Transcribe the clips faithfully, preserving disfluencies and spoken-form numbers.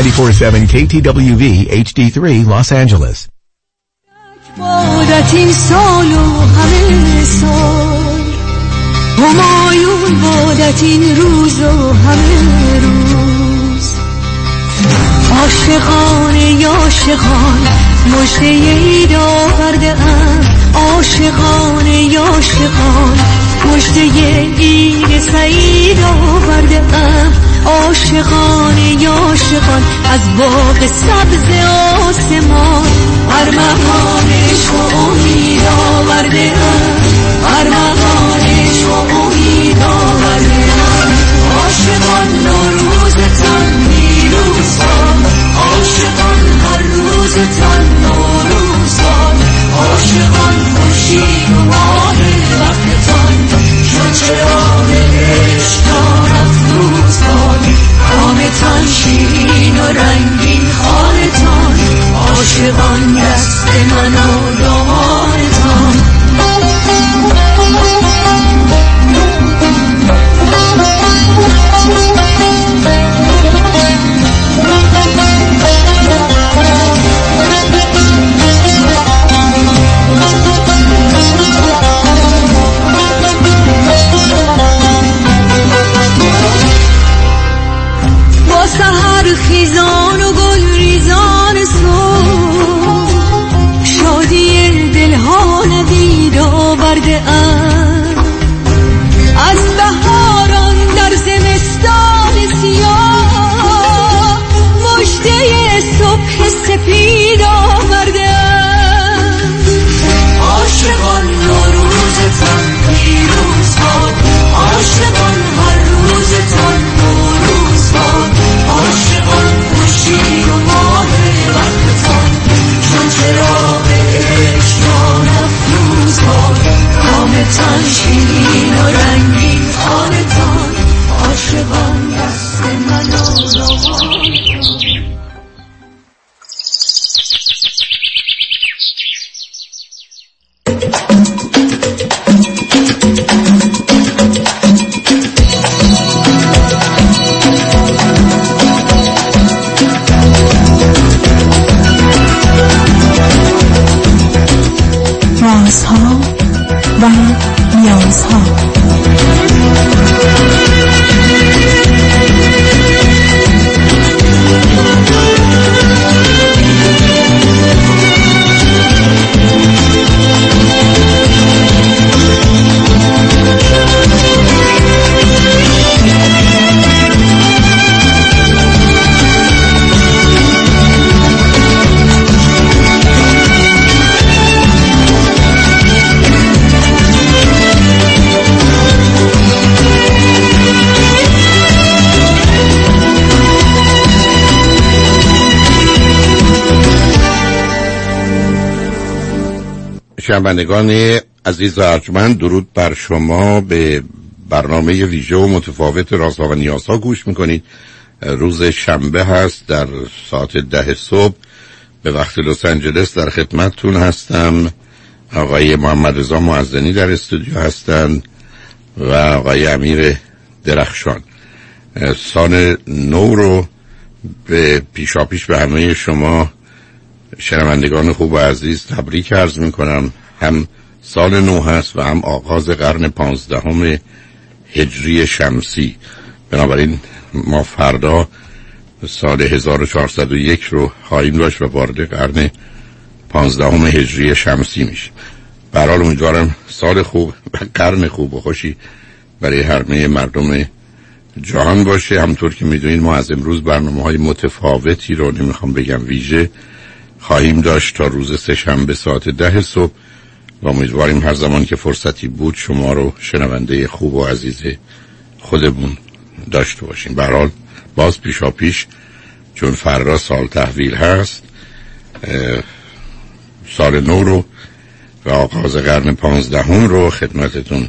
ninety-four point seven کی تی دبلیو وی اچ دی three Los Angeles. بادت این سال و همه سال همایون، بادت این روز و همه روز، عاشقان یا عاشقان مشته ای داورده ام، عاشقان یا عاشقان مشته ای سعید آورده ام، عاشقان یا عاشقان از باغ سبز آسمان هر مقامش و امید آورده ام، هر مقامش و امید آورده ام، عاشقان روزتان نیروز کن، عاشقان هر روزتان نوروز کن، عاشقان خوشی و ماه وقتتان چون چراغ عشقتان افروز کن، رامتان شیرین و رنگین خالتان، عاشقان دست من و دامانتان. با سحر خیزان و گل ریزان سو، شادی دلها ندید آورده ام، از بهاران در زمستان سیاه مژده صبح سپید آورده ام، عاشقان روزتان پیروز باد، عاشقان هر روزتان نوروز باد، عاشقان خوشی و ماه وقتتان چون چراغ عشقتان افروز باد، کامتان شیرین و رنگین خالتان، عاشقان دست من و روانتان. رازها و نیازها. شنوندگان عزیز و ارجمند، درود بر شما. به برنامه ویژه و متفاوت رازها و نیازها گوش میکنید. روز شنبه هست، در ساعت ده صبح به وقت لس آنجلس در خدمتتون هستم. آقای محمد رضا موذنی در استودیو هستند و آقای امیر درخشان. سال نو رو به پیشاپیش به همه شما شنوندگان خوب و عزیز تبریک عرض می کنم. هم سال نو هست و هم آغاز قرن پانزدهم هجری شمسی. بنابراین ما فردا سال هزار و چهارصد و یک رو خواهیم داشت و وارد قرن پانزدهم هجری شمسی میشیم. به هر حال امیدوارم سال خوب و قرن خوب و خوشی برای همه مردم جهان باشه. همطور که میدونید ما از امروز برنامه‌های متفاوتی رو، نمیخوام بگم ویژه، خواهیم داشت تا روز سه‌شنبه ساعت ده صبح و امیدواریم هر زمان که فرصتی بود شما رو شنونده خوب و عزیز خودمون داشته باشیم. به هر حال باز پیشا پیش، چون فردا سال تحویل هست، سال نو رو و آغاز قرن پانزدهم رو خدمتتون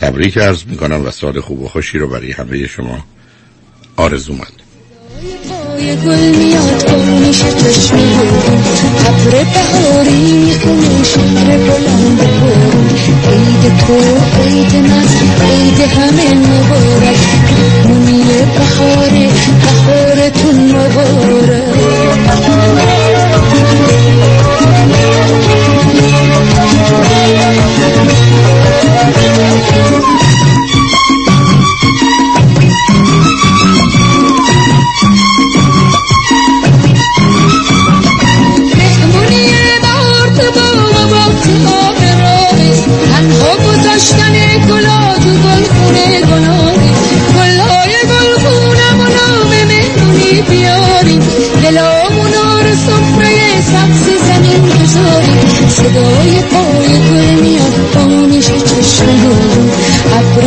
تبریک عرض میکنم و سال خوب و خوشی رو برای همه شما آرزومند. یه گل میاد قرونش چشمی ابر بهاری میخونه شهر بلند بخور، عید تو عید من عید همه مبارک، نونیه بخاره بخارتون مبارک،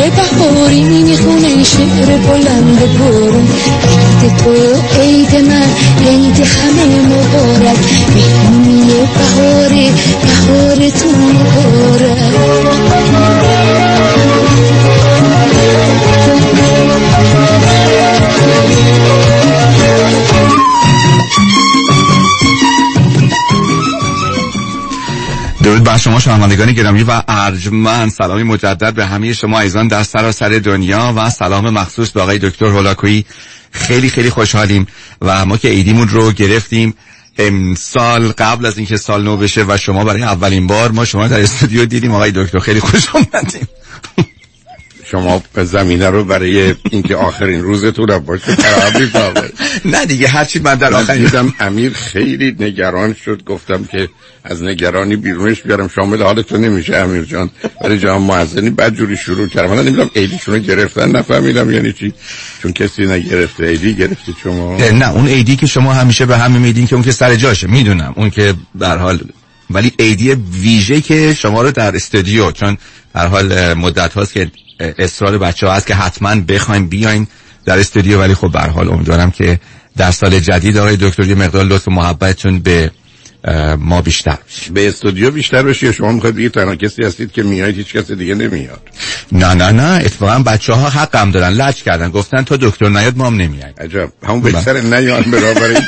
شعر بهاری میخونه، شعر بلند برون، عید تو عید من، عید همه مبارک، مهمونی بهاری بهارتون مبارک. درود بر شما شنوندگان گرامی و ارجمند، سلامی مجدد به همه شما ایزان در سراسر دنیا و سلام مخصوص به آقای دکتر هلاکویی. خیلی خیلی خوشحالیم و ما که عیدیمون رو گرفتیم امسال قبل از اینکه سال نو بشه و شما برای اولین بار ما شما در استودیو دیدیم. آقای دکتر خیلی خوش آمدیم. شما زمینه رو برای اینکه آخرین روزتون رو باشه خراب می‌کنید. نه دیگه هرچی من در آخر دیدم امیر خیلی نگران شد، گفتم که از نگرانی بیرونش بیارم، شامل حالتون نمیشه امیر جان. ولی جان معزنی بدجوری شروع کرد، من نمی‌دونم ایدیشون رو گرفتن، نفهمیدم یعنی چی، چون کسی نگرفته. ایدی گرفتید شما؟ نه اون ایدی که شما همیشه به هم میدین که اون که سر جاشه، میدونم اون که در حال، ولی ایدی ویژه که شما رو در استودیو، چون در حال مدت هاست که اصرار بچه‌ها هست که حتما بخوایم بیایم در استودیو، ولی خب به هر حال امیدوارم که در سال جدید آقای دکتر یه مقدار لطف و محبتتون به ما بیشتر بشه، به استودیو بیشتر بشه. یا شما می‌خواید بگید تنها کسی هستید که میایید، هیچ کس دیگه نمیاد؟ نه نه نه، اتفاقا بچه‌ها حقم دارن، لج کردن، گفتن تا دکتر نیاد ما هم نمیایم. عجب، همون بهتره نیان، برابر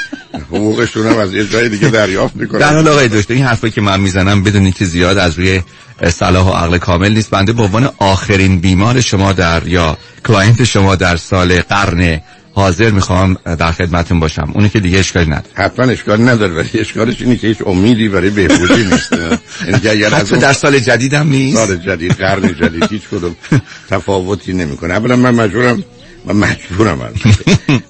حقوقشون هم از یه جای دیگه دریافت می‌کنن. در حال آقای دکتر این حرفی که من میزنم بدونید که زیاد از روی صلاح و عقل کامل نیست. بنده به عنوان آخرین بیمار شما در یا کلاینت شما در سال قرن حاضر میخوام در خدمتتون باشم. اونی که دیگه اشکالی نداره. حتما اشکالی نداره، ولی اشکالش اینه که هیچ امیدی برای بهبودی نیست. یعنی حتی در سال جدید هم نیست. سال جدید، قرن جدید هیچ کدوم تفاوتی نمیکنه. اولا من مجبورم من مجبورم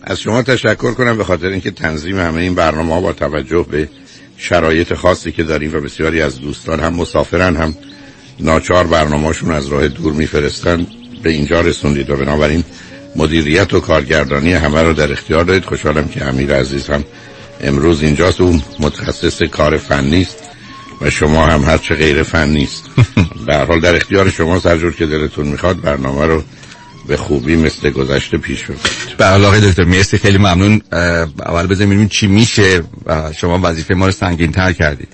از شما تشکر کنم به خاطر اینکه تنظیم همه این برنامه‌ها با توجه به شرایط خاصی که داریم و بسیاری از دوستان هم مسافرن هم ناچار برنامه‌شون از راه دور میفرستن، به اینجا رسوندید و بنابراین مدیریت و کارگردانی همه رو در اختیار دارید. خوشحالم که امیر عزیز هم امروز اینجاست، اون متخصص کار فنی است و شما هم هر چه غیر فنی است. به هر حال در اختیار شما، هر جور که دلتون میخواد برنامه رو به خوبی مثل گذشته پیش ببرید. به هر حال آقای دکتر مرسی، خیلی ممنون. اول بزنیم ببینیم چی میشه، شما وظیفه ما رو سنگین‌تر کردید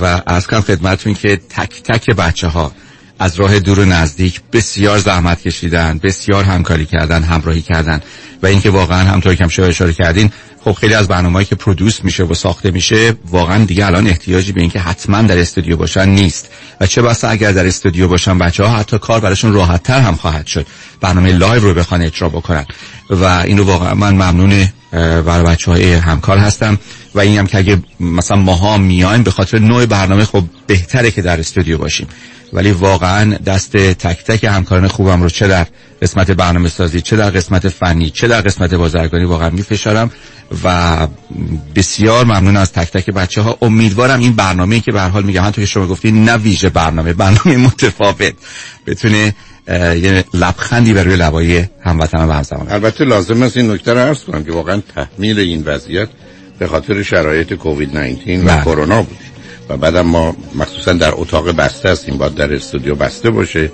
و عرض کنم خدمتتون که تک تک بچه‌ها از راه دور و نزدیک بسیار زحمت کشیدن، بسیار همکاری کردن، همراهی کردن و اینکه واقعا همطور که هم شما اشاره کردین خب خیلی از برنامه‌هایی که پرودوس میشه و ساخته میشه واقعا دیگه الان احتیاجی به اینکه حتما در استودیو باشن نیست و چه بسا اگر در استودیو باشن بچه‌ها حتی کار براشون راحت‌تر هم خواهد شد، برنامه لایو رو بخوان اجرا بکنن و اینو واقعا من ممنون برای بچه‌های همکار هستم. و این هم که اگه مثلا ماها میایم به خاطر نوع برنامه خب بهتره که در استودیو باشیم، ولی واقعا دست تک تک همکاران خوبم رو چه در قسمت برنامه سازی، چه در قسمت فنی، چه در قسمت بازرگانی واقعا میفشارم و بسیار ممنون از تک تک بچه ها. امیدوارم این برنامه‌ای که به هر حال میگم، همونطور که شما گفتین، نه ویژه برنامه، برنامه متفاوت، بتونه یه لبخندی بر روی لبای هموطنان و همزمان. البته لازم است این نکته رو عرض کنم که واقعا تحمل این وضعیت به خاطر شرایط کووید نوزده و کرونا بود و بعد ما مخصوصا در اتاق بسته هستیم، باید در استودیو بسته باشه.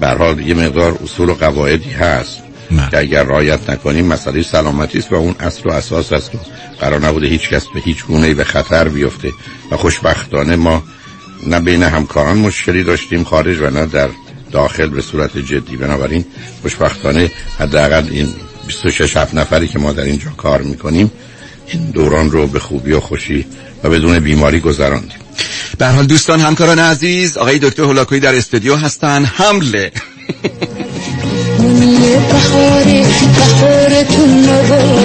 به هر حال یه مقدار اصول و قواعدی هست که اگر رعایت نکنیم مسئله سلامتی است و اون اصل و اساس است. قرار نبوده هیچ کس به هیچ گونه‌ای به خطر بیفته و خوشبختانه ما نه بین همکاران مشکلی داشتیم خارج و نه در داخل به صورت جدی. بنابراین خوشبختانه حداقل این بیست و شش نفری که ما در اینجا کار می‌کنیم این دوران رو به خوبی و خوشی و بدون بیماری گذراندیم. به هر حال دوستان، همکاران عزیز، آقای دکتر هلاکویی در استودیو هستن. حمله بیاری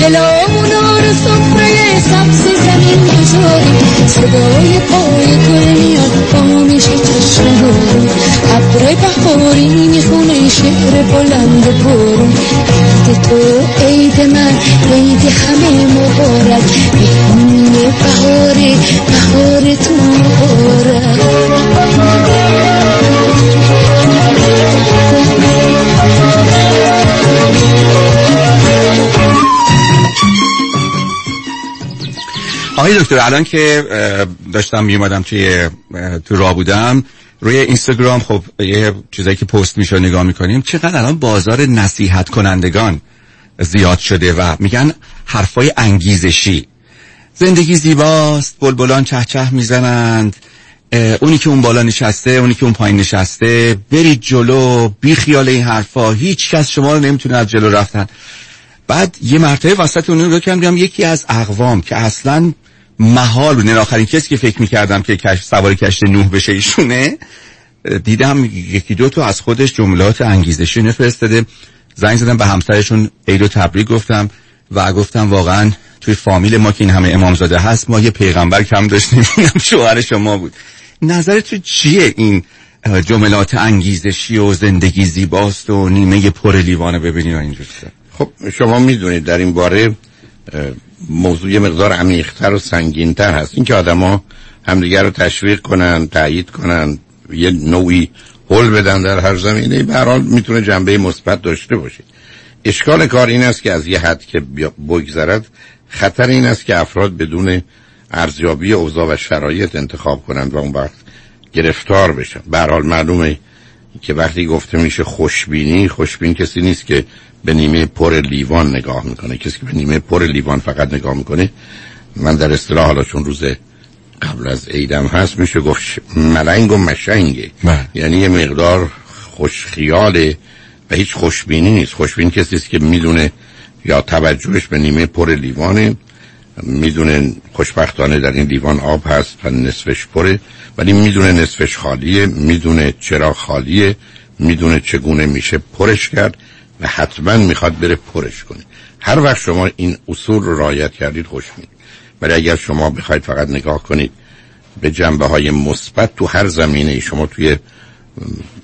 دلامونو رو سفر این شعر بلند و برون. عید تو عید من عید همه مبارک، مهمون بهار بهارتون مبارک. آقای دکتر الان که داشتم میومدم توی تو راه بودم روی اینستاگرام، خب یه چیزایی که پست میشه نگاه میکنیم، چقدر الان بازار نصیحت کنندگان زیاد شده و میگن حرفای انگیزشی، زندگی زیباست، بلبلان چه چه میزنند، اونی که اون بالا نشسته اونی که اون پایین نشسته، برید جلو، بی خیال این حرفا، هیچ کس شما رو نمیتونه از جلو رفتن. بعد یه مرتبه وسط اون رو کم دیدم یکی از اقوام که اصلاً محال بود، آخرین کسی که فکر میکردم که سوار کشت نوح بشه ایشونه، دیدم یکی دو تا از خودش جملات انگیزشی نفرستاده. زنگ زدم به همسرشون، عید و تبریک گفتم و گفتم واقعاً توی فامیل ما که این همه امامزاده هست ما یه پیغمبر کم داشتیم، شوهر شما بود. نظر تو چیه این جملات انگیزشی و زندگی زیباست و نیمه پر لیوانه ببینید اینجوری؟ خب شما میدونید در این باره موضوع یه مقدار عمیق‌تر و سنگین‌تر هست. این که آدم‌ها همدیگر رو تشویق کنن، تأیید کنن، یه نوعی هول بدن در هر زمینه‌ای، به هر حال میتونه جنبه مثبت داشته باشه. اشکال کار این است که از یه حد که بگذرد، خطر این است که افراد بدون ارزیابی اوضاع و شرایط انتخاب کنند و اون وقت گرفتار بشن. به هر حال معلومه که وقتی گفته میشه خوشبینی، خوشبین کسی نیست که به نیمه پر لیوان نگاه میکنه. کسی که به نیمه پر لیوان فقط نگاه میکنه، من در اصطلاح حالا چون روز قبل از عیدم هست میشه گفت ملنگ و مشنگه من. یعنی یه مقدار خوشخیاله و هیچ خوشبینی نیست. خوشبین کسی است که میدونه یا توجهش به نیمه پر لیوانه، میدونه خوشبختانه در این لیوان آب هست و نصفش پره، ولی میدونه نصفش خالیه، میدونه چرا خالیه، میدونه چگونه میشه پرش کرد و حتما میخواد بره پرش کنه. هر وقت شما این اصول رو رعایت کردید خوش میاد. ولی اگر شما بخواید فقط نگاه کنید به جنبه های مثبت تو هر زمینه، شما توی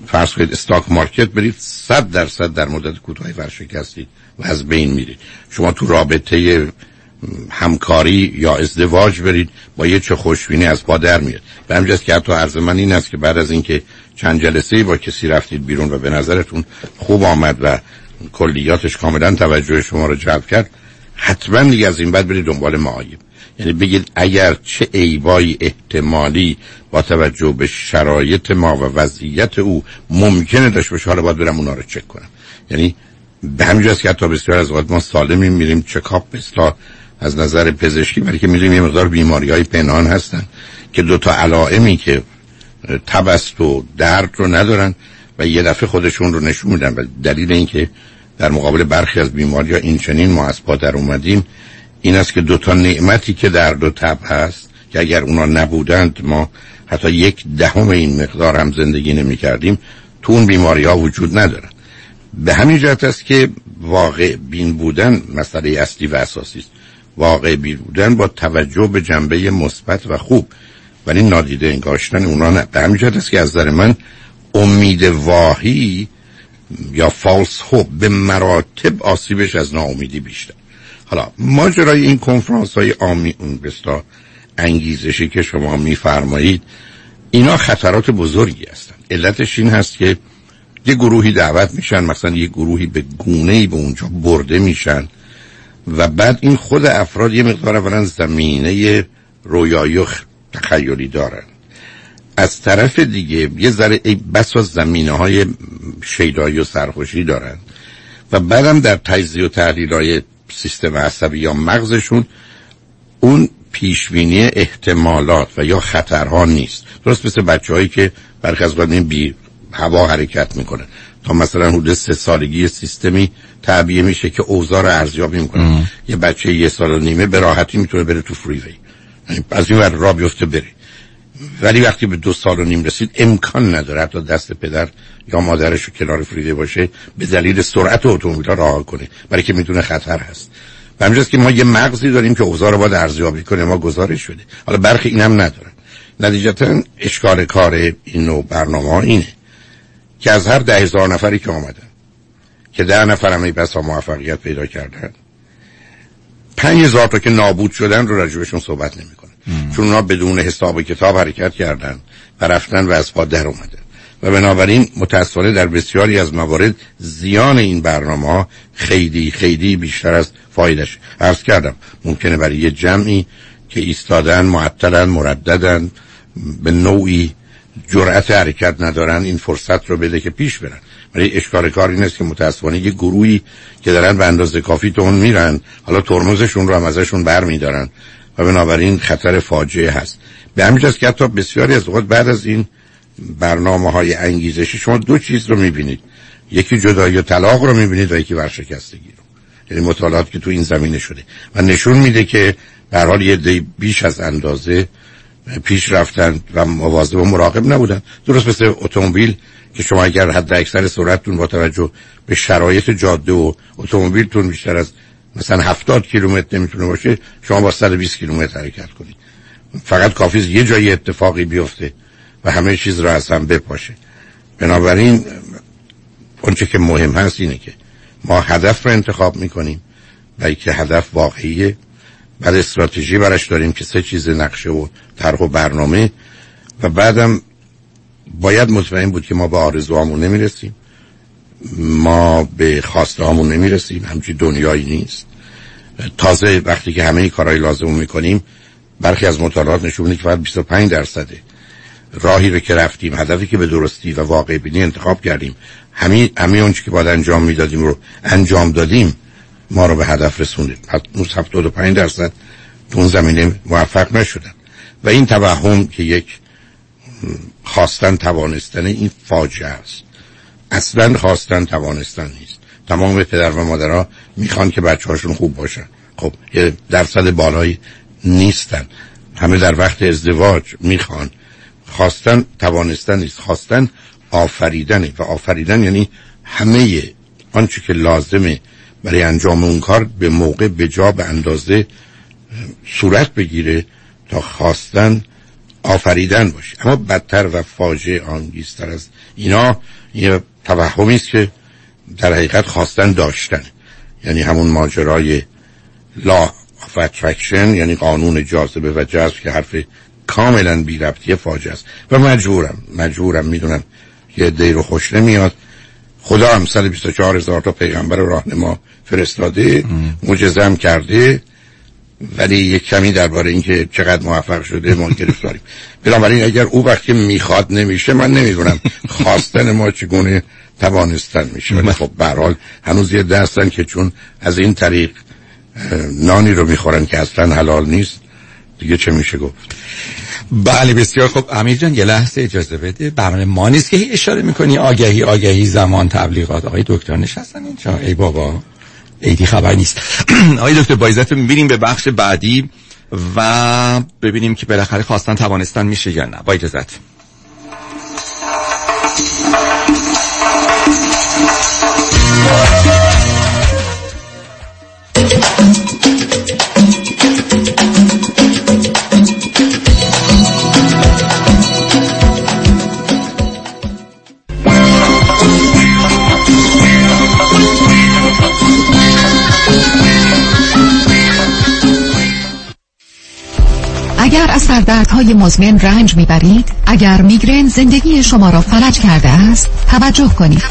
فرض کنید استاک مارکت برید، صد درصد در مدت کوتاهی ورشکستید و از بین میرید. شما تو رابطه همکاری یا ازدواج برید، با یه چه خوشبینی از پا در میاد. به همین جاست که حتی عرض من این است که بعد از اینکه چند جلسه با کسی رفتید بیرون و به نظرتون خوب آمد و کلیاتش کاملا توجه شما رو جلب کرد، حتما دیگه از این بعد برید دنبال معایب. یعنی بگید اگر چه عیبایی احتمالی با توجه به شرایط ما و وضعیت او ممکنه داشته باشه، حالا باید برم اونا رو چک کنم. یعنی به همین جاست که حتی بسیار از وقت ما سالمی میریم چکاپ اصلاح از نظر پزشکی، برای که می‌دونیم یه مقدار بیماری‌های پنهان هستن که دو تا علائمی که تب است و درد رو ندارن و یه دفعه خودشون رو نشون میدن. و دلیل این که در مقابل برخی از بیماری‌ها این چنین ما از پا در اومدیم این است که دو تا نعمتی که درد و تب هست که اگر اونا نبودند ما حتی یک دهم این مقدار هم زندگی نمی‌کردیم، تو اون بیماری‌ها وجود ندارن. به همین جهت است که واقع بین بودن مسئله اصلی و اساسی است. واقع بین بودن با توجه به جنبه مثبت و خوب، ولی نادیده انگاشتن اونا نه. به همین جهت است که از نظر من امیدواهی یا فالس خوب به مراتب آسیبش از ناامیدی بیشتر. حالا ماجرای این کنفرانس های عامی اون بستا انگیزشی که شما میفرمایید، اینا خطرات بزرگی هستن. علتش این هست که یه گروهی دعوت میشن، مثلا یه گروهی به گونه‌ای به اونجا برده میشن و بعد این خود افراد یه مقدار اولا زمینه رویایی و تخیلی دارن، از طرف دیگه یه ذره بسا زمینه های شیدایی و سرخوشی دارن و بعدم در تجزیه و تحلیل های سیستم عصبی یا مغزشون اون پیشبینی احتمالات و یا خطرها نیست. درست مثل بچه هایی که برخی از وقتا بی هوا حرکت میکنن، تا مثلا حدود سه سالگی سیستمی تعبیه میشه که اوضاع رو ارزیابی میکنه. یه بچه یه سال و نیمه به راحتی میتونه بره تو فریوی، از این ور راه بیفته بره، ولی وقتی به دو سال و نیم رسید امکان نداره حتی دست پدر یا مادرش رو کنار فریوی باشه به دلیل سرعت اتومبیل‌ها رها کنه، برای که میتونه خطر هست. و همینجاست که ما یه مغزی داریم که اوضاع رو باید ارزیابی کنه، ما گزارش شده. حالا برخی اینم ندارن. نتیجتاً اشکال کار این نوع برنامه‌ها اینه که از هر ده هزار نفری که آمدن، که ده نفر هم بسا موفقیت پیدا کردن، پنج هزار تا که نابود شدن رو راجبشون صحبت نمی کنن، چون اونا بدون حساب و کتاب حرکت کردن و رفتن و از پا در اومدن. و بنابراین متأسفانه در بسیاری از موارد زیان این برنامه‌ها خیلی خیلی بیشتر از فایده‌اش. عرض کردم ممکنه برای یه جمعی که ایستادن، معطلن، مرددن، به نوعی جرأت حرکت ندارن، این فرصت رو بده که پیش برن. برای اشکار کار این است که متأسفانه یه گروهی که دارن به اندازه کافی تون میرن، حالا ترمزشون رو هم ازشون برمی‌دارن و بنابراین خطر فاجعه هست. به همین جاست که حتی بسیاری از اوقات بعد از این برنامه‌های انگیزشی شما دو چیز رو می‌بینید، یکی جدایی و طلاق رو می‌بینید و یکی ورشکستگی رو. یعنی مطالعات که تو این زمینه شده و نشون میده که به هر حال یه عده بیش از اندازه پیش رفتن و مواظب و مراقب نبودن. درست مثل اتومبیل که شما اگر حد اکثر سرعتتون با توجه به شرایط جاده و اتومبیلتون بیشتر از مثلا هفتاد کیلومتر نمیتونه باشه، شما با صد و بیست کیلومتر حرکت کنید. فقط کافیه یه جایی اتفاقی بیفته و همه چیز را از هم بپاشه. بنابراین اونچه که مهم هست اینه که ما هدف رو انتخاب میکنیم و اینکه هدف واقعیه، بعد استراتژی براش داریم که سه چیز نقشه و طرح و برنامه، و بعدم باید مطمئن بود که ما به آرزوهامون نمیرسیم، ما به خواسته هامون نمیرسیم، همچین دنیایی نیست. تازه وقتی که همه کارهای لازم میکنیم، برخی از مطالعات نشون میده که فقط بیست و پنج درصده راهی رو که رفتیم، هدفی که به درستی و واقع بینی انتخاب کردیم، همین همین اون چیزی که باید انجام میدادیم رو انجام دادیم، ما رو به هدف رسوند. هفتاد و پنج درصد اون زمینه موفق نشدن. و این توهم که یک خواستن توانستن، این فاجعه است. اصلا خواستن توانستن نیست. تمام پدر و مادرها میخوان که بچه‌هاشون خوب باشن. خب یه درصد بالایی نیستن. همه در وقت ازدواج میخوان. خواستن توانستن نیست، خواستن آفریدنه، و آفریدن یعنی همه آنچه که لازمه برای انجام اون کار به موقع، به جا، به اندازه صورت بگیره تا خواستن آفریدن باشه. اما بدتر و فاجعه آنگیزتر از اینا یه توهمی است که در حقیقت خواستن داشتن، یعنی همون ماجرای لا اف اترکشن، یعنی قانون جاذبه و جذب که حرف کاملا بی ربطی فاجعه است. و مجبورم مجبورم میدونم که دیر و خوش نمیاد، خدا هم صد و بیست و چهار هزار تا پیغمبر راهنما فرستاده، معجزه هم کرده، ولی یک کمی درباره اینکه چقدر موفق شده ما گرفتاریم. بنابراین اگر او وقتی میخواد نمیشه، من نمیدونم خواستن ما چگونه توانستن میشه. ولی خب به هر حال هنوز یه دستن که چون از این طریق نانی رو میخورن که اصلا حلال نیست، دیگه چه میشه گفت. بله بسیار خب. امیر جان یه لحظه اجازه بده. برنامه ما نیست که اشاره میکنی آگهی آگهی زمان تبلیغات. آقای دکتر نشستن اینجا، ای بابا ایدی خبر نیست. آقای دکتر بایزت رو میبینیم به بخش بعدی و ببینیم که بالاخره خواستن توانستن میشه یا نه. با اجازت. اگر از سردردهای مزمن رنج میبرید، اگر میگرن زندگی شما را فلج کرده است، توجه کنید.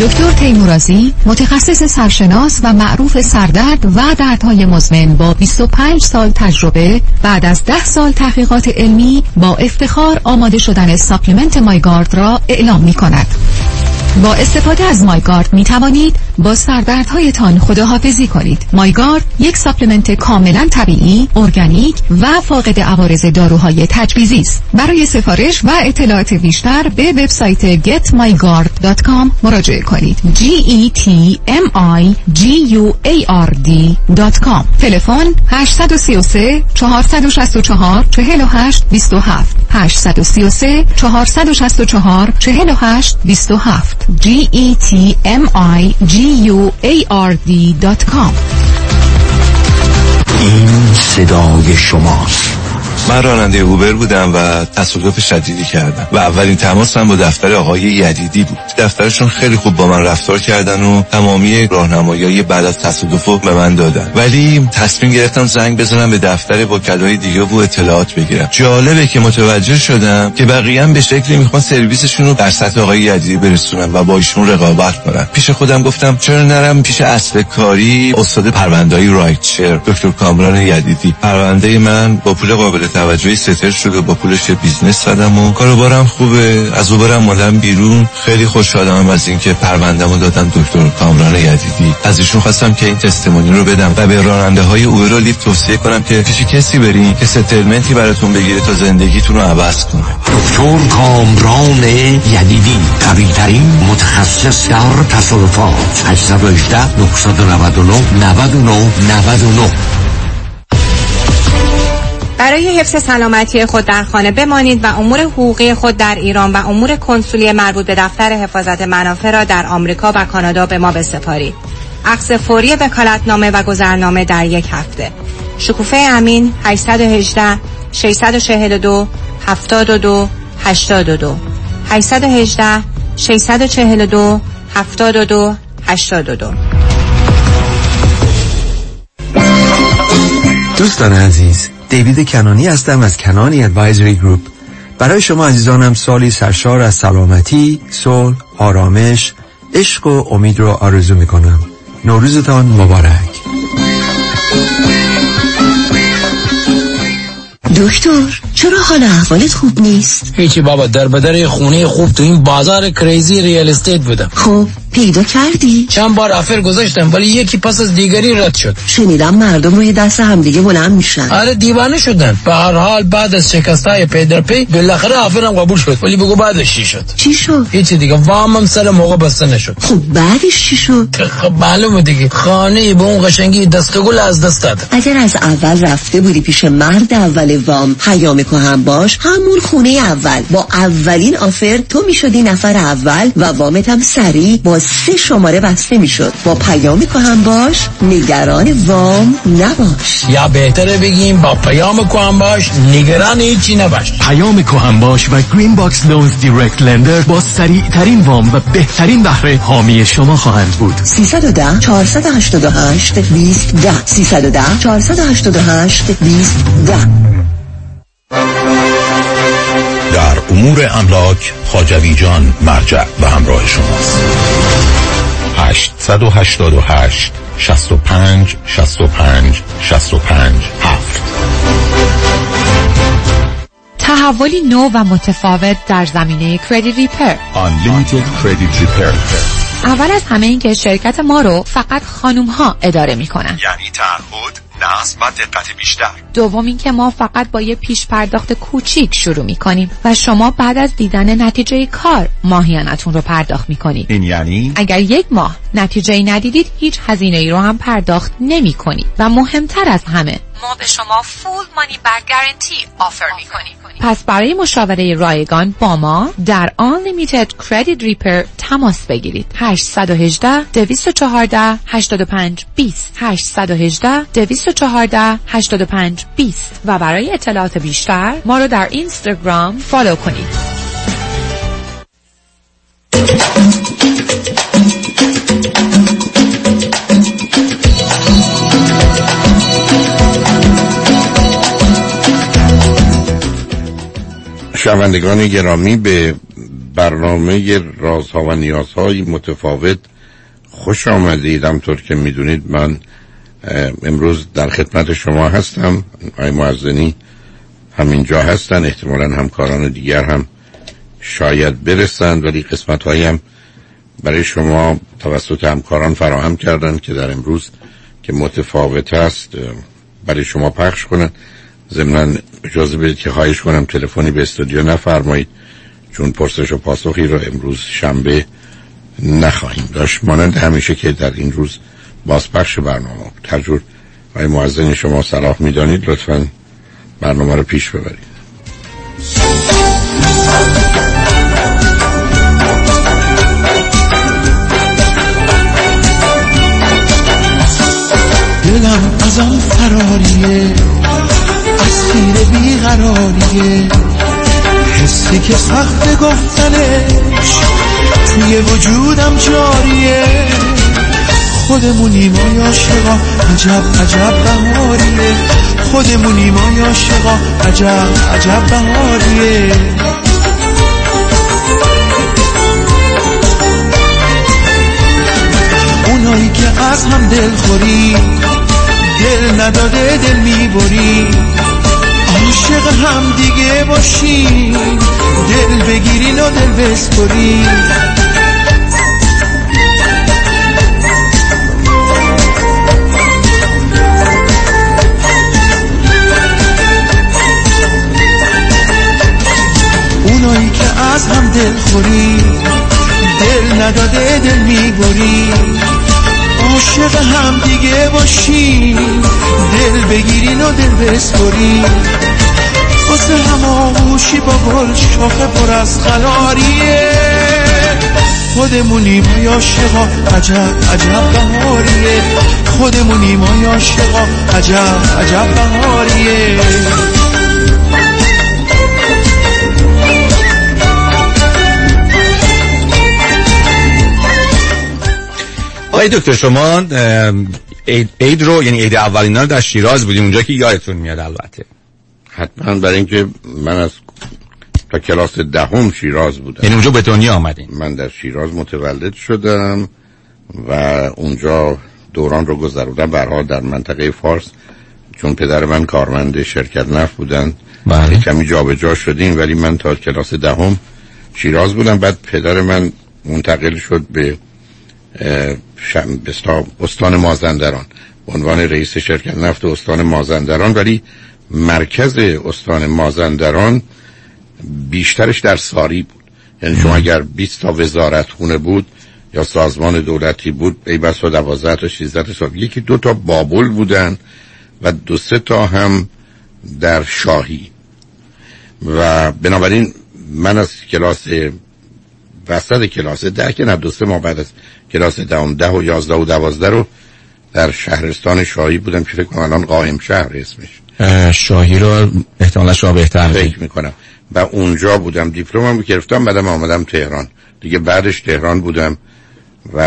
دکتر تیمورازی، متخصص سرشناس و معروف سردرد و دردهای مزمن با بیست و پنج سال تجربه، بعد از ده سال تحقیقات علمی با افتخار آماده شدن ساپلیمنت مایگارد را اعلام میکند. با استفاده از مایگارد می توانید با سردردهایتان خداحافظی کنید. مایگارد یک ساپلمنت کاملا طبیعی، ارگانیک و فاقد عوارض داروهای تجویزی است. برای سفارش و اطلاعات بیشتر به وبسایت گت مای گارد دات کام مراجعه کنید. جی ای تی ام آی جی یو ای آر دی دات کام. تلفن هشت سه سه چهار شش چهار چهار هشت دو هفت هشت سه سه چهار شش چهار چهار هشت دو هفت. جی ای تی ام آی جی یو ای آر دی دات کام. این صدای شماست، من راننده اوبر بودم و تصادف شدیدی کردم و اولین تماسم با دفتر آقای یدیدی بود. دفترشون خیلی خوب با من رفتار کردن و تمامی راهنمایی‌های بعد از تصادف رو به من دادن، ولی تصمیم گرفتم زنگ بزنم به دفتر وکلای دیگه و اطلاعات بگیرم. جالبه که متوجه شدم که بقیه‌ام به شکلی میخوان سرویسشون رو در سطح آقای یدیدی برسونم و با ایشون رقابت کنم. پیش خودم گفتم چرا نرم پیش اصل کاری استاد پرونده‌ای رایتشر دکتر کامران یدیدی. پرونده من با پول قابل توجهی ستر شده، با پولش بیزنس زدم و کاروبارم خوبه. از اوبرم مادم بیرون، خیلی خوشحالم از اینکه پرونده‌مو دادم دکتر کامران یدیدی. از ایشون خواستم که این تستمونی رو بدم و به راننده‌های اوبر و لیفت توصیه کنم که پیش کسی برین که ستلمنتی براتون بگیره تا زندگیتون رو عوض کنه. دکتر کامران یدیدی، قوی‌ترین متخصص در تصادفات. هشت یک هشت، نه نه نه، نه نه نه نه. برای حفظ سلامتی خود در خانه بمانید و امور حقوقی خود در ایران و امور کنسولی مربوط به دفتر حفاظت منافع را در آمریکا و کانادا به ما بسپارید. عکس فوری وکالتنامه و گذرنامه در یک هفته. شکوفه امین، هشت یک هشت، شش چهار دو، هفت دو، هشت دو. هشت یک هشت، شش چهار دو، هفت دو، هشت دو. دوستان عزیز، دیوید کنانی هستم از کنانی ادوایزری گروپ. برای شما عزیزانم سالی سرشار از سلامتی، صلح، آرامش، عشق و امید رو آرزو میکنم. نوروزتان مبارک. دکتر چرا حال احوالت خوب نیست؟ هیچی بابا، در بدر خونه خوب تو این بازار کریزی ریال استیت بودم. خب پیدا کردی؟ چند بار آفر گذاشتم ولی یکی پس از دیگری رد شد. شنیدم مردم روی دست هم دیگه بلند میشن. آره دیوانه شدن. به هر حال بعد از شکستای پی در پی بالاخره آفرم قبول شد. ولی بگو بعدش چی شد؟ چی شد؟ هیچی دیگه، وامم سر موقع بسته نشد. خب بعدش چی شد؟ خب معلومه دیگه، خانه به اون قشنگی دستگل از دست داد. اگر از اول رفته بودی پیش مرد اول وام پیام که هم باش، همون خونه اول با اولین آفر تو میشدی نفر اول و وامت هم سریع با سه شماره بسته میشد. با پیام که هم باش نگران وام نباش، یا بهتره بگیم با پیام که هم باش نگران هیچی نباش. پیام که هم باش و گرین باکس لونز دایرکت لندر با سریع ترین وام و بهترین بهره حامی شما خواهند بود. سه یک صفر، چهار هشت هشت، دو صفر یک صفر، سه یک صفر، چهار هشت هشت، دو صفر یک صفر. در امور املاک خواجوی جان مرجع و همراه شماست. هشت هشت هشت، شش پنج شش پنج شش پنج هفت. تحولی نو و متفاوت در زمینه کردیت ریپر. Unlimited Credit Repair. اول از همه این که شرکت ما رو فقط خانوم ها اداره می کنن، یعنی تعهد، نصب و دقت بیشتر. دوم این که ما فقط با یه پیش پرداخت کوچیک شروع می کنیم و شما بعد از دیدن نتیجه کار ماهیانتون رو پرداخت می کنید. این یعنی اگر یک ماه نتیجه ندیدید هیچ هزینه ای رو هم پرداخت نمی کنید. و مهمتر از همه ما به شما فول مانی بک گارانتی آفر می کنیم. پس برای مشاوره رایگان با ما در Unlimited Credit Repair تماس بگیرید. هشت یک هشت، دو یک چهار، هشت پنج دو صفر، هشت یک هشت، دو یک چهار، هشت پنج دو صفر. و برای اطلاعات بیشتر ما رو در اینستاگرام فالو کنید. شنوندگان گرامی، به برنامه رازها و نیازهای متفاوت خوش آمدید. همطور که میدونید من امروز در خدمت شما هستم. آقای موذنی همینجا هستن، احتمالاً همکاران دیگر هم شاید برسند، ولی قسمت‌هایی هم برای شما توسط همکاران فراهم کردن که در امروز که متفاوت است برای شما پخش کنند. ضمناً اجازه بدید که خواهش کنم تلفنی به استودیو نفرمایید، چون پرسش و پاسخی را امروز شنبه نخواهیم داشت، مانند همیشه که در این روز بازپخش برنامه بود. هر جور آقای موذنی شما صلاح می‌دانید لطفاً برنامه رو پیش ببرید. دلم ازم فراریه، تسخیر بیقراریه، حسی که سخت گفتنش توی وجودم جاریه. خودمونیم آی عاشقا، عجب عجب بهاریه. خودمونیم آی عاشقا، عجب عجب بهاریه. اونایی که از هم دل خوری، دل نداده دل میبری، عاشق هم دیگه باشی، دل بگیرین و دل بسپری. اونایی که از هم دل خوری، دل نداده دل میبری، عاشق هم دیگه باشی، دل بگیرین و دل بسپری. واسه هم آغوشی با گل، شاخه پر از خلاریه. خودمونیم آی عاشقا، عجب عجب بهاریه. خودمونیم آی عاشقا، عجب عجب بهاریه. آقای دکتر شما عید, عید رو، یعنی عید اولینا رو در شیراز بودیم، اونجا که یادتون میاد؟ البته حتما، برای اینکه من از تا کلاس دهم شیراز بودم. یعنی اونجا به دنیا آمدین؟ من در شیراز متولد شدم و اونجا دوران رو گذروندم. به هر حال در منطقه فارس، چون پدر من کارمند شرکت نفت بودن، بله، کمی جابجا شدیم، ولی من تا کلاس دهم شیراز بودم. بعد پدر من منتقل شد به استان مازندران به عنوان رئیس شرکت نفت استان مازندران، ولی مرکز استان مازندران بیشترش در ساری بود. یعنی شما اگر بیست تا وزارت خونه بود یا سازمان دولتی بود، ای بس و دوازده تا شیزده تا صاحب، یکی دو تا بابل بودن و دو سه تا هم در شاهی. و بنابراین من از کلاس وسط کلاس ده که نه دو سه ماه بعد از کلاس دهم، ده و یازده و دوازده رو در شهرستان شاهی بودم که فکر کنم الان قائم شهر اسمش، شاهی رو احتمالا شما بهتر فکر میکنم. و اونجا بودم، دیپلمم گرفتم، بعدم آمدم تهران دیگه. بعدش تهران بودم و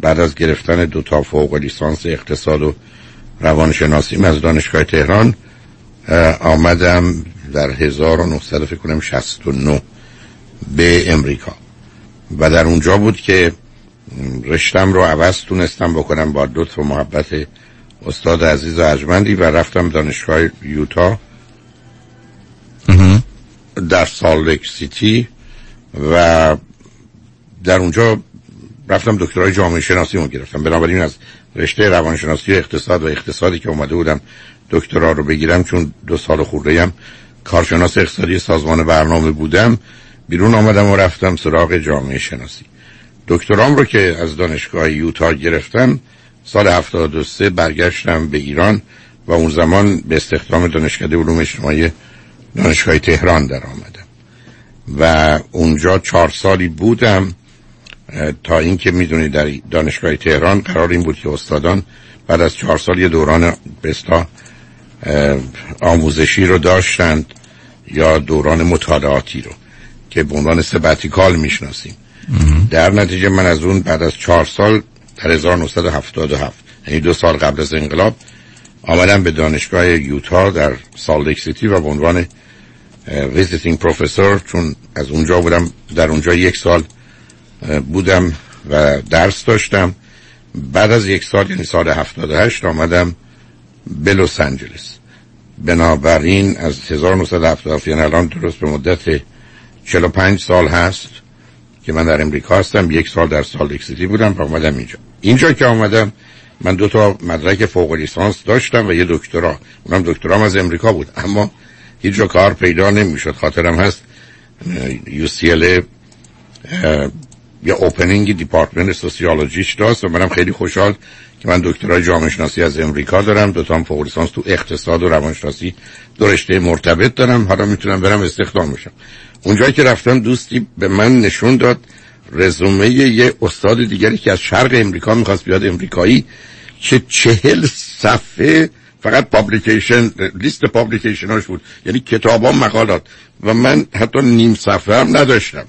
بعد از گرفتن دو تا فوق لیسانس اقتصاد و روانشناسی از دانشگاه تهران آمدم در هزار و نهصد فکر کنم شصت و نه به امریکا. و در اونجا بود که رشتم رو عوض تونستم بکنم با لطف و محبت استاد عزیز و ارجمندی، و رفتم دانشگاه یوتا در سالت لیک سیتی و در اونجا رفتم دکترای جامعه شناسی رو گرفتم. بنابراین از رشته روانشناسی و اقتصاد و اقتصادی که اومده بودم دکترا رو بگیرم، چون دو سال خورده ام کارشناس اقتصادی سازمان برنامه بودم، بیرون آمدم و رفتم سراغ جامعه شناسی. دکترام رو که از دانشگاه یوتا گرفتم سال هفتاد و سه برگشتم به ایران و اون زمان به استخدام دانشکده علوم اجتماعی دانشگاه تهران در آمدم و اونجا چهار سالی بودم، تا اینکه میدونید در دانشگاه تهران قرار این بود که استادان بعد از چهار سال یه دوران بستا آموزشی رو داشتند یا دوران مطالعاتی رو که به عنوان سباتیکال میشناسیم. در نتیجه من از اون بعد از چهار سال در هزار و نهصد و هفتاد و هفت، یعنی دو سال قبل از انقلاب، آمدم به دانشگاه یوتا در سالت لیک سیتی و به عنوان ویزیتینگ پروفسور، چون از اونجا بودم در اونجا یک سال بودم و درس داشتم. بعد از یک سال یعنی سال هفتاد و هشت آمدم به لس آنجلس. بنابراین از هزار و نهصد و هفتاد و هفت یعنی الان درست به مدت چهل و پنج سال هست که من در امریکا هستم. یک سال در سالت لیک سیتی بودم و اومدم اینجا. اینجا که اومدم من دو تا مدرک فوق لیسانس داشتم و یه دکترا، اونم دکترام از امریکا بود، اما هیچ جا کار پیدا نمیشد. خاطرم هست یو سی ال ای یه اوپنینگ دیپارتمنت سوسیولوژیش داشت و منم خیلی خوشحال که من دکترای جامعه شناسی از امریکا دارم، دو تا فوق لیسانس تو اقتصاد و روانشناسی، دو رشته مرتبط دارم، حالا میتونم برم استخدام بشم. اونجایی که رفتم دوستی به من نشون داد رزومه یه استاد دیگری که از شرق امریکا میخواست بیاد امریکایی، چه چهل صفحه فقط پابلیکیشن، لیست پابلیکیشناش بود، یعنی کتابا، مقالات، و من حتی نیم صفحه هم نداشتم.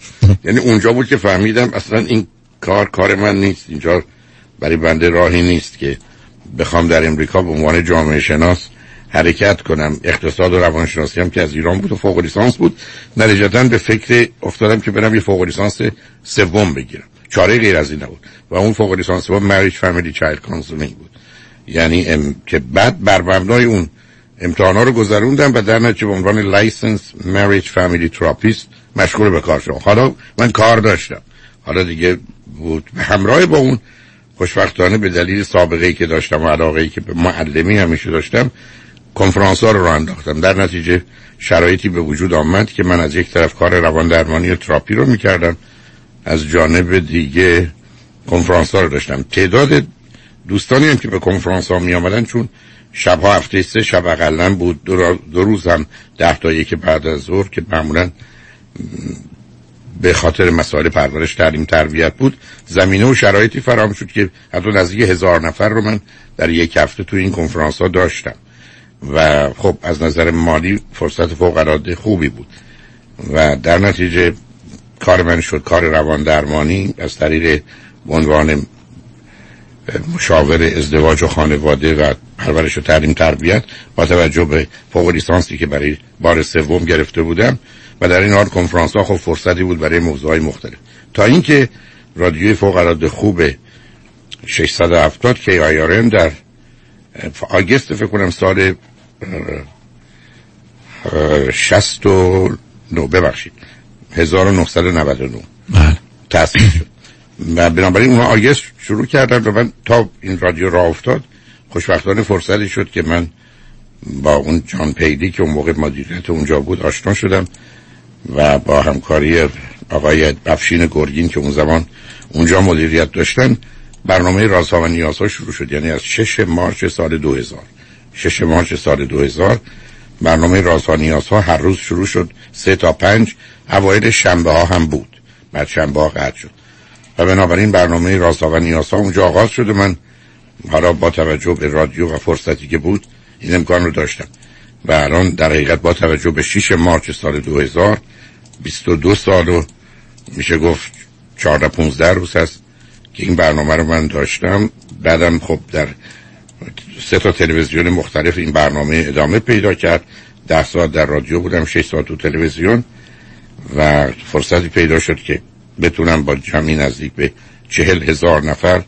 یعنی اونجا بود که فهمیدم اصلا این کار کار من نیست، اینجا برای بنده راهی نیست که بخوام در امریکا به عنوان جامعه شناس حرکت کنم. اقتصاد و روانشناسی هم که از ایران بود و فوق لیسانس بود، نتیجتاً به فکر افتادم که برم یه فوق لیسانس سوم بگیرم، چاره غیر از این نبود. و اون فوق لیسانس سوم مریج فامیلی چایلد کانسلینگ بود، یعنی ام... که بعد بر مبنای اون امتحانا رو گذروندم و در نتیجه به عنوان لایسنس مریج فامیلی تراپیست مشغول به کار شدم. حالا من کار داشتم، حالا دیگه بود همراه با اون خوشبختانه به دلیل سابقه‌ای که داشتم و علاقه‌ای که به معلمی همیشه داشتم، کنفرانس‌ها رو راه انداختم. در نتیجه شرایطی به وجود آمد که من از یک طرف کار روان درمانی و تراپی رو می‌کردم، از جانب دیگه کنفرانس‌ها رو داشتم. تعداد دوستانی هم که به کنفرانس‌ها می‌آمدن، چون شب‌ها هفته سه شب اقلن بود، دو روز هم ده تا یک بعد از ظهر که معمولاً به خاطر مسائل پرورش، تعلیم، تربیت بود، زمینه و شرایطی فراهم شد که حتی نزدیک هزار نفر رو من در یک هفته تو این کنفرانس‌ها داشتم و خب از نظر مالی فرصت فوق‌العاده خوبی بود و در نتیجه کار من شد کار روان درمانی از طریق عنوان مشاور ازدواج و خانواده و پرورش و تعلیم تربیت با توجه به فوق لیسانسی که برای بار سوم گرفته بودم و در این حال کنفرانس‌ها خب فرصتی بود برای موضوع‌های مختلف. تا اینکه رادیوی فوق‌العاده خوب ششصد و هفتاد کی آی آر ام در آگوست فکر کنم سال شصت و نه ببخشید هزار و نهصد و نود و نه تأسیس شد و بنابراین اونها آگوست شروع کردن و من تا این رادیو راه افتاد خوشبختانه فرصتی شد که من با اون جان پیدی که اون موقع مدیریت اونجا بود آشنا شدم و با همکاری آقای افشین گرگین که اون زمان اونجا مدیریت داشتن برنامه رازها و نیازها شروع شد. یعنی از ششم مارس سال دو هزار ششم مارس سال دو هزار برنامه رازها و نیازها هر روز شروع شد، سه تا پنج، اوایل شنبه ها هم بود، بعد شنبه ها قطع شد و بنابراین برنامه رازها و نیازها اونجا آغاز شد. من حالا با توجه به رادیو و فرصتی که بود این امکان رو داشتم و الان در حقیقت با توجه به ششم مارس سال دو هزار بیست و دو سال و میشه گفت چهارده پانزده روز هست که این برنامه رو من داشتم. بعدم خب در سه تا تلویزیون مختلف این برنامه ادامه پیدا کرد، ده ساعت در رادیو بودم، شش ساعت تو تلویزیون و فرصتی پیدا شد که بتونم با جمعی نزدیک به چهل هزار نفر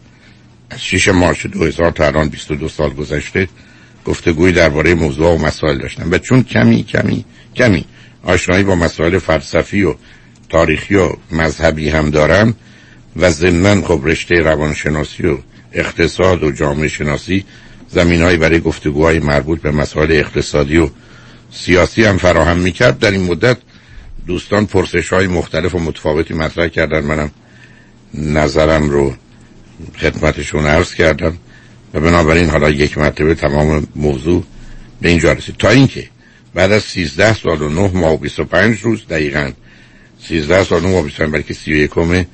از ششم مارس دو هزار تا الان بیست و دو سال گذشته گفتگوی درباره موضوع و مسائل داشتم و چون کمی کمی کمی آشنایی با مسائل فلسفی و تاریخی و مذهبی هم دارم و ضمناً خب رشته روانشناسی و اقتصاد و جامعه شناسی زمینهایی برای گفتگوهای مربوط به مسائل اقتصادی و سیاسی هم فراهم میکرد، در این مدت دوستان پرسش‌های مختلف و متفاوتی مطرح کردن، منم نظرم رو خدمتشون عرض کردم و بنابراین حالا یک مرتبه تمام موضوع به اینجا رسید. تا اینکه بعد از سیزده سال و نه ماه و بیست و پنج روز، دقیقاً سیزده سال و نه ماه و بیست و پنج بلکه سی و یکم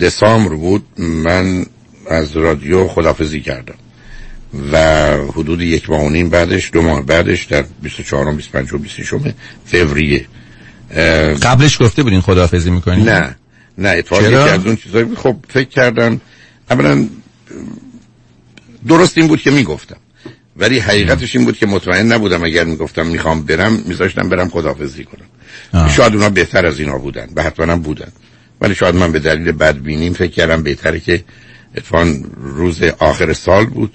دسامبر بود، من از رادیو خداحافظی کردم و حدود یک ماه و نیم بعدش، دو ماه بعدش، در بیست و چهارم، بیست و پنجم و بیست و ششم فوریه قبلش گفته بودین خداحافظی میکنین؟ نه نه اتفاقی که از اون چیزایی بود. خب فکر کردم اولا درست این بود که میگفتم، ولی حقیقتش این بود که مطمئن نبودم اگر میگفتم میخوام برم میذاشتم برم خداحافظی کنم. آه. شاید اونا بهتر از اینا بودن و حتما بودن، ولی شاید من به دلیل بدبینیم فکر کردم بهتره که اتفاقاً روز آخر سال بود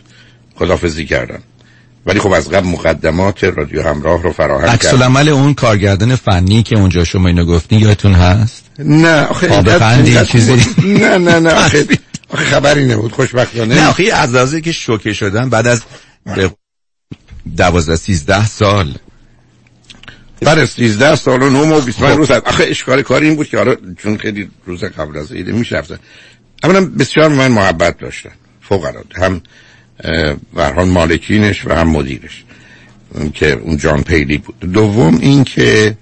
خداحافظی کردم، ولی خب از قبل مقدمات رادیو همراه رو فراهم کردم. عکس العمل اون کارگردان فنی که اونجا شما اینو گفتین یادتون هست؟ نه آخه چیزی نه نه نه آخه خبری نبود خوشبختانه. نه آخه از لحظه‌ای که شوکه شدن بعد از دوازده سیزده سال، بعد سیزده سال و نه و بیست و پنج روز. آخه اشکال کار این بود که حالا چون خیلی روز قبل از عید می‌رفتن، اولا بسیار من محبت داشتن فوق العاده، هم برهان مالکینش و هم مدیرش که اون جان پیلی بود. دوم این که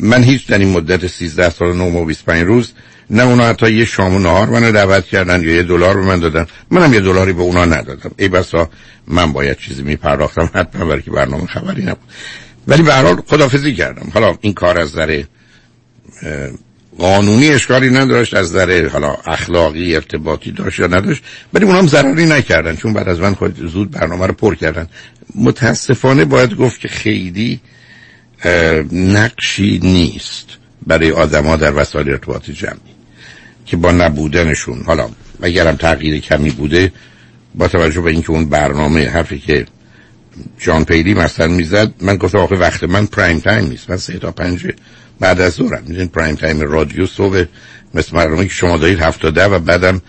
من هیچ در این مدت سیزده سال و نه ماه و بیست و پنج روز نه اونا حتی یه شام و نهار منو دعوت کردن یا یه دلار به من دادن، منم یه دلاری به اونا ندادم، ای بسا من باید چیزی میپرداختم حتما برای که برنامه خبری نبود، ولی به هر حال خداحافظی کردم. حالا این کار از نظر قانونی اشکالی نداشت، از نظر حالا اخلاقی ارتباطی داشت یا نداشت، ولی اونام ضرری نکردن چون بعد از من خود زود برنامه رو پر کردن. متاسفانه باید گفت که خیلی نقشی نیست برای آدم‌ها در وسایل ارتباط جمعی که با نبودنشون، حالا اگرم تغییر کمی بوده، با توجه به اینکه اون برنامه حرفی که جان پیلی مثلا میزد، من گفتم آخه وقت من پرایم تایم نیست، من سه تا پنج بعد از ظهرم، میدونین پرایم تایم رادیو صبح مثل برنامه‌ای که شما دارید هفت تا ده و بعدم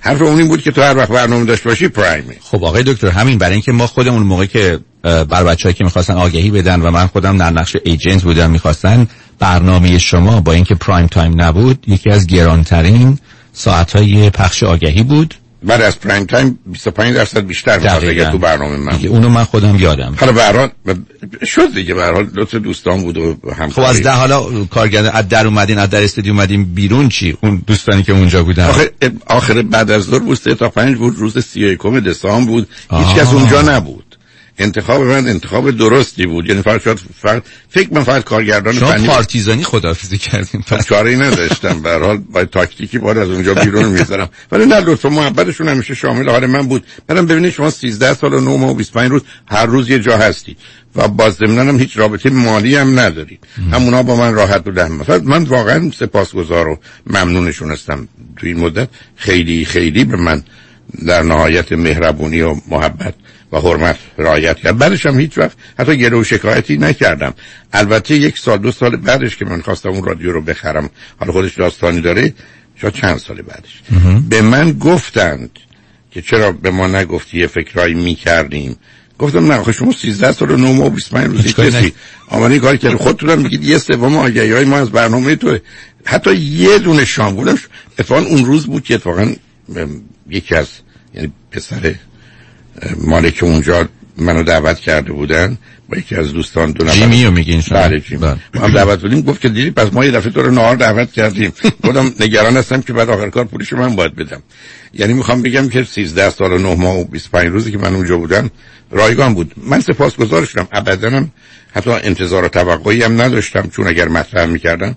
حرف اونین بود که تو هر وقت برنامه داشت باشی پرایمه. خب آقای دکتر همین، برای اینکه ما خودمون موقعی که بر بچه‌ای که می‌خواستن آگهی بدن و من خودم در نقش ایجنت بودم می‌خواستن برنامه شما با اینکه پرایم تایم نبود یکی از گرانترین ساعت‌های پخش آگهی بود. بعد از پرایم تایم بیست و پنج درصد بیشتر می‌خواست اگه تو برنامه من بود. اونو من خودم یادم. حالا به هر حال شد دیگه، به هر حال لطف دوستان بود و هم. خب از ده حالا کارگردان از در اومدین، از در استودیو اومدین بیرون، چی اون دوستانی که اونجا بودن؟ آخه آخر بعد از ظهر بود، سه تا پنج بود، روز سی و یکم دسامبر بود، هیچکس اونجا نبود. انتخاب من انتخاب درستی بود، یعنی فقط فقط فکر من فقط کارگردان فنی پارتیزانی خداحافظی کردیم، چاره‌ای نداشتم. به هر حال با تاکتیکی باید از اونجا بیرون میذارم، ولی نه لطف محبتشون همیشه شامل حال من بود. برام ببینید شما سیزده سال و نه ماه و بیست و پنج روز هر روز یه جا هستی و باز ضمناً هم هیچ رابطه مالی هم ندارید، همونا با من راحت و دهم. من واقعا سپاسگزار و ممنونشون هستم، تو این مدت خیلی خیلی به من در نهایت مهربونی و محبت و حرمت رعایت کرد. بعدش هم هیچ وقت حتی گله و شکایتی نکردم. البته یک سال دو سال بعدش که من خواستم اون رادیو رو بخرم، حالا خودش داستانی داره، شاید چند سال بعدش به من گفتند که چرا به ما نگفتی یه فکرایی میکردیم. گفتم نه آخه شما سیزده سال و نه ماه و بیست و پنج روز کسی آمدین کاری که خودتونم میگید یه سوم آگهی‌های ما از برنامه تو، حتی یه دونه شام گولش اتفاقا اون روز بود که اتفاقا یکی از یعنی پسر مالک اونجا منو دعوت کرده بودن با یکی از دوستان، دو نفر جیمیو میگین شما، ما دعوت بودیم، گفت که دیدی پس ما یه دفعه تو رو نهار دعوت کردیم. خودم نگران هستم که بعد آخر کار پولش من باید بدم، یعنی میخوام بگم که سیزده سال و نه ماه و بیست و پنج روزی که من اونجا بودم رایگان بود. من سپاسگزار شدم، ابداً حتی انتظار و توقعی هم نداشتم، چون اگر مطرح میکردن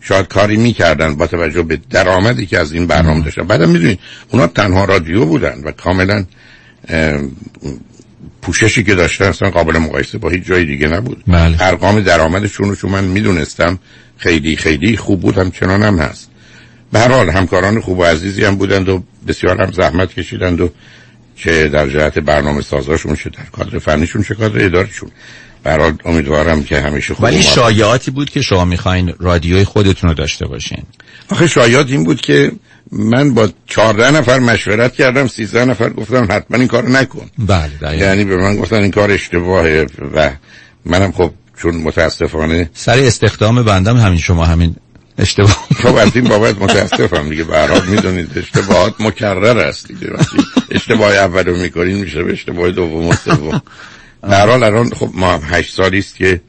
شاید کاری میکردن با توجه به درآمدی که از این برنامه داشتن. بعدم میدونید اونا تنها رادیو بودن و کاملا پوششی که داشتن اصلا قابل مقایسه با هیچ جای دیگه نبود. بله. ارقام درآمدشون رو چون من میدونستم خیلی خیلی خوب بود، همچنان هم هست. به هر حال همکاران خوب و عزیزی هم بودند و بسیار هم زحمت کشیدند، و چه در جهت برنامه سازاشون، چه در کادر فنیشون، چه کادر اداریشون. به هر حال امیدوارم که همیشه خوب. ولی شایعاتی بود که شما میخواین رادیوی خودتون رو داشته باشین. آخه شایعات این بود که من با چهارده نفر مشورت کردم، سیزده نفر گفتم حتما این کارو نکن. بله، یعنی به من گفتن این کار اشتباهه و منم خب چون متاسفانه سر استخدام بندم همین شما همین اشتباه. خب از این بابت متاسفم دیگه، به هر حال میدونید اشتباهات مکرر است دیگه، وقتی اشتباه اولو میکنین میشه اشتباه دوم و سوم. به هر حال الان خب ما هشت سالی است که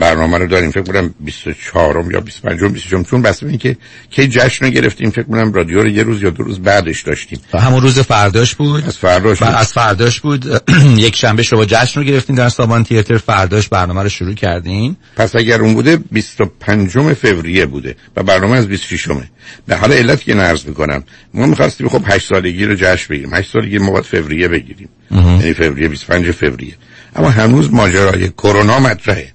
برنامه رو داریم، فکر کنم بیست و چهارم یا بیست و پنجم بیست و ششم، چون بس به اینکه کی جشن رو گرفتیم فکر کنم رادیو رو یه روز یا دو روز بعدش داشتیم، همون روز فرداش بود، از فرداش بود. از فرداش بود یک شنبه شما جشن رو گرفتین در سامان تئاتر، فرداش برنامه رو شروع کردین. پس اگر اون بوده بیست و پنجم فوریه بوده و برنامه از بیست و ششمه. به حال علت که عرض می‌کنم ما می‌خواستیم خب هشت سالگی رو جشن بگیریم، هشت سالگی ما بعد فوریه بگیریم، یعنی فوریه بیست و پنجم فوریه، اما هنوز ماجرای کرونا مطرحه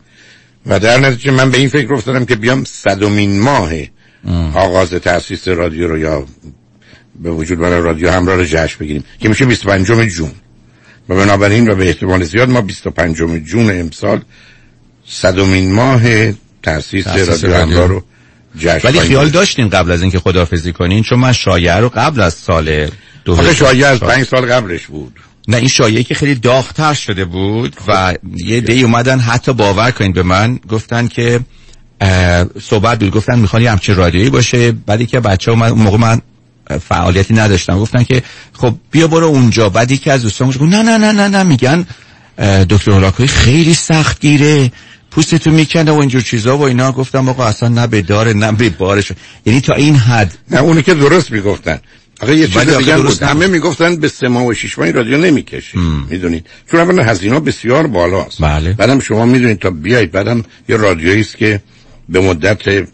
و در نتیجه من به این فکر افتادم که بیام صدومین ماه آغاز تأسیس رادیو رو یا به وجود آمدن رادیو همراه رو جشن بگیریم که میشه بیست و پنجم جون، و بنابراین و به احتمال زیاد ما بیست و پنجم جون امسال صدومین ماه تأسیس رادیو همراه رو جشن بگیریم. ولی خیال داشتین قبل از اینکه خداحافظی کنین؟ چون من شایعه رو قبل از سال دو هزار شایعه از پنج سال قبلش بود. نه این شایعه که خیلی داغ‌تر شده بود و یه دی اومدن حتی باور کنین به من گفتن که صحبت بود، گفتن میخوان یه همچین رادیویی باشه، بعدی که بچه اومد اون موقع من فعالیتی نداشتم، گفتن که خب بیا برو اونجا، بعدی که از دوستان گفتن نه نه نه نه, نه میگن دکتر هلاکویی خیلی سخت گیره، پوستتو میکنه و اینجور چیزا و اینا. گفتم آقا اصلا نه به داره نه به بارش، یعنی تا این حد. نه اونی که درست میگفتن آقا، یه چیز دیگه بود، همه میگفتن به سه ماه و شش ماه رادیو نمیکشید، میدونید چون اولا هزینه بسیار بالاست، بله. بعدم شما میدونید تا بیایید، بعدم یه رادیویی است که به مدت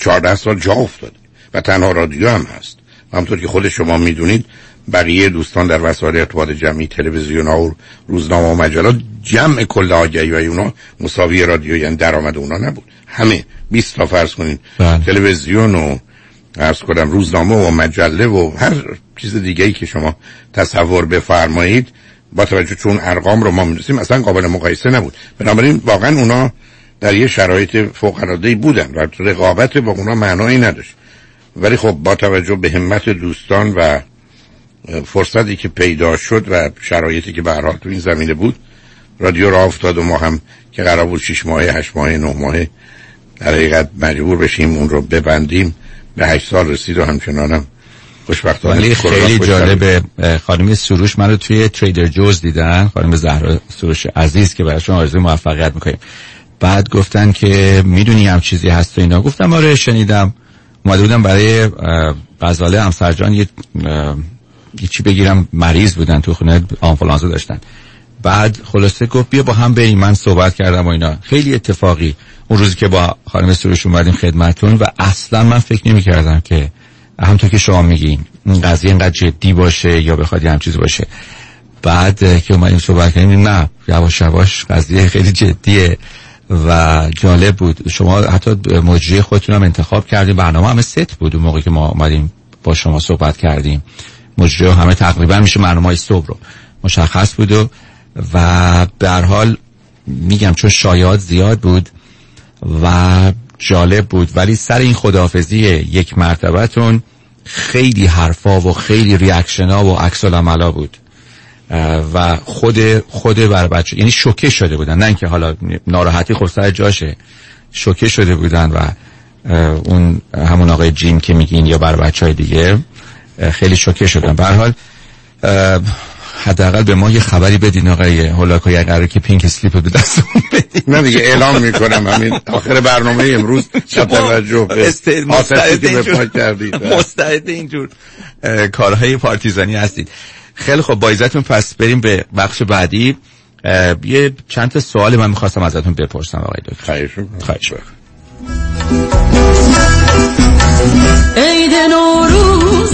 چهارده سال جا افتاده و تنها رادیو هم هست. همونطور که خود شما میدونید بقیه دوستان در وسایل ارتباط جمعی، تلویزیون ها و روزنامه و مجلات، جمع کل آگهی و اونا مساوی رادیو، یعنی درآمد اونا نبود. همه بیست تا فرض کنین بله. تلویزیون و عرض کردم روزنامه و مجله و هر چیز دیگه‌ای که شما تصور بفرمایید، با توجه چون ارقام رو ما می‌دونیم اصلا قابل مقایسه نبود. بنابراین واقعا اونا در یه شرایط فوق‌العاده‌ای بودن و رقابت با اونا معنایی نداشت. ولی خب با توجه به همت دوستان و فرصتی که پیدا شد و شرایطی که به هر حال تو این زمینه بود، رادیو راه افتاد و ما هم که قرار بود شش ماهه، هشت ماهه، نه ماهه در حقیقت مجبور بشیم اون رو ببندیم، به هشت سال رسید و همچنانم خوشبختانه. ولی خیلی جالبه، خانم سروش من رو توی تریدر جوز دیدن، خانم زهرا سروش عزیز که براشون آرزوی موفقیت میکنیم. بعد گفتن که میدونی هم چیزی هست و اینا، گفتم آره شنیدم، اومده بودم برای غزاله همسرجان یه چی بگیرم، مریض بودن تو خونه، آنفولانزا داشتن. بعد خلاصه گفت بیا با هم بریم، من صحبت کردم و اینا. خیلی اتفاقی اون روزی که با خانم سروش اومدیم خدمتتون و اصلا من فکر نمی‌کردم که همونطور که شما میگین این قضیه اینقدر جدی باشه یا بخواد یه همچین چیزی باشه. بعد که اومدیم صحبت کردیم، نه یواش یواش قضیه خیلی جدیه و جالب بود. شما حتی مجری خودتون هم انتخاب کردید، برنامه همه ست بود اون موقعی که ما اومدیم با شما صحبت کردیم. مجری همه تقریبا میشه برنامه‌های صبح رو مشخص بود و و به هر حال میگم چون شایعات زیاد بود و جالب بود. ولی سر این خداحافظی یک مرتبهتون خیلی حرفا و خیلی ریاکشنا و عکس العملا بود و خود خود بر بچه، یعنی شوکه شده بودن، نه اینکه حالا ناراحتی خسته جاشه، شوکه شده بودن. و اون همون آقای جیم که میگین یا بر بچهای دیگه خیلی شوکه شدن. به هر حال حداقل به ما یه خبری بدین آقای هلاکویی، اگر که پینک اسلیپ رو به دستمون بدین. من دیگه اعلام میکنم همین آخر برنامه امروز شب توجه به آفتی که بپا کردید، مستعد اینجور کارهای پارتیزانی هستید. خیلی خب با اجازهتون پس بریم به بخش بعدی. یه چند تا سوال من میخواستم ازتون بپرسم آقای دکتر. خیلی شکر. خیلی شکر. عید نوروز،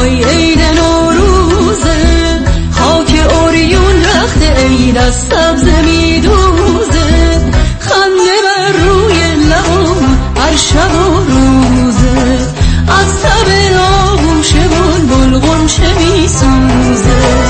آی عید نوروز، خاک اوریون رخت عید از سبز میدوزه، خنده بر روی لبم هر شب و روزه، از تب آغوش بلبل غنچه میسوزه.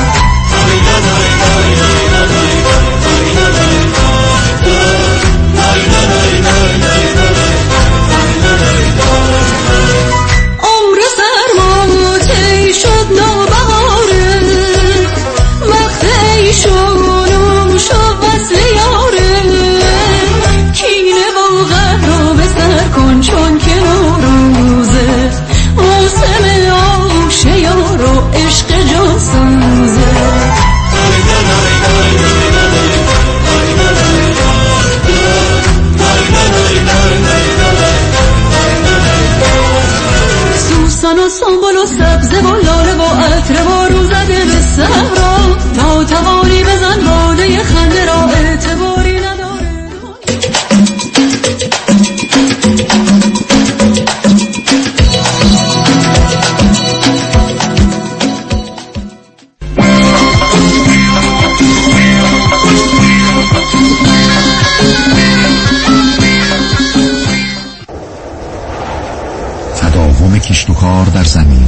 در زمین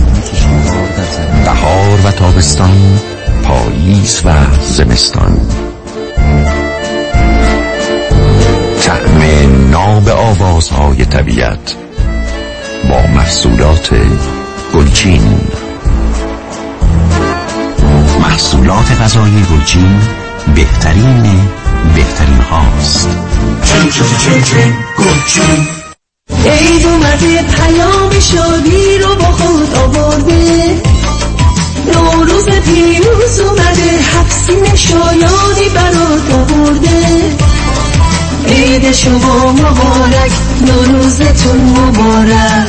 بهار و تابستان، پاییز و زمستان، طعم ناب آوازهای طبیعت با محصولات گلچین. محصولات غذایی گلچین بهترین بهترین هاست. چین چین چین چین گلچین. عید اومده، پیام شادی رو با خود آورده، نوروز پیروز اومده، حبسین شایان شما مبارک، نوروزتون مبارک.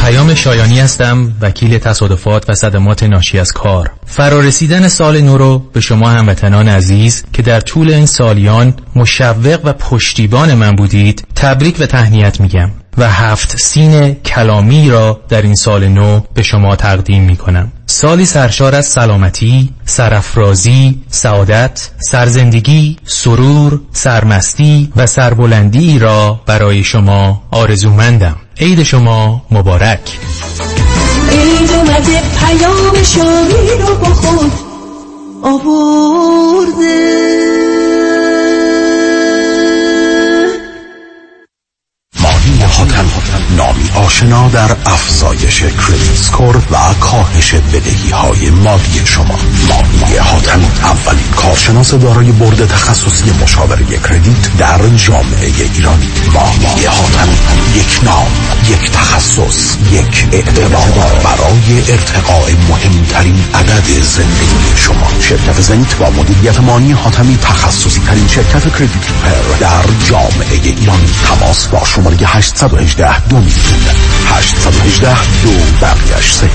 پیام شایانی هستم، وکیل تصادفات و صدمات ناشی از کار. فرارسیدن سال نو رو به شما هموطنان عزیز که در طول این سالیان مشوق و پشتیبان من بودید تبریک و تهنیت میگم و هفت سین کلامی را در این سال نو به شما تقدیم میکنم. سالی سرشار از سلامتی، سرافرازی، سعادت، سرزندگی، سرور، سرمستی و سربلندی را برای شما آرزومندم. عید شما مبارک. عید اومده، پیام شامی رو با خود آورده. مانی حاتمی، نامی آشنا در افزایش کریدیت اسکور و کاهش بدهی‌های مالی شما. مانی حاتمی، اولین کارشناس دارای برد تخصصی مشاوره کریدیت در جامعه ایرانی. مانی حاتمی، یک نام، یک تخصص، یک اعتبار برای ارتقاء مهمترین عدد زندگی شما. شرکت زنیت با مدیریت مانی حاتمی، تخصصی ترین شرکت کریدیت ریپر در جامعه ایرانی. تماس با شماره هشت یک هشت دو میلیون هشت یک هشت دو بقیه‌اش صفر.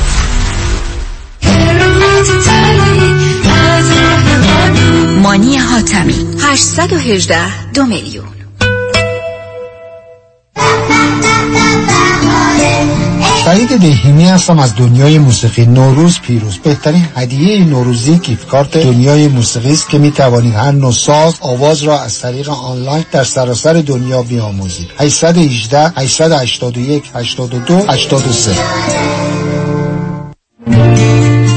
مانی حاتمی هشت یک هشت دو میلیون. سعید دهیمی هستم از دنیای موسیقی. نوروز پیروز. بهترین هدیه نوروزی گیفت کارت دنیای موسیقی است که می توانید هر نوع ساز آواز را از طریق آنلاین در سراسر دنیا بیاموزید. هشت یک هشت هشت هشت یک هشتاد و دو هشتاد و سه.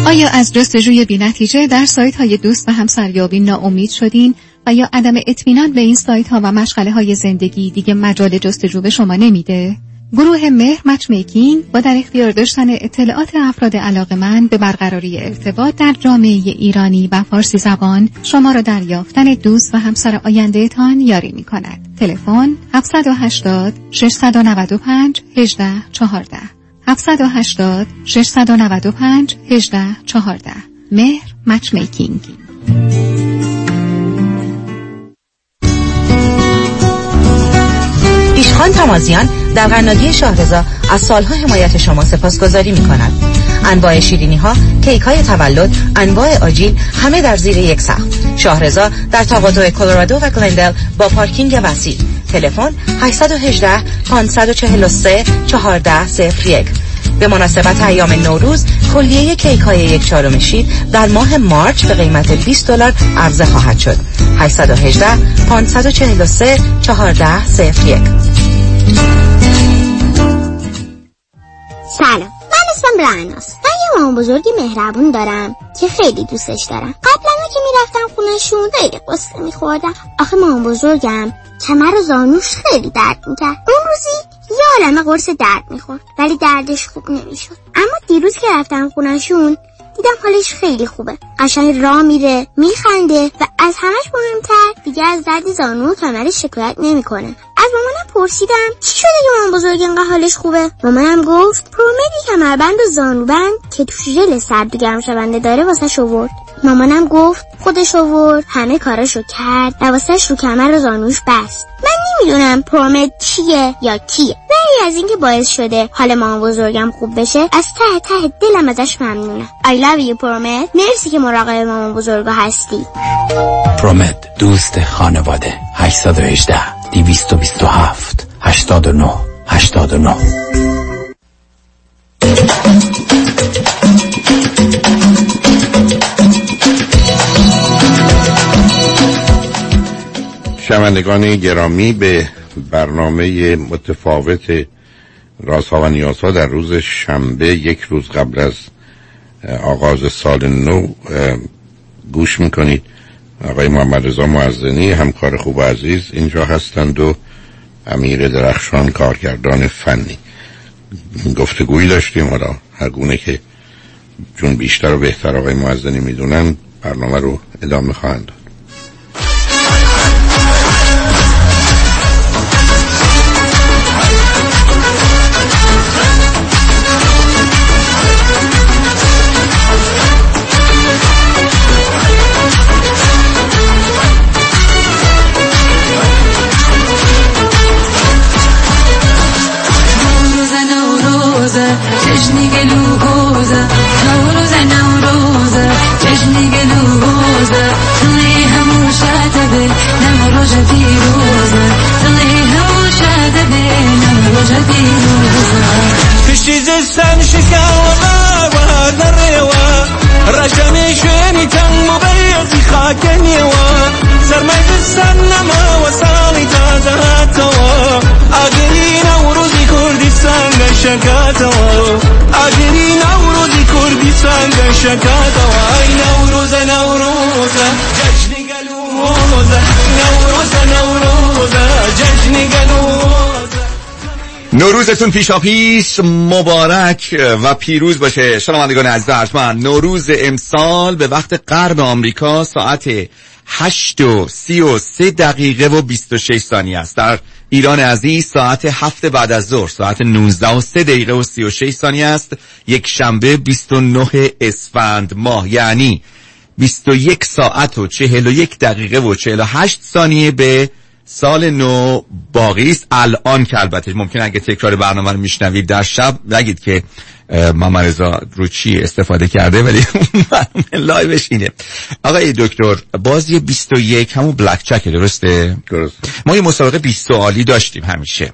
آیا از جستجوی بی‌نتیجه در سایت های دوست و همسریابی ناامید شدین و یا عدم اطمینان به این سایت ها و مشغله های زندگی دیگه مجال جستجو به شما نمیده؟ گروه مهر مچ میکینگ با در اختیار داشتن اطلاعات افراد علاقه‌مند به برقراری ارتباط در جامعه ایرانی و فارسی زبان شما را در یافتن دوست و همسر آینده‌تان یاری می‌کند. تلفن هفت هشت صفر شش نه پنج یک هشت یک چهار هفت هشت صفر شش نه پنج یک هشت یک چهار. مهر مچ میکینگ. پیشخان تامازیان در قنادی شهرزاد از سالها حمایت شما سپاسگزاری می‌کند. انواع شیرینی‌ها، کیک‌های تولد، انواع آجیل، همه در زیر یک سقف. شهرزاد در تاقاتو کلرادو و گلندل با پارکینگ وسیع. تلفن هشت یک هشت پنج چهار سه یک چهار صفر یک. به مناسبت ایام نوروز کلیه کیک‌های یک چهارم شیر در ماه مارچ به قیمت بیست دلار عرضه خواهد شد. هشت یک هشت پنج چهار سه یک چهار صفر یک. سلام، من اسمم رعناست. من یه مامان بزرگی مهربون دارم که خیلی دوستش دارم. قبلا که میرفتم خونه‌شون خیلی قصه می‌خوردم. آخه مامان بزرگم کمر و زانوش خیلی درد می‌کرد. اون روزی یه عالمه قرص درد می‌خورد ولی دردش خوب نمی‌شد. اما دیروز که رفتم خونه‌شون دیدم حالش خیلی خوبه. قشنگ راه میره، میخنده و از همش مهمتر دیگه از درد زانو و کمرش شکایت نمی‌کنه. از مامانم پرسیدم چی شده که مامان بزرگ اینقدر حالش خوبه؟ مامانم گفت پرومت کمربند و زانوبند که توش ژل سرد و گرم شونده داره واسش آورد. مامانم گفت خودش آورد، همه کاراشو کرد، واسش رو کمر و زانوش بست. من نمیدونم پرومت چیه یا کیه، ولی از اینکه باعث شده حال مامان بزرگم خوب بشه از ته ته دلم ازش ممنونم. I love you پرومت. مرسی که مراقب مامان بزرگا هستی. پرومت، دوست خانواده. هشت یک هشت دویست و بیست و هفت هشتاد و نه هشتاد و نه. شنوندگان گرامی، به برنامه متفاوت رازها و نیازها در روز شنبه یک روز قبل از آغاز سال نو گوش میکنید. آقای محمد رضا موذنی همکار خوب و عزیز اینجا هستند و امیر درخشان کارگردان فنی. گفتگویی داشتیم، حالا هر گونه که چون بیشتر و بهتر آقای موذنی میدونن برنامه رو ادامه خواهند داد. نوروزتون پیشا پیش مبارک و پیروز باشه شنوندگان عزیز ارجمند. نوروز امسال به وقت غرب آمریکا ساعت هشت و سی و سه دقیقه و بیست و شش ثانیه است. در ایران عزیز ساعت هفت بعد از ظهر ساعت نوزده و سه دقیقه و سی و شش ثانیه است. یک شنبه بیست و نه اسفند ماه، یعنی بیست و یک ساعت و چهل و یک دقیقه و چهل و هشت ثانیه به سال نو باقی است. الان که البته ممکنه اگه تکرار برنامه رو میشنوید در شب نگید که محمد رضا رو چی استفاده کرده، ولی لایوش اینه. آقای دکتر، باز یه بیست و یک همون بلک چکه، درسته؟ درست. ما یه مسابقه بیست سوالی داشتیم همیشه.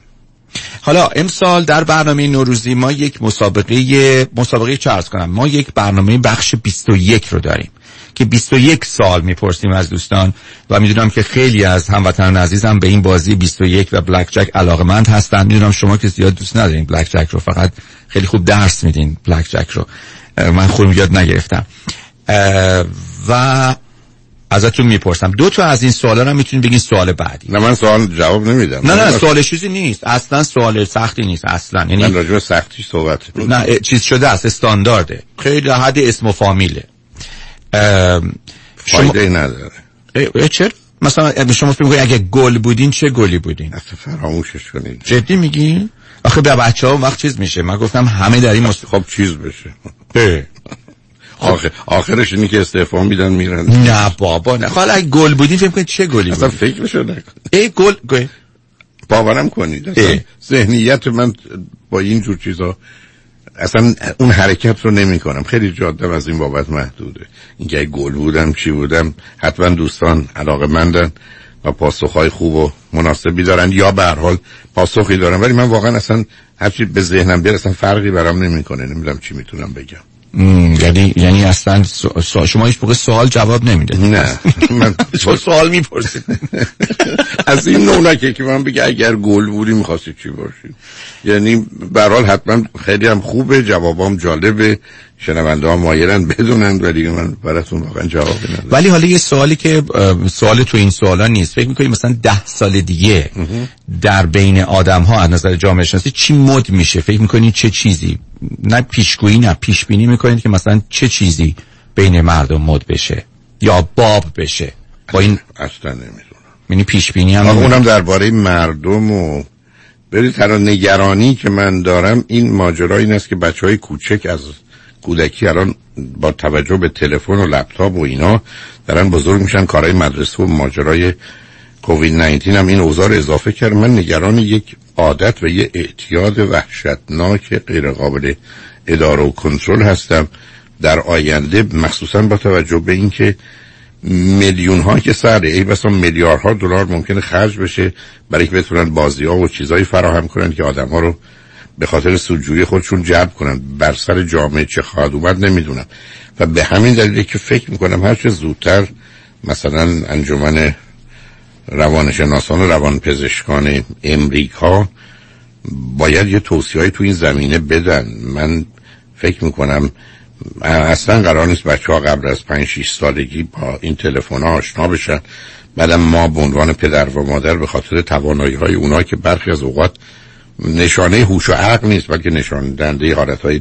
حالا امسال در برنامه نوروزی ما یک مسابقه مسابقه چه عرض کنم، ما یک برنامه بخش بیست و یک رو داریم که بیست و یک سال میپرسیم از دوستان و میدونم که خیلی از هموطنان عزیزم به این بازی بیست و یک و بلک جک علاقه‌مند هستن. میدونم شما که زیاد دوست ندارین بلک جک رو، فقط خیلی خوب درس میدین بلک جک رو، من خودم یاد نگرفتم و ازتون میپرسم. دو تا از این سوالا رو میتونین بگین سوال بعدی. نه من سوال جواب نمیدم. نه نه سوال چیزی نیست اصلا، سوال سختی نیست اصلا، یعنی راجع به سختی صحبت نه چیز شده است، استاندارده، خیلی حد اسم و فامیله، فایده نداره. ای چرا؟ مثلا شما میگید اگه گل بودین چه گلی بودین؟ اصلا فراموشش کنید. جدی میگی؟ آخه به بچه‌ها وقت چیز میشه. من گفتم همه در این مست... خب چیز بشه. آخه آخرش اینی که استعفام میدن میرن. نه بابا نه. حالا اگه گل بودین فکر کنید چه گلی؟ اصلا فکرشو نکن. ای گل گل. باورم کنید. اصلا ذهنیت من با این جور چیزا اصلا اون حرکت رو نمی کنم. خیلی جادم از این بابت محدوده. اینکه گل بودم چی بودم، حتما دوستان علاقه‌مندن و پاسخهای خوب و مناسبی دارن یا به هر حال پاسخی دارن، ولی من واقعا اصلا هرچی به ذهنم بیاد اصلا فرقی برام نمیکنه. نمیدونم چی میتونم بگم. یعنی یعنی اصلا سو... شما هیچ موقع سوال جواب نمیده؟ نه من چون سوال میپرسید از این نونکه که من بگه اگر گل بودی میخواستی چی باشی، یعنی به هر حال حتما خیلی هم خوبه، جوابام جالبه، شنونده ها مایلن بدونن، ولی من براتون واقعا جواب ندارم. ولی حالا یه سوالی که سوال تو این سوالا نیست، فکر میکنی مثلا ده سال دیگه در بین آدم ها از نظر جامعه شناسی چی مد میشه؟ فکر میکنی چه چیزی، نه پیشگویی نه پیش بینی میکنید که مثلا چه چیزی بین مردم مد بشه یا باب بشه؟ با این اصلا نمیدونم. یعنی پیش بینی هم اونم درباره مردم و برید. تنها نگرانی که من دارم این ماجرا این است که بچهای کوچک از کودکی الان با توجه به تلفن و لپتاپ و اینا دارن بزرگ میشن، کارهای مدرسه و ماجرای کووید نوزده هم این اوضاع رو اضافه کرد. من نگران یک عادت و یک اعتیاد وحشتناک غیر قابل اداره و کنترل هستم در آینده، مخصوصا با توجه به اینکه میلیون ها که سر ای بسا میلیاردها دلار ممکنه خرج بشه برای اینکه بتونن بازی ها و چیزایی فراهم کنن که آدم ها رو به خاطر سودجویی خودشون جلب کنن، بر سر جامعه چه خواهد اومد نمیدونم. و به همین دلیله که فکر میکنم هر چه زودتر مثلا انجمن روانشناسان و روانپزشکان امریکا باید یه توصیه‌ای تو این زمینه بدن. من فکر میکنم اصلا قرار نیست بچه‌ها قبل از پنج شش سالگی با این تلفن‌ها آشنا بشن، بعدم ما به عنوان پدر و مادر به خاطر توانایی‌های اونها که برخی از اوقات نشانه هوش و عقل نیست بلکه نشانه دنده حالتهای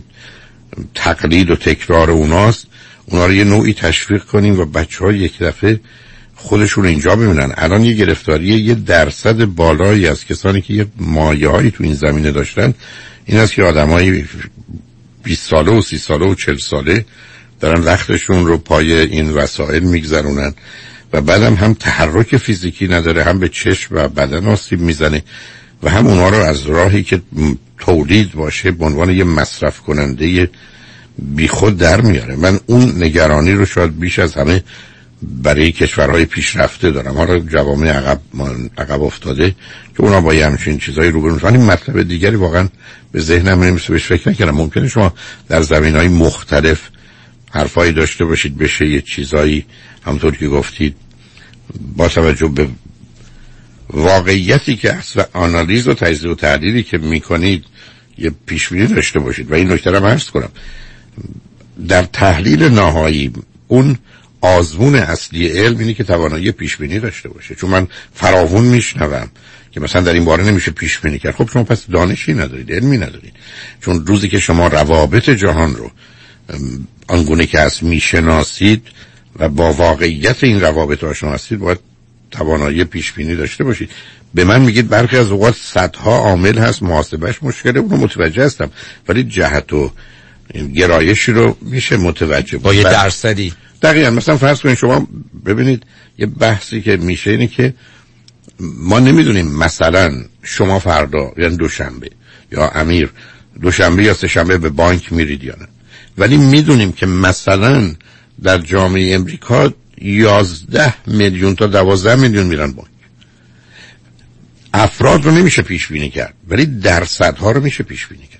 تقلید و تکرار اوناست، اونا رو یه نوعی تشویق کنیم و بچه‌ها یک دفعه خودشون اینجا ببینن. الان یه گرفتاری یه درصد بالایی از کسانی که یه مایه‌هایی تو این زمینه داشتن این است که آدمای بیست ساله و سی ساله و چهل ساله دارن وقتشون رو پای این وسایل میگذرونن و بعدم هم تحرک فیزیکی نداره، هم به چشم و بدن آسیب میزنه و هم اونا رو از راهی که تولید باشه به عنوان یه مصرف کننده بیخود در میاره. من اون نگرانی رو شاید بیش از همه برای کشورهای پیشرفته دارم، حالا جوامع عقب عقب افتاده که اونا با همین چیزای روبرو میشن. این مطلب دیگری واقعا به ذهنم نمیشه، بهش فکر نکردم. ممکنه شما در زمینهای مختلف حرفایی داشته باشید، بشه یه چیزایی همونطور که گفتید با توجه به واقعیتی که هست و آنالیز و تجزیه و تحلیلی که میکنید یه پیشبینی داشته باشید. و این نکته رو عرض کنم، در تحلیل نهایی اون آزمون اصلی علم اینه که توانایی پیشبینی داشته باشه. چون من فراوون میشنوم که مثلا در این باره نمیشه پیشبینی کرد. خب شما پس دانشی ندارید، علمی ندارید. چون روزی که شما روابط جهان رو آنگونه که هست میشناسید و با واقعیت این روابط آشنا هستید، باید توانایی پیشبینی داشته باشید. به من میگید برخی از اوقات صدها عامل هست، محاسبهش مشکله، اون رو متوجه هستم، ولی جهت و گرایشی رو میشه متوجه با یه درصدی. دقیقاً مثلا فرض کنید شما ببینید یه بحثی که میشه اینه که ما نمیدونیم مثلا شما فردا یعنی دوشنبه یا امیر دوشنبه یا سه شنبه به بانک میرید یا نه، ولی میدونیم که مثلا در جامعه امریکا یازده میلیون تا دوازده میلیون میرن بانک. افراد رو نمیشه پیش بینی کرد، ولی درصدها رو میشه پیش بینی کرد.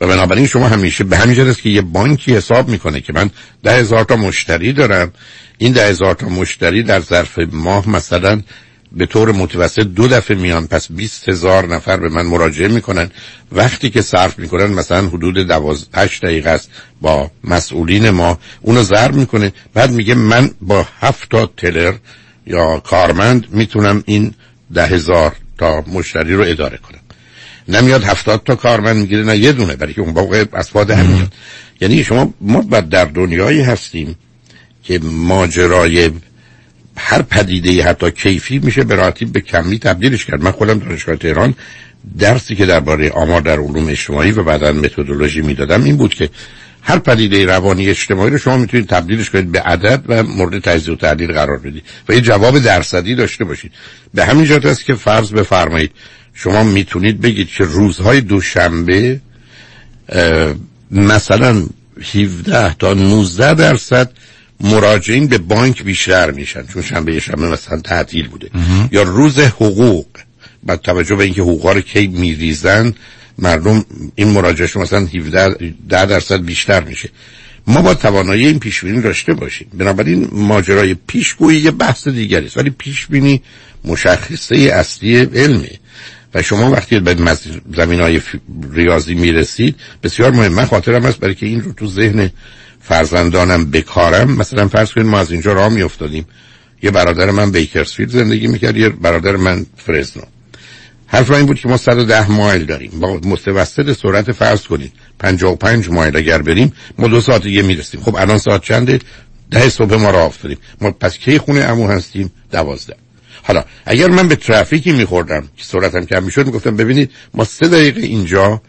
و بنابراین شما همیشه به همین جهت که یه بانکی حساب میکنه که من ده هزار تا مشتری دارم، این ده هزار تا مشتری در ظرف ماه مثلا به طور متوسط دو دفعه میان، پس بیست هزار نفر به من مراجعه میکنن. وقتی که صرف میکنن مثلا حدود دوازده هشت دقیقه است با مسئولین ما، اونو ضرب میکنه، بعد میگه من با هفت تا تلر یا کارمند میتونم این ده هزار تا مشتری رو اداره کنم. نمیاد هفتاد تا کارمند میگیره، نه یه دونه، برای که اون باقی اسباد هم میاد. یعنی شما ما در دنیایی هستیم که ماجرای هر پدیده حتی کیفی میشه به راحتی به کمی تبدیلش کرد. من خودم دانشگاه تهران درسی که درباره آمار در علوم اجتماعی و بعداً متدولوژی میدادم این بود که هر پدیده روانی اجتماعی رو شما میتونید تبدیلش کنید به عدد و مورد تجزیه و تحلیل قرار بدید و یه جواب درصدی داشته باشید. به همین جهت است که فرض بفرمایید شما میتونید بگید که روزهای دوشنبه مثلا هفده تا نوزده درصد مراجعین به بانک بیشتر میشن چون شنبه شنبه مثلا تعطیل بوده مهم. یا روز حقوق، با توجه به اینکه حقوقا رو کی میریزن مردم، این مراجعش مثلا هفده ده درصد بیشتر میشه. ما با توانایی این پیش بینی داشته باشیم. بنابراین ماجرای پیشگویی یه بحث دیگری است، ولی پیش بینی مشخصه اصلی علمه و شما وقتی به زمینهای ریاضی میرسید بسیار مهم. من خاطرم هست برای که این رو تو ذهن فرزندانم بکارم، مثلا فرض کنید ما از اینجا راه میافتادیم، یه برادر من بیکرزفیلد زندگی میکرد، یه برادر من فرزنو. حرف این بود که ما صد و ده مایل داریم، با متوسط سرعت فرض کنید پنجاه و پنج مایل اگر بریم ما دو ساعت دیگه میرسیم. خب الان ساعت چنده؟ ده صبح ما راه افتادیم، ما پس کی خونه عمو هستیم؟ دوازده. حالا اگر من به ترافیکی میخوردم که سرعتم کم میشد میگفتم ببینید ما سه دقیقه اینجا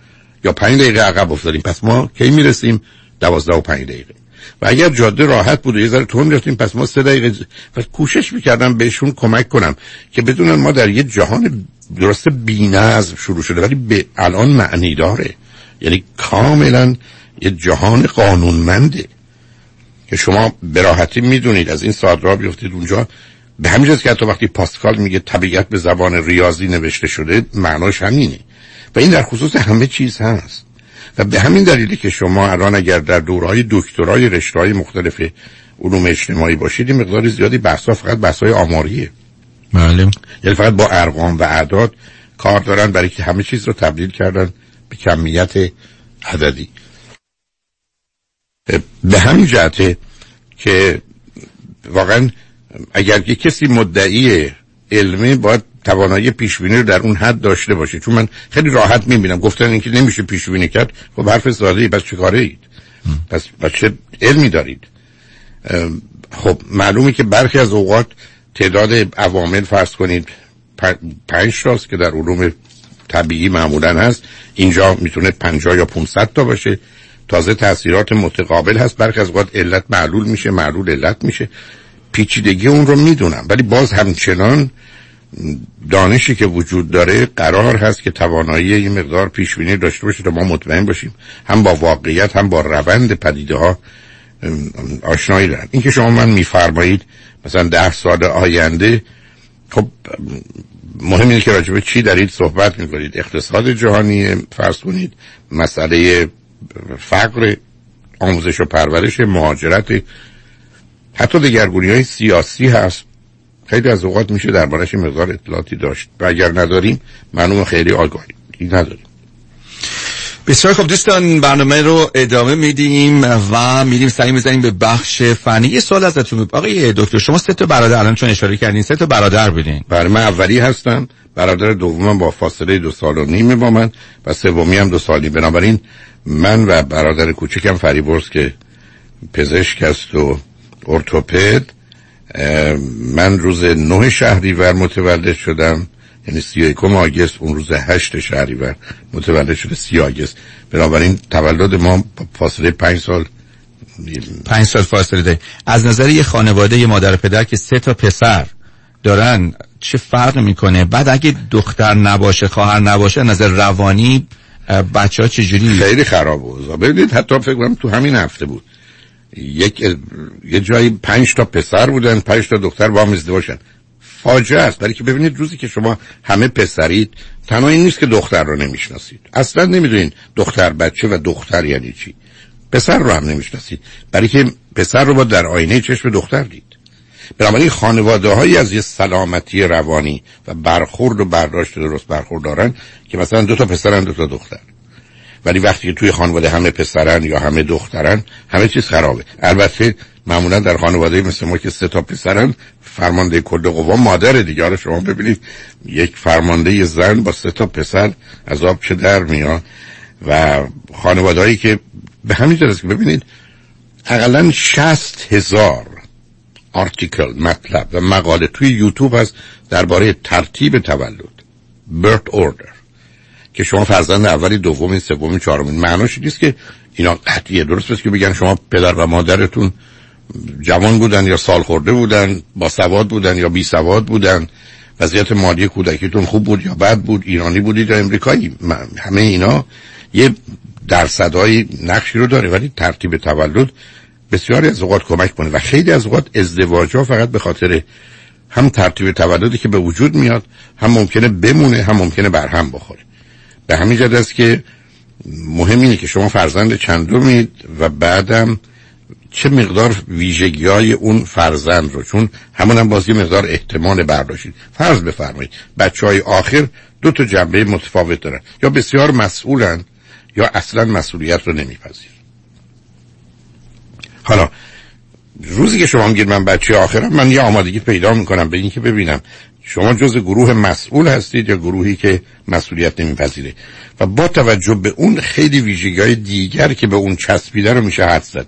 یا پنج دقیقه عقب افتادیم، پس ما کی میرسیم؟ دوازده و پنج دقیقه. و اگر جاده راحت بود و یه ذره تون رفتیم، پس ما سه دقیقه. و کوشش میکردم بهشون کمک کنم که بدونن ما در یه جهان درسته بی‌نظم شروع شده، ولی به الان معنی داره، یعنی کاملا یه جهان قانونمنده که شما به راحتی میدونید از این ساعت را بیفتید اونجا. به همین جهت که حتی وقتی پاسکال میگه طبیعت به زبان ریاضی نوشته شده، معناش همینه و این در خصوص همه چیز هست. و به همین دلیلی که شما الان اگر در دورهای دکترای رشته‌های مختلف علوم اجتماعی باشید، این مقدار زیادی بحث‌ها فقط بحث‌های آماریه. معلوم. یعنی فقط با ارقام و اعداد کار دارن، برای که همه چیز رو تبدیل کردن به کمیت عددی. به همین جهته که واقعا اگر یک کسی مدعی علمی باید توانایی پیشبینی رو در اون حد داشته باشه. چون من خیلی راحت میبینم گفتن اینکه نمیشه پیشبینی کرد، خب حرف ساده‌ای، بس چه کاره اید؟ پس چه علمی دارید؟ خب معلومه که برخی از اوقات تعداد عوامل فرض کنید پنج تاست که در علوم طبیعی معمولا هست، اینجا میتونه پنجاه یا پانصد تا باشه. تازه تاثیرات متقابل هست، برخی از اوقات علت معلول میشه، معلول علت میشه. پیچیدگی اون رو میدونم، ولی باز همچنان دانشی که وجود داره قرار هست که توانایی این مقدار پیشبینی داشته باشه تا ما مطمئن باشیم هم با واقعیت هم با روند پدیده ها آشنایی دارن. این که شما من میفرمایید مثلا ده سال آینده، خب مهم اینه که راجبه چی دارید صحبت میکنید؟ اقتصاد جهانی، فرض کنید مسئله فقر، آموزش و پرورش، مهاجرت، حتی دگرگونی‌های سیاسی هست. خیلی از اوقات میشه درباره‌اش مقدار اطلاعاتی داشت و اگر نداریم معلومه خیلی آگاهی نداریم. بسیار خوب دوستان، برنامه رو ادامه میدیم و میریم سعی میزنیم به بخش فنی. یه سوال ازتون آقای دکتر، شما سه تا برادر، الان چون اشاره کردین سه تا برادر بودین. بله، من اولی هستم، برادر دومم با فاصله دو سال و نیم با من و سومی هم دو سالی. بنابراین من و برادر کوچکم فریبرز که پزشک است و ارتوپد، من روز نه شهریور متولد شدم، یعنی سی و یکم آگوست، اون روز هشت شهریور متولد شده، سی آگوست. بنابراین تولد ما فاصله پنج سال پنج سال فاصله ده. از نظر یه خانواده، یه مادر پدر که سه تا پسر دارن چه فرق میکنه؟ بعد اگه دختر نباشه، خواهر نباشه، نظر روانی بچه ها چجوری؟ خیلی خراب اوضاع. ببینید حتی فکر کنم تو همین هفته بود یک یه جایی پنج تا پسر بودن، پنج تا دختر با هم ازدواجن. فاجعه است، برای که ببینید روزی که شما همه پسرید، تنها این نیست که دختر رو نمیشناسید، اصلا نمیدونید دختر بچه و دختر یعنی چی، پسر رو هم نمیشناسید، برای که پسر رو با در آینه چشم دختر دید. بنابراین خانواده هایی از یه سلامتی روانی و برخورد و برداشت درست برخورد دارن که مثلا دو تا پسرن دو تا دختر، ولی وقتی که توی خانواده همه پسرن یا همه دخترن همه چیز خرابه. البته معمولا در خانواده مثل ما که سه تا پسرن، فرمانده کل قوا مادر دیگه. آره شما ببینید یک فرمانده زن با سه تا پسر از آب چه در میاد. و خانوادهایی که به همین طور است که ببینید حداقل شصت هزار آرتیکل، مطلب و مقاله توی یوتیوب هست درباره ترتیب تولد، برت اوردر، که شما فرزند اولی، دومی، سومی، چهارمی. معناش نیست که اینا قطعیه. درست است که بگن شما پدر و مادرتون جوان بودن یا سال خورده بودن، با سواد بودن یا بی سواد بودن، وضعیت مالی کودکیتون خوب بود یا بد بود، ایرانی بودید یا امریکایی، همه اینا یه درصدهای نقشی رو داره، ولی ترتیب تولد بسیاری از اوقات کمک کنه. و خیلی از اوقات ازدواج‌ها فقط به خاطر هم ترتیب تولدی که به وجود میاد، هم ممکنه بمونه، هم ممکنه برهم بخوره. به همین جهت است که مهم اینه که شما فرزند چندمید و بعدم چه مقدار ویژگی‌های اون فرزند رو، چون همون هم باز یه مقدار احتمال برداشتید. فرض بفرمایید بچه‌های آخر دو تا جنبه متفاوت دارن، یا بسیار مسئولن یا اصلا مسئولیت رو نمیپذیرن. حالا روزی که شما میگید من بچه آخرم، من یه آمادگی پیدا میکنم به این که ببینم شما جز گروه مسئول هستید یا گروهی که مسئولیت نمیپذیره، و با توجه به اون خیلی ویژگی‌های دیگر که به اون چسبیده رو میشه حدس زد.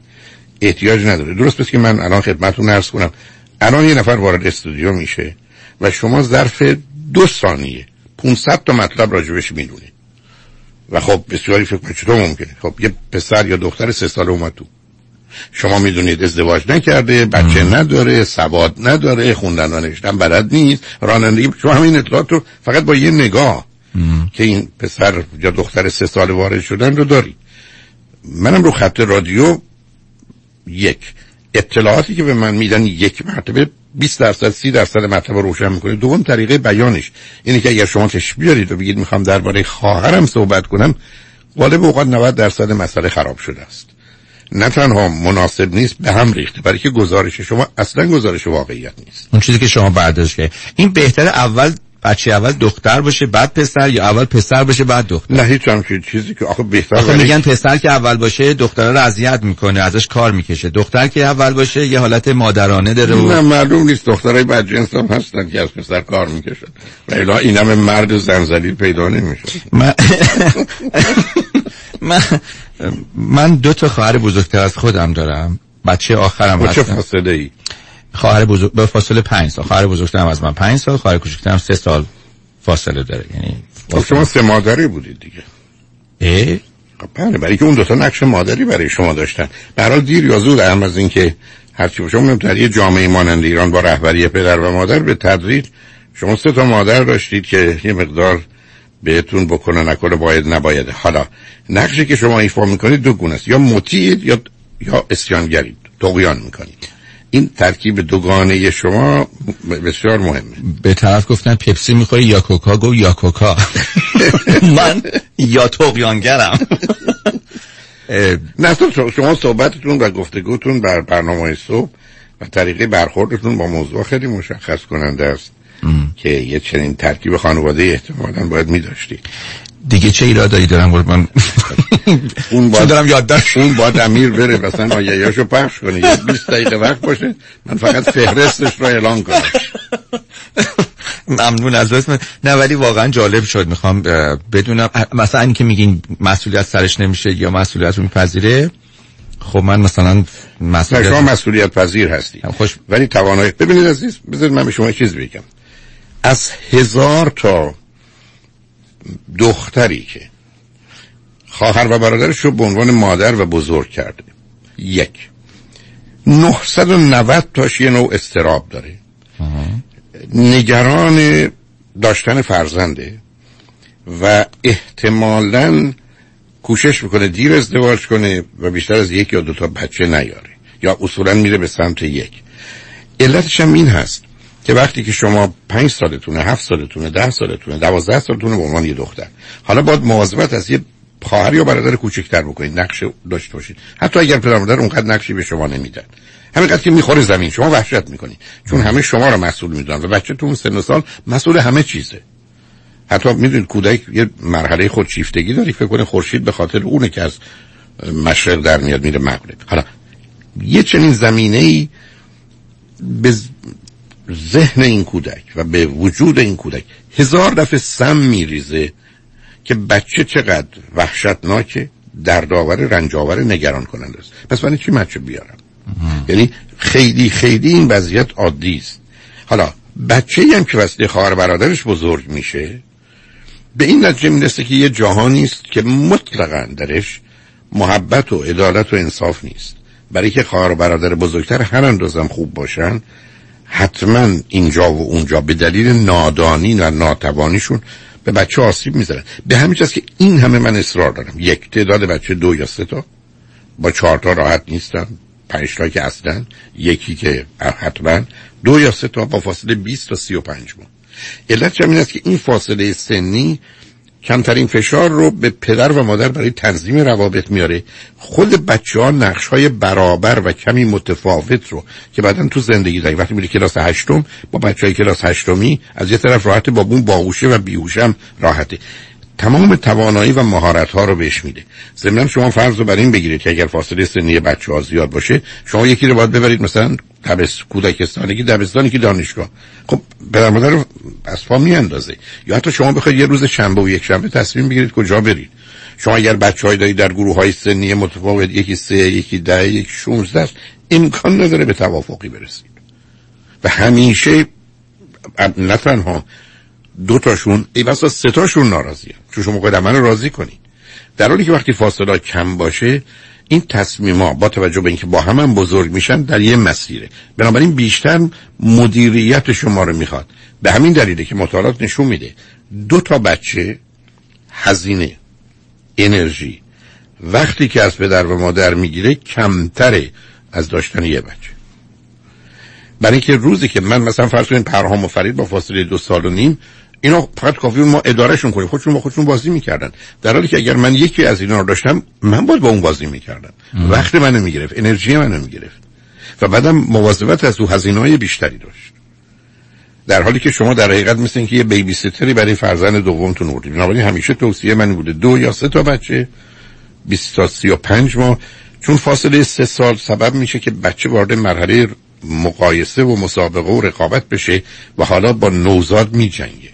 احتیاج نداره. درست پس که من الان خدمتتون عرض کنم، الان یه نفر وارد استودیو میشه و شما ظرف دو ثانیه پانصد تا مطلب راجبش میدونید و خب بسیاری فکر میکنید چطور ممکنه. خب یه پسر یا دختر سه ساله اومد تو، شما میدونید ازدواج نکرده، بچه نداره، سواد نداره، خوندن و نوشتن بلد نیست، رانندگی، شما همین اطلاعات رو فقط با یه نگاه مم. که این پسر یا دختر سه ساله وارد شدن رو داری. منم رو خط رادیو یک اطلاعاتی که به من میدن یک مرتبه بیست درصد سی درصد مرتبه روشن میکنه. دوم طریقه بیانش اینه که اگر شما تشبیه دارید و بگید میخوام درباره خواهرم صحبت کنم، غالب اوقات نود درصد مسئله خراب شده است. نه تنها مناسب نیست، به هم ریخته، برای که گزارش شما اصلا گزارش واقعیت نیست. اون چیزی که شما برداشت کردید، این بهتره اول بچه اول دختر باشه بعد پسر، یا اول پسر باشه بعد دختر؟ نه هیچ همچین چیزی که آخه بهتره. آخه میگن پسر که اول باشه دختر رو اذیت میکنه، ازش کار میکشه، دختر که اول باشه یه حالت مادرانه داره. نه معلوم نیست، دخترای بدجنس هم هستن که از پسر کار میکشن، ولی این همه مرد و زن ذلیل پیدا نمیشه. من من من دو تا خواهر بزرگتر از خودم دارم، بچه آخرم هستم. چه فاصله ای؟ خواهر بزرگ به فاصله پنج سال، خواهر بزرگترم از من پنج سال، خواهر کوچکترم سه سال فاصله داره. یعنی شما سه مادری بودید دیگه. اه؟ بله، برای که اون دو تا نقش مادری برای شما داشتن. به هر حال دیر یا زود، هم از این که هرچی باشه، اونم در یه جامعه مانند ایران با رهبری پدر و مادر به تدریج شما سه تا مادر داشتید که یه مقدار بهتون بکنه نکنه باید نباید. حالا نقشی که شما ایفا میکنید دو گونه است، یا مطیعید یا یا اسیانگرید. طغیان میکنید. این ترکیب دوگانه شما بسیار مهمه. به طرف گفتن پپسی میخوری یا کوکا، گو یا کوکا. من یا طغیانگرم. نصر شما صحبتتون و گفتگوتون بر برنامه صبح و طریقه برخوردتون با موضوع خیلی مشخص کننده است که یه چنین ترکیب خانواده احتمالاً باید می‌داشتید. دیگه چه ایرادایی دارم قربان؟ اون با دارم یادداشت اون با امیر بره مثلا آیه‌اشو پخش کنه یه بیست دقیقه وقت باشه، من فقط فهرستش رو اعلام کنم. ممنون از اسم. نه ولی واقعا جالب شد، میخوام بدونم مثلا اینکه میگین مسئولیت سرش نمیشه یا مسئولیت رو میپذیره. خب من مثلا مسئولیت شما مسئولیت پذیر هستی خوش... ولی توانایی. ببینید عزیز، بذارید من به شما چیز بگم. از هزار تا دختری که خواهر و برادرش رو به عنوان مادر و بزرگ کرده، یک نهصد و نود تاش یه نوع اضطراب داره، نگران داشتن فرزنده و احتمالاً کوشش میکنه دیر ازدواج کنه و بیشتر از یک یا دو تا بچه نیاره یا اصولاً میره به سمت یک. علتش هم این هست که وقتی که شما پنج سالتونه، هفت سالتونه، ده سالتونه، دوازده سالتونه به عنوان یه دختر، حالا باید مواظبت از یه خواهر یا برادر کوچکتر بکنید، نقش داشته باشید، حتی اگر پدر مادر اونقدر نقشی به شما نمیدن. همینقدر که میخوره زمین شما وحشت میکنید، چون همه شما رو مسئول میدونن و بچه تو اون سن و سال مسئول همه چیزه. حتی میدونید کودک یه مرحله خودشیفتگی داره، فکر کنه خورشید به خاطر اونه که از مشرق در میاد میره مغرب. حالا یه چنین زمینه‌ای به ذهن این کودک و به وجود این کودک هزار دفعه سم میریزه که بچه چقدر وحشتناک، دردآور، رنجآور، نگران کننده است. پس من چی بچه بیارم؟ یعنی خیلی خیلی این وضعیت عادی است. حالا بچه‌ای هم که واسه خواهر برادرش بزرگ میشه به این نتیجه میرسه که یه جهانی است که مطلقاً درش محبت و عدالت و انصاف نیست. برای که خواهر برادر بزرگتر هر اندازم خوب باشن، حتما اینجا و اونجا به دلیل نادانی و ناتوانیشون به بچه آسیب میزنن. به همین جاست که این همه من اصرار دارم، یک تعداد بچه دو یا سه تا، با چهار تا راحت نیستم، پنج تا که اصلا، یکی که حتما، دو یا سه تا با فاصله بیست تا سی و پنج ماه. علت همین است که این فاصله سنی کمترین فشار رو به پدر و مادر برای تنظیم روابط میاره. خود بچه ها نقش های برابر و کمی متفاوت رو که بعدن تو زندگی داری، وقتی میری کلاس هشتم با بچه های کلاس هشتمی از یه طرف راحته، با اون باهوشه و بیهوشم راحته، تمام توانایی و مهارت ها رو بهش میده. ضمن شما فرض رو بر این بگیرید که اگر فاصله سنی بچه ها زیاد باشه، شما یکی رو باید ببرید مثلا دبست کودکستانی که دبستانی که دانشگاه، خب پدر مادر رو از پا میاندازه. یا حتی شما بخواید یه روز شنبه و یک شنبه تصمیم بگیرید کجا برید. شما اگر بچه‌های دارید در گروه‌های سنی متفاوت، یکی سه، یکی ده، یکی شانزده، امکان نداره به توافقی برسید. و همیشه نه تنها دو تاشون ای بسا سه تاشون ناراضیه، چون شما قدم رو راضی کنید، در حالی که وقتی فاصله کم باشه این تصمیم‌ها با توجه به اینکه با هم هم بزرگ میشن در یه مسیره، بنابراین بیشتر مدیریت شما رو میخواد. به همین دلیله که مطالعات نشون میده دو تا بچه هزینه انرژی وقتی که از پدر و مادر میگیره کمتره از داشتن یه بچه. برای اینکه روزی که من مثلا فرض کنید پرهام و فرید با فاصله دو سال و نیم، اینا فقط کافی ما ادارهشون کنیم، خودشون با خودشون بازی میکردن، در حالی که اگر من یکی از اینا رو داشتم من باید با اون بازی میکردم، وقت منو میگرفت، انرژی منو میگرفت و بعدم مواظبت از او هزینه‌های بیشتری داشت، در حالی که شما در حقیقت مثل اینکه یه بیبی سیتری برای فرزند دومتون آوردید. بنابراین همیشه توصیه من بوده دو یا سه تا بچه، بیست تا سی و پنج ماه، چون فاصله سه سال سبب میشه که بچه وارد مرحله مقایسه و مسابقه و رقابت بشه و حالا با نوزاد میجنگه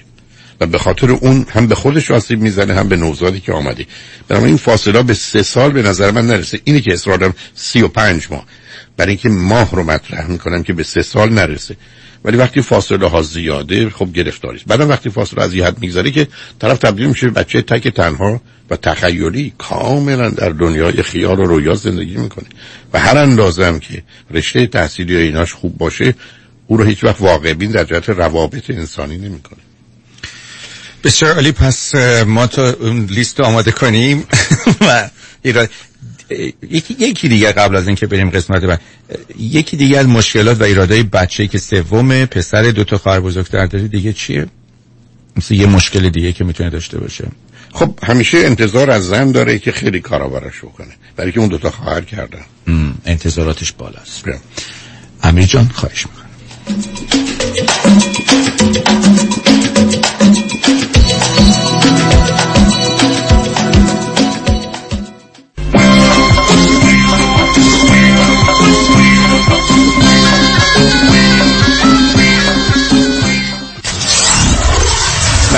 و به خاطر اون هم به خودش آسیب میزنه هم به نوزادی که آمده. برای این فاصله به سه سال به نظر من نرسه. اینی که اصرار دارم سی و پنج ماه، برای اینکه ماه رو مطرح میکنم که به سه سال نرسه. ولی وقتی فاصله ها زیاده خب گرفتاریست. بعدم وقتی فاصله از یه حد میگذره که طرف تبدیل میشه بچه تک تنها و تخیلی، کاملا در دنیای خیال و رویا زندگی میکنه و هر اندازم که رشته تحصیلی و ایناش خوب باشه او رو هیچ وقت واقع بین در جهت روابط انسانی نمیکنه. بسیار عالی. پس ما تو لیست آماده کنیم و یکی یکی دیگه قبل از اینکه بریم قسمت بعد، یکی دیگه از مشکلات و ایرادای بچه‌ای که سوم پسر دو تا خواهر بزرگتر داره دیگه چیه؟ مثل یه مشکل دیگه که میتونه داشته باشه. خب همیشه انتظار از زن داره که خیلی کارا براش بکنه، برای که اون دو تا خواهر کردن. انتظاراتش بالاست. امیر جان خواهش می‌کنم.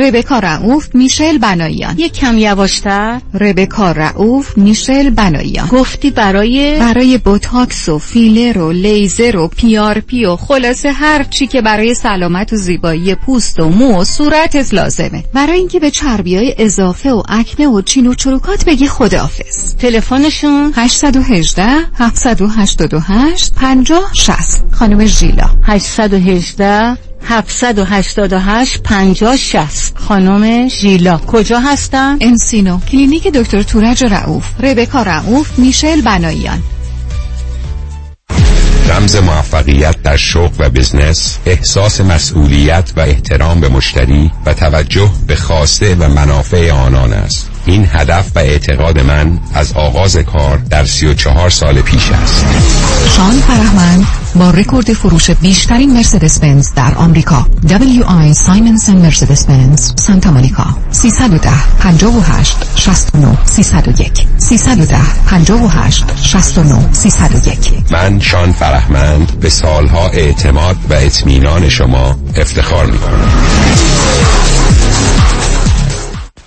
ربکا رعوف میشل بنایان. یک کم یواشتر. ربکا رعوف میشل بنایان. گفتی برای برای بوتاکس و فیلر و لیزر و پی آر پی و خلاصه هر چی که برای سلامت و زیبایی پوست و مو و صورتت لازمه. برای اینکه به چربیای اضافه و اکنه و چین و چروکات بگی خداحافظ. تلفنشون هشت یک هشت هفت هشت هشت پنج صفر شش صفر. خانم ژیلا. هشت یک هشت هفتصد و هشتاد و هشت پنجاه شصت. خانم ژیلا کجا هستن؟ انسینو، کلینیک دکتر تورج رعوف. ربکا رعوف میشل بنایان. رمز موفقیت در شغل و بزنس، احساس مسئولیت و احترام به مشتری و توجه به خواسته و منافع آنان است. این هدف و اعتقاد من از آغاز کار در سی و چهار سال پیش است. شان فرهمن با رکورد فروش بیشترین مرسدس بنز در آمریکا، دبلیو آی سایمنسن مرسدس بنز سانتا مونیکا. سه یک صفر پنج هشت شش نه سه صفر یک سه یک صفر پنج هشت شش نه سه صفر یک. من شان فرهمن به سالها اعتماد و اطمینان شما افتخار می‌کنم.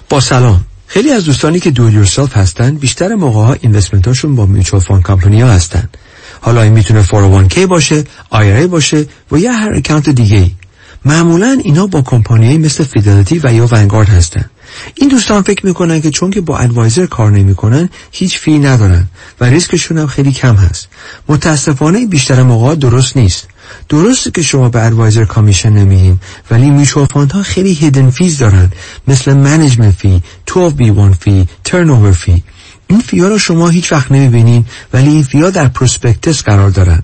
با سلام. خیلی از دوستانی که دو یورسلف هستن بیشتر موقع‌ها اینوستمنت‌هاشون با میوچوال فاند کمپانی‌ها هستن. حالا این میتونه فور او وان کی باشه، آی آر ای باشه و یا هر اکانت دیگه‌ای. معمولاً اینا با کمپانی‌های مثل فیدلیتی و یا ونگارد هستن. این دوستان فکر میکنن که چون که با ادوایزر کار نمیکنن هیچ فی ندارن و ریسکشون هم خیلی کم هست. متاسفانه بیشتر موقع درست نیست. درسته که شما به ادوایزر کامیشن نمیدین، ولی میوچوال فاندها خیلی هیدن فیز دارن، مثل منیجمنت فی، توئلو بی وان فی، ترنوور فی. این فی‌ها رو شما هیچ وقت نمیبینین، ولی این فی‌ها در پروسپکتس قرار دارن.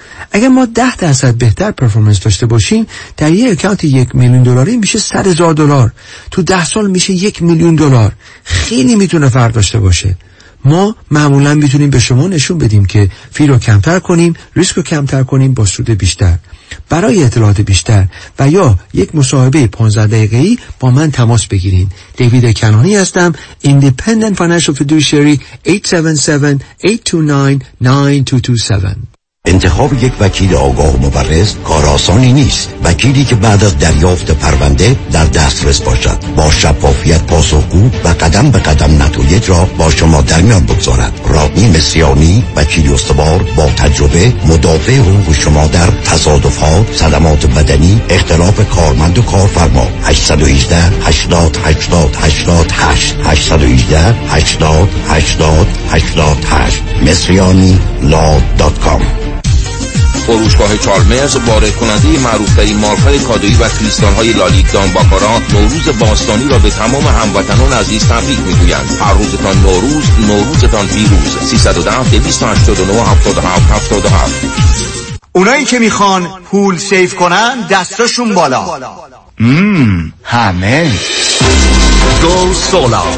اگر ما ده درصد بهتر پرفورمنس داشته باشیم، در یک اکانت یک میلیون دلاری میشه صد هزار دلار. تو ده سال میشه یک میلیون دلار. خیلی میتونه فرق داشته باشه. ما معمولا میتونیم به شما نشون بدیم که فی رو کمتر کنیم، ریسک رو کمتر کنیم با سود بیشتر. برای اطلاعات بیشتر و یا یک مصاحبه پانزده دقیقه‌ای با من تماس بگیرید. دیوید کنانی هستم، Independent Financial Fiduciary. هشت هفت هفت، هشت دو نه، نه دو دو هفت. انتخاب یک وکیل آگاه و مبرز کار آسانی نیست. وکیلی که بعد از دریافت پرونده در دسترس باشد، با شفافیت پاسخگو و قدم به قدم نتایج را با شما در میان بگذارد. راجمی مسیانی، وکیل استوار با تجربه، مدافع حقوق شما در تصادفات، صدمات بدنی، اختلاف کارمند و کارفرما. هشت یک هشت، هشت صفر هشت هشت هشت هشت هشت یک هشت، هشت صفر هشت هشت هشت هشت مسیانی لا دات کام. فروشگاه چارمرز، وارد کننده معروف ترین مارک‌های کادویی و کریستال‌های لالیگان باکارا، نوروز باستانی را به تمام هموطنان عزیز تبریک می‌گویند. هر روزتان نوروز، نوروزتان پیروز. سه یک صفر، دو هشت هشت نه، هفت هفت هفت هفت. اونایی که میخوان پول سیف کنن دستاشون بالا. مم. همه گو سولار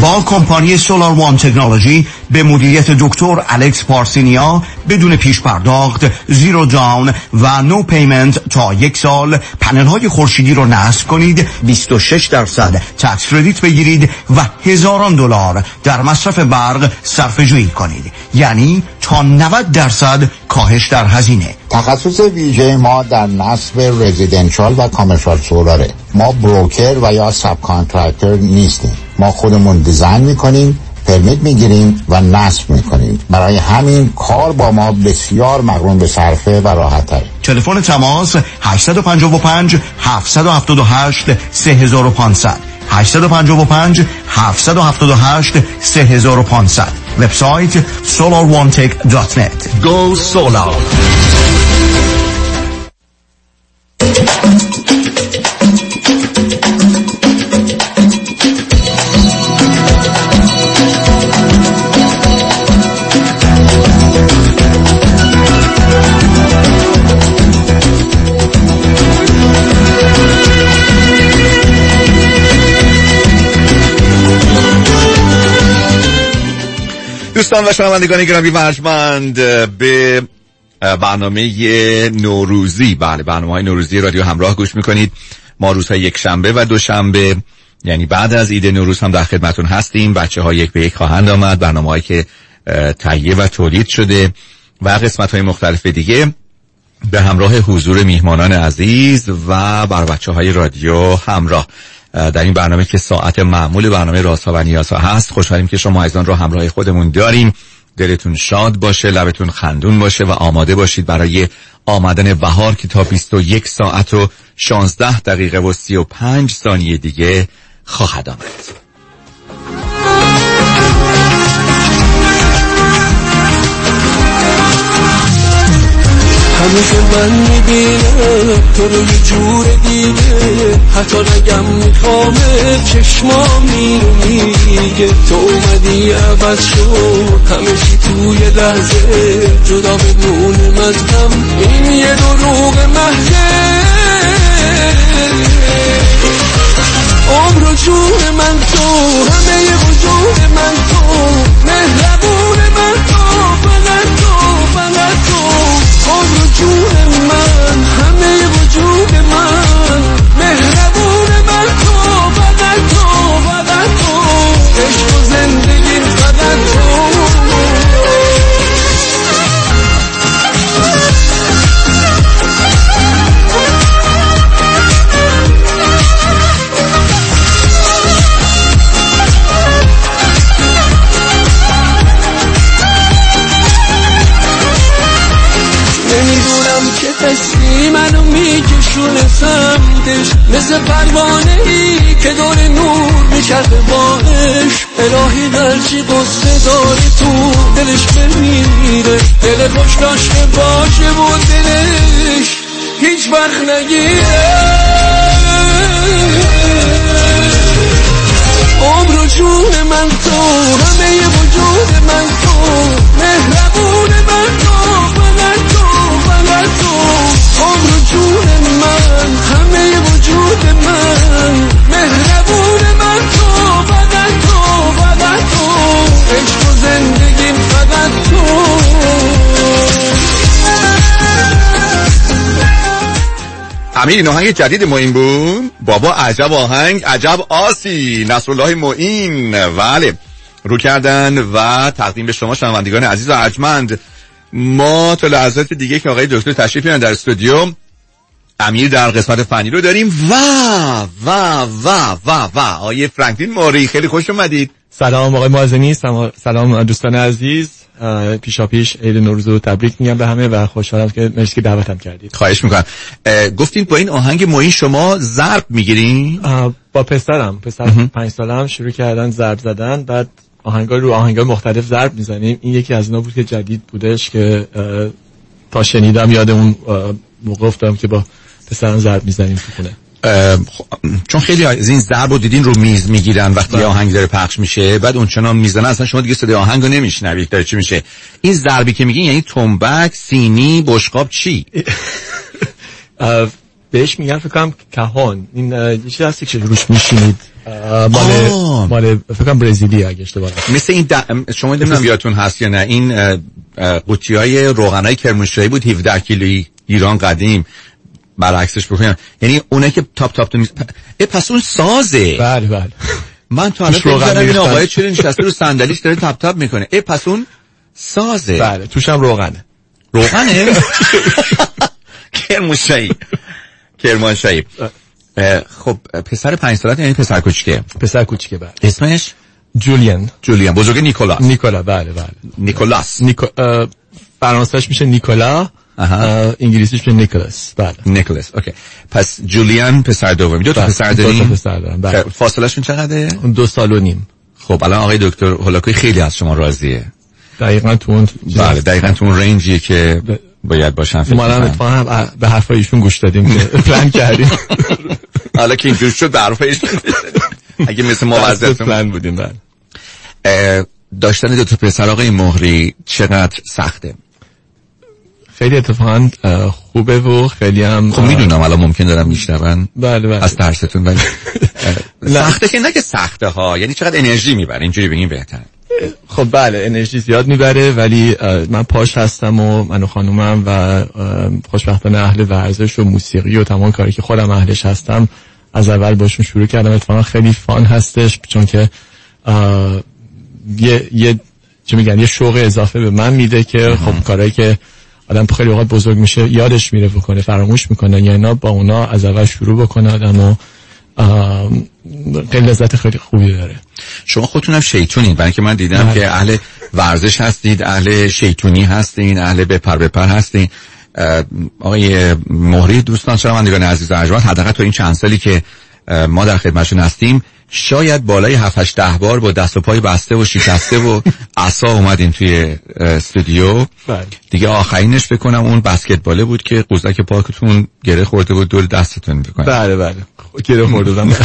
با کمپانی سولار وان تکنولوژی به مدیریت دکتر الکس پارسینیا، بدون پیش پرداخت، زیرو داون و نو پیمنت تا یک سال پنل های خورشیدی رو نصب کنید، بیست و شش درصد تکس کردیت بگیرید و هزاران دلار در مصرف برق صرفه جویی کنید، یعنی تا نود درصد کاهش در هزینه. تخصص ویژه ما در نصب رزیدنشال و کامرشال سولاره. ما بروکر و یا ساب کانترکتر نیستیم. ما خودمون دیزاین میکنیم، پرمیت میگیریم و نصب میکنیم. برای همین کار با ما بسیار مقرون به صرفه و راحت تر. تلفن تماس هشت پنج پنج هفت هفت هشت سه پانصد هشت پنج پنج هفت هفت هشت سه پانصد. وبسایت solar one tech dot net. Go solar. دوستان و شنوندگان گرامی و ارجمند، به برنامه نوروزی، بله برنامه‌های نوروزی رادیو همراه گوش میکنید. ما روزهای یک شنبه و دوشنبه، یعنی بعد از عید نوروز، هم در خدمتون هستیم. بچه ها یک به یک خواهند آمد، برنامه هایی که تهیه و تولید شده و قسمت های مختلف دیگه به همراه حضور میهمانان عزیز و بر بچه های رادیو همراه در این برنامه که ساعت معمول برنامه رازها و نیازها هست. خوشحالیم که شما ایزان را همراه خودمون داریم. دلتون شاد باشه، لبتون خندون باشه و آماده باشید برای آمدن بهار که تا بیست و یک ساعت و شانزده دقیقه و سی و پنج ثانیه دیگه خواهد آمد. همیشه من میبینم تو رو یه جور دیگه، حتی نگم میخوامه چشمام اینو میگه. تو اومدی عوض شد همیشه توی لحظه، جدا بدونم از هم این یه دروغ محضه. عمر و جون من تو، همه ی وجود من تو، مهربون من تو، فقط تو، فقط تو. عمر و جون من، همه ی وجود من، مهربون من تو، فقط تو، فقط تو. عشق و زندگی فقط تو. حسی منو میکشونه سمتش، مثل پروانه ای که دور نور میچرخه باش. الهی هرچی قصه داری تو دلش بمیره، دل خوش داشته باشه و دلش هیچ وقت نگیره. عمر و جون من تو، همه ی وجود من تو، مهربون من تو، فقط تو، فقط تو. عمر و جون من، همه وجود من، مهربون من تو، فقط تو، فقط تو. عشق و زندگی فقط تو. امیر، این آهنگ جدید معین بود بابا، عجب آهنگ، عجب آسی. نصرالله معین بله رو کردن و تقدیم به شما شنوندگان عزیز و ارجمند. ما تا لحظات دیگه که آقای دکتر تشریف بیارن در استودیو، امیر در قسمت فنی رو داریم و و و و و آقای فرانکلین مهری، خیلی خوش اومدید. سلام آقای موذنی، سلام دوستان عزیز، پیشاپیش عید نوروز رو تبریک میگم به همه و خوشحالم که مرسی که دعوتم کردید. خواهش میکنم. گفتین با این آهنگ معین شما ضرب میگیرین؟ با پسرم، پسرم پنج سالم شروع کردن ضرب زدن، بعد آهنگای رو آهنگای مختلف ضرب میزنیم. این یکی از اونا بود که جدید بودش که تا شنیدم یاد اون موقع افتادم که با پسرم ضرب میزنیم تو خونه. چون خیلی از این ضرب رو دیدین رو میز میگیرن وقتی بره. آهنگ داره پخش میشه بعد اونچنان میزنه اصلا شما دیگه صدای آهنگ رو نمیشنوید داره چی میشه. این ضربی که میگین یعنی تنبک، سینی، بشقاب، چی؟ بهش میگن فکر کنم کهان. این چیزی هست که روش میشینید، مال مال فکر کنم برزیلی اگه اشتباه نکنم. مثل این د... شما نمیدونم یادتون هست یا نه، این قوطی‌های روغنای کرمانشاهی بود هفده کیلویی ایران قدیم، برعکسش بکنم یعنی اونه که تاپ تاپ تو میز... پس اون سازه. بله بله. من تو الان روغن این آقای چرا نشسته رو صندلیش داره تاپ تاپ میکنه؟ ای پس اون سازه. بله توش هم روغنه. روغنه؟ کرمانشاهی. کرمانشاهی. خب پسر پنج سالت یعنی پسر کوچیکه؟ پسر کوچیکه. بعد اسمش جولیان جولیان بزرگ نیکولا نیکولا بله بله نیکلاس نیکو... فرانسویش میشه نیکولا، انگلیسیش میشه نیکلس. بله نیکلس. اوکی پس جولیان پسر دومی. دو تا پسر داریم. بله. فاصله‌شون چقدره؟ دو سال و نیم. خب الان آقای دکتر هلاکویی خیلی از شما راضیه. دقیقاً تو اون بله دقیقاً تو اون رنجیه که باید باشن. فکر کنم ما اتفاقا به حرفای ایشون گوش دادیم که پلان کردیم. حالا که اینجوری شد به حرفای ایشون اگه مثل ما وضعیت پلان بودیم. بله. داشتن دو تا پسر آقای مهری چقدر سخته؟ خیلی اتفاقا خوبه و خیلی هم خب میدونم الان ممکن دارم میشنون. بله بله. از ترستون بله. سخته که نه که سخته ها، یعنی چقدر انرژی میبره اینجوری بگیم بهتره. خب بله انرژی زیاد میبره ولی من پاش هستم و من و خانومم و خوشبختانه اهل ورزش و موسیقی و تمام کاری که خودم اهلش هستم از اول باشون شروع کردم. اتفاقا خیلی فان هستش چون که یه یه چی میگن یه شوق اضافه به من میده که خب کارهایی که آدم خیلی اوقات بزرگ میشه یادش میره بکنه فراموش میکنه یا اینا با اونا از اول شروع بکنه آدم و خیلی لذت خیلی خوبی داره. شما خودتونم شیطونین برای که من دیدم نه. که اهل ورزش هستید، اهل شیطونی هستین، اهل بپر بپر هستین. آقای مهری دوستان شنوندگان عزیز ارجمند حداقل تو این چند سالی که ما در خدمتشون هستیم شاید بالای هفت هشت ده بار با دست و پای بسته و شکسته و عصا اومدین توی استودیو. دیگه آخرینش بکنم اون بسکتباله بود که قوزک پاکتون گره خورده بود دور دستتون بکنم. بله بله گره خورده بودم.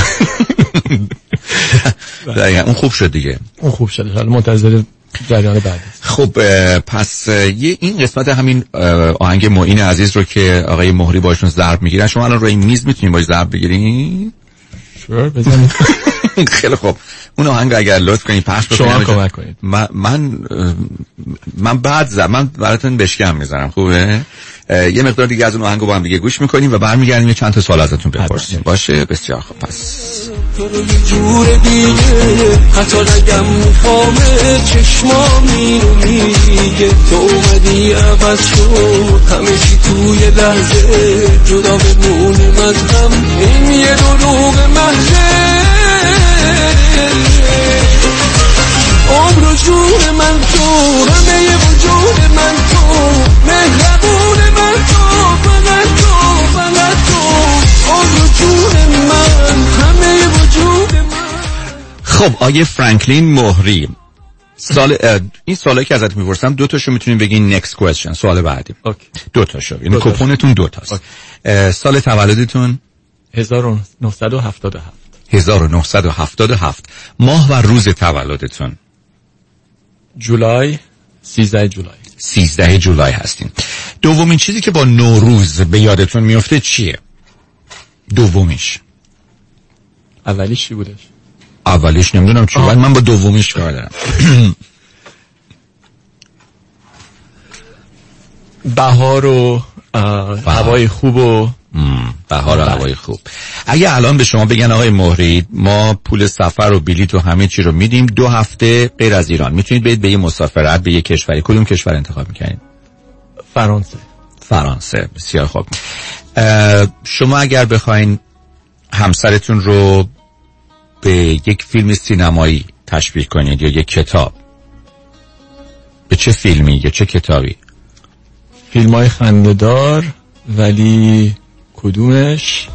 اون خوب شد دیگه. اون خوب شد. حالا منتظر جریان بعدی. خب پس یه این قسمت همین آهنگ معین عزیز رو که آقای مهری باشون ضرب میگیرن شما الان روی میز میتونین باش ضرب بگیرین. شور بزنید. خیلی خوب اون آهنگ اگر لطف کنید پخش بکنید شما کمک کنید. من من من بعد ز من براتون بشکم میذارم خوبه. یه مقدار دیگه از اون آهنگو با هم دیگه گوش میکنیم و برمیگردیم یه چند تا سوال ازتون بپرسیم. باشه بسیار خوب پس تو رو یه جور دیگه حتی نگم مفامه چشمام اینو میگه تو اومدی عوض شد همه چی توی لحظه جدا بمونیم از هم این یه دروغ محله عمر و جون من تو همه یه وجود من تو مهربون من تو فقط تو فقط تو عمر و جون من همه یه وجود من. خب آیه فرانکلین مهری سال این سوالی که ازت میپرسم دو تاشو میتونین بگین next question سوال بعدی. اوکی دو تاشو یعنی کوپنتون دو تاست. سال تولدتون هزار و نهصد و هفتاد و هفت. هزار و نهصد و هفتاد و هفت. ماه و روز تولدتون جولای سیزده جولای. سیزده جولای هستین. دومین چیزی که با نوروز به یادتون میفته چیه؟ دومیش. اولیش چی بودش؟ اولیش نمیدونم چی بود. من با دومیش کار دارم. بهار و هوای خوب و بهار و هوای خوب. اگه الان به شما بگن آقای مهری ما پول سفر و بلیط و همه چی رو میدیم دو هفته غیر از ایران میتونید برید به یه مسافرت به یه کشوری کدوم کشور انتخاب میکنید؟ فرانسه. فرانسه بسیار خوب. شما اگر بخواین همسرتون رو به یک فیلم سینمایی تشبیه کنید یا یک کتاب به چه فیلمی یا چه کتابی؟ فیلم‌های خنده‌دار ولی کدومش؟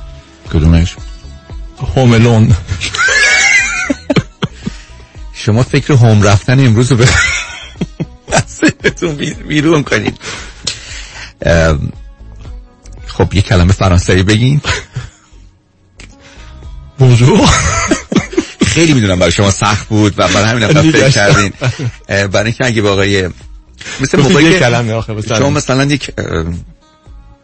کدومش؟ هوم الون. شما فکر هوم رفتن امروز رو بسیتون بیرون کنید. خب یه کلمه فرانسوی بگین. بونجور. خیلی میدونم برای شما سخت بود و برای همین هم فکر کردین برای اینکه اگه با آقای مثلا موقعی کلمه شما مثلا یک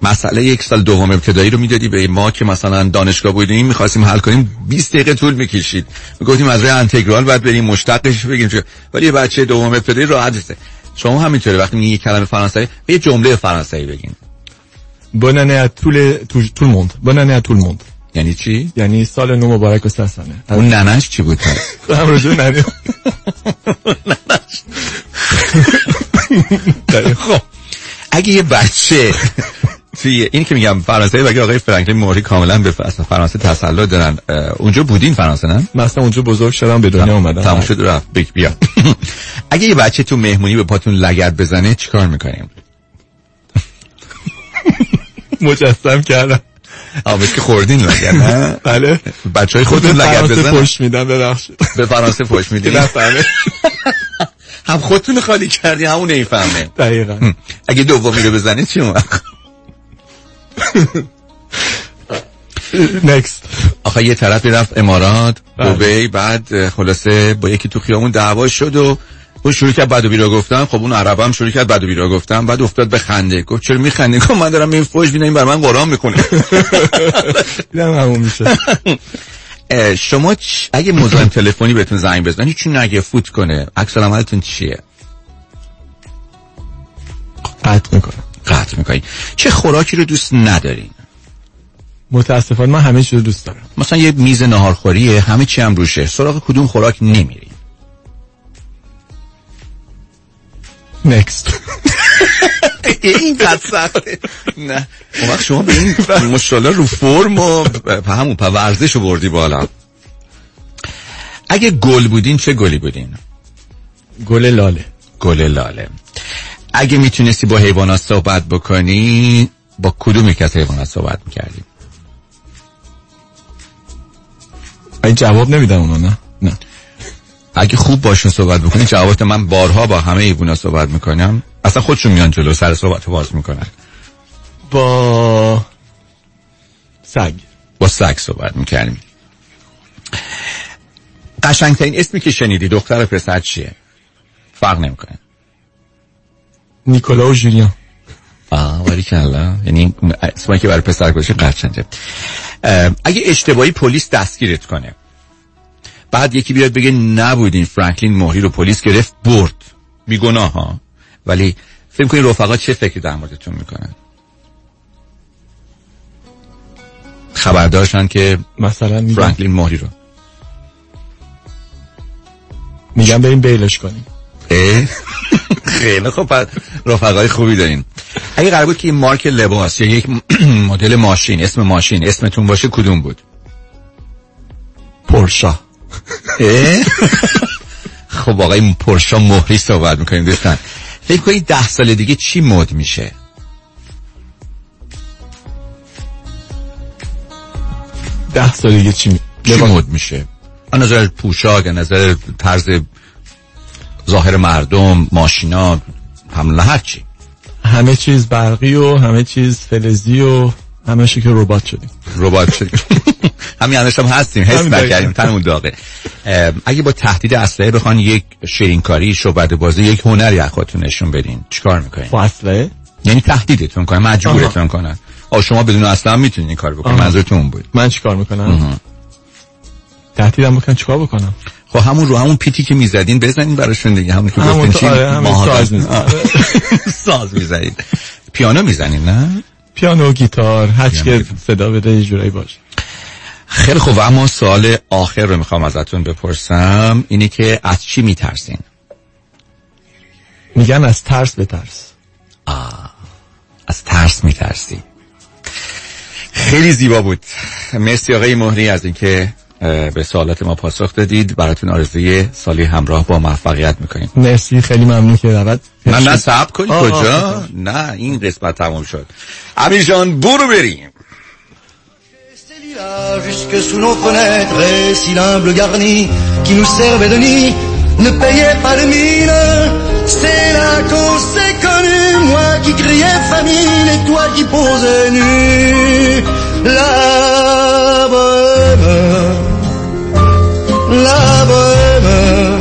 مسئله یک سال دوم ابتدایی رو میدادی به ما که مثلا دانشگاه بودیم می‌خواستیم حل کنیم بیست دقیقه طول می‌کشید می‌گفتیم از روی انتگرال بعد بریم مشتقش بگیم چه ولی بچه دوم ابتدایی راحت است. شما همینطوره وقتی میگی یک کلمه فرانسوی یه جمله فرانسوی بگین. بونانه à tous tout le monde. بونانه à tout le monde یعنی چی؟ یعنی سال نو مبارک و سرسنه. اون ننش چی بود؟ هم رجوع نریم. ننش. خب اگه یه بچه توی این که میگم فرانسوی بگه آقای فرانکلین مهری کاملا به فرانسه تسلط دارن. اونجا بودین فرانسه نه؟ من اصلا اونجا بزرگ شدم، به دنیا اومدم. تموم شد رفت. بگ بیا. اگه یه بچه تو مهمونی به پاتون لگد بزنه چیکار میکنیم؟ مجسم کردم. آبش که خوردین لگد نه؟ بله. بچهای خودتون لگد بزنن. فوش میدن ببخشید. به فرانسه فوش میدین. هم خودتون خالی کردی همون نمیفهمه. دقیقاً. اگه دومی رو بزنید چی میشه؟ نکست. آخه یه طرف رفت امارات، دبی، بعد خلاصه با یکی تو خیابون دعوا شد و اون شروع کرد بدو بیرا گفتن. خب اون عربم شروع کرد بدو بیرا گفتن، بعد افتاد به خنده. گفت چرا میخندی؟ گفت من دارم این فوش میدم، این بر من قرآن میکنه. دیدم همون میشه. شما اگه مزاحم تلفنی بهتون زنگ بزنن چون نگه فوت کنه، عکس العملتون چیه؟ قطع میکنه. قطع میکنین. چه خوراکی رو دوست ندارین؟ متاسفانه من همه چی رو دوست دارم. مثلا یه میز ناهارخوریه، همه چی هم روشه، سراغ کدوم خوراک نمیرین؟ نکست. این قد سخته. نه اون وقت شما به این مشاله رو فرم و همون پر ورزش رو بردی بالا. اگه گل بودین چه گلی بودین؟ گل لاله. گل لاله. اگه میتونستی با حیوانات صحبت بکنی با کدوم یک از حیوانات صحبت میکردی؟ این جواب نمیدن اونا. نه نه اگه خوب باشون صحبت بکنی جوابت. من بارها با همه حیوانات صحبت میکنم، اصلا خودشون میان جلو سر صحبت رو باز میکنن. با سگ. با سگ صحبت میکردیم. قشنگترین اسمی که شنیدی دختر و پسر چیه؟ فرق نمیکنه. نیکولا و جولیان. آه باریکالله. یعنی اسمایی که برای پسر گذاشته قشنگه. اگه اشتباهی پلیس دستگیرت کنه بعد یکی بیاد بگه نبودین، فرانکلین مهری رو پلیس گرفت برد، بیگناه ها، ولی فکر کنین رفقا چه فکری در موردتون میکنن؟ خبر داشتن که مثلا فرانکلین مهری رو میگن بریم بیلش کنیم. خیلی خب رفقای خوبی دارین. اگه قرار بود که این مارک لباس یا یک مدل ماشین، اسم ماشین اسمتون باشه کدوم بود؟ پورشا. خب آقای پورشا مهری صحبت میکنیم دوستان. فکر کنید ده سال دیگه چی مد میشه؟ ده سال دیگه چی مد میشه؟ از نظر پوشاک، از نظر طرز ظاهر مردم، ماشینا، حمله، هر چی. همه چیز برقی و همه چیز فلزی و همه چی که ربات شدیم. ربات شدیم. همین الانش هم هستیم، حس نکردیم، تنمون داغه. اگه با تهدید اسلحه بخوان یک شیرینکاری، شعبده بازی، یک هنری از خودتون نشون بدین، چیکار میکنین؟ با اسلحه؟ یعنی تهدیدتون کنن، مجبورتون کنن. آ شما بدون اسلحه میتونین این کارو بکنین. منظورتون بود. من چیکار میکنم؟ تهدیدم بکنن چیکار بکنم؟ و همون رو همون پیتی که میزدین بزنین براشون دیگه. همون که گفتین چی؟ ساز میزنین. ساز میزنین. پیانو میزنین نه؟ پیانو، گیتار، هرچی که صدا بده یه جورایی باشه. خیلی خوب. اما سوال آخر رو میخوام ازتون بپرسم، اینی که از چی میترسین؟ میگن از ترس بترس. آه از ترس میترسی. خیلی زیبا بود. مرسی آقای مهری از اینکه به سوالات ما پاسخ دادید. براتون آرزوی سالی همراه با موفقیت میکنیم. مرسی، خیلی ممنون که دعوت. نه نه صبر کنید. کجا؟ نه این قسمت تمام شد. امیر جان برو بریم. Jusque sous nos fenêtres et si l'humble garni qui nous servait de nid ne payait pas de mine. C'est là qu'on s'est connu, moi qui criais famine et toi qui posais nu. La bohème, la bohème,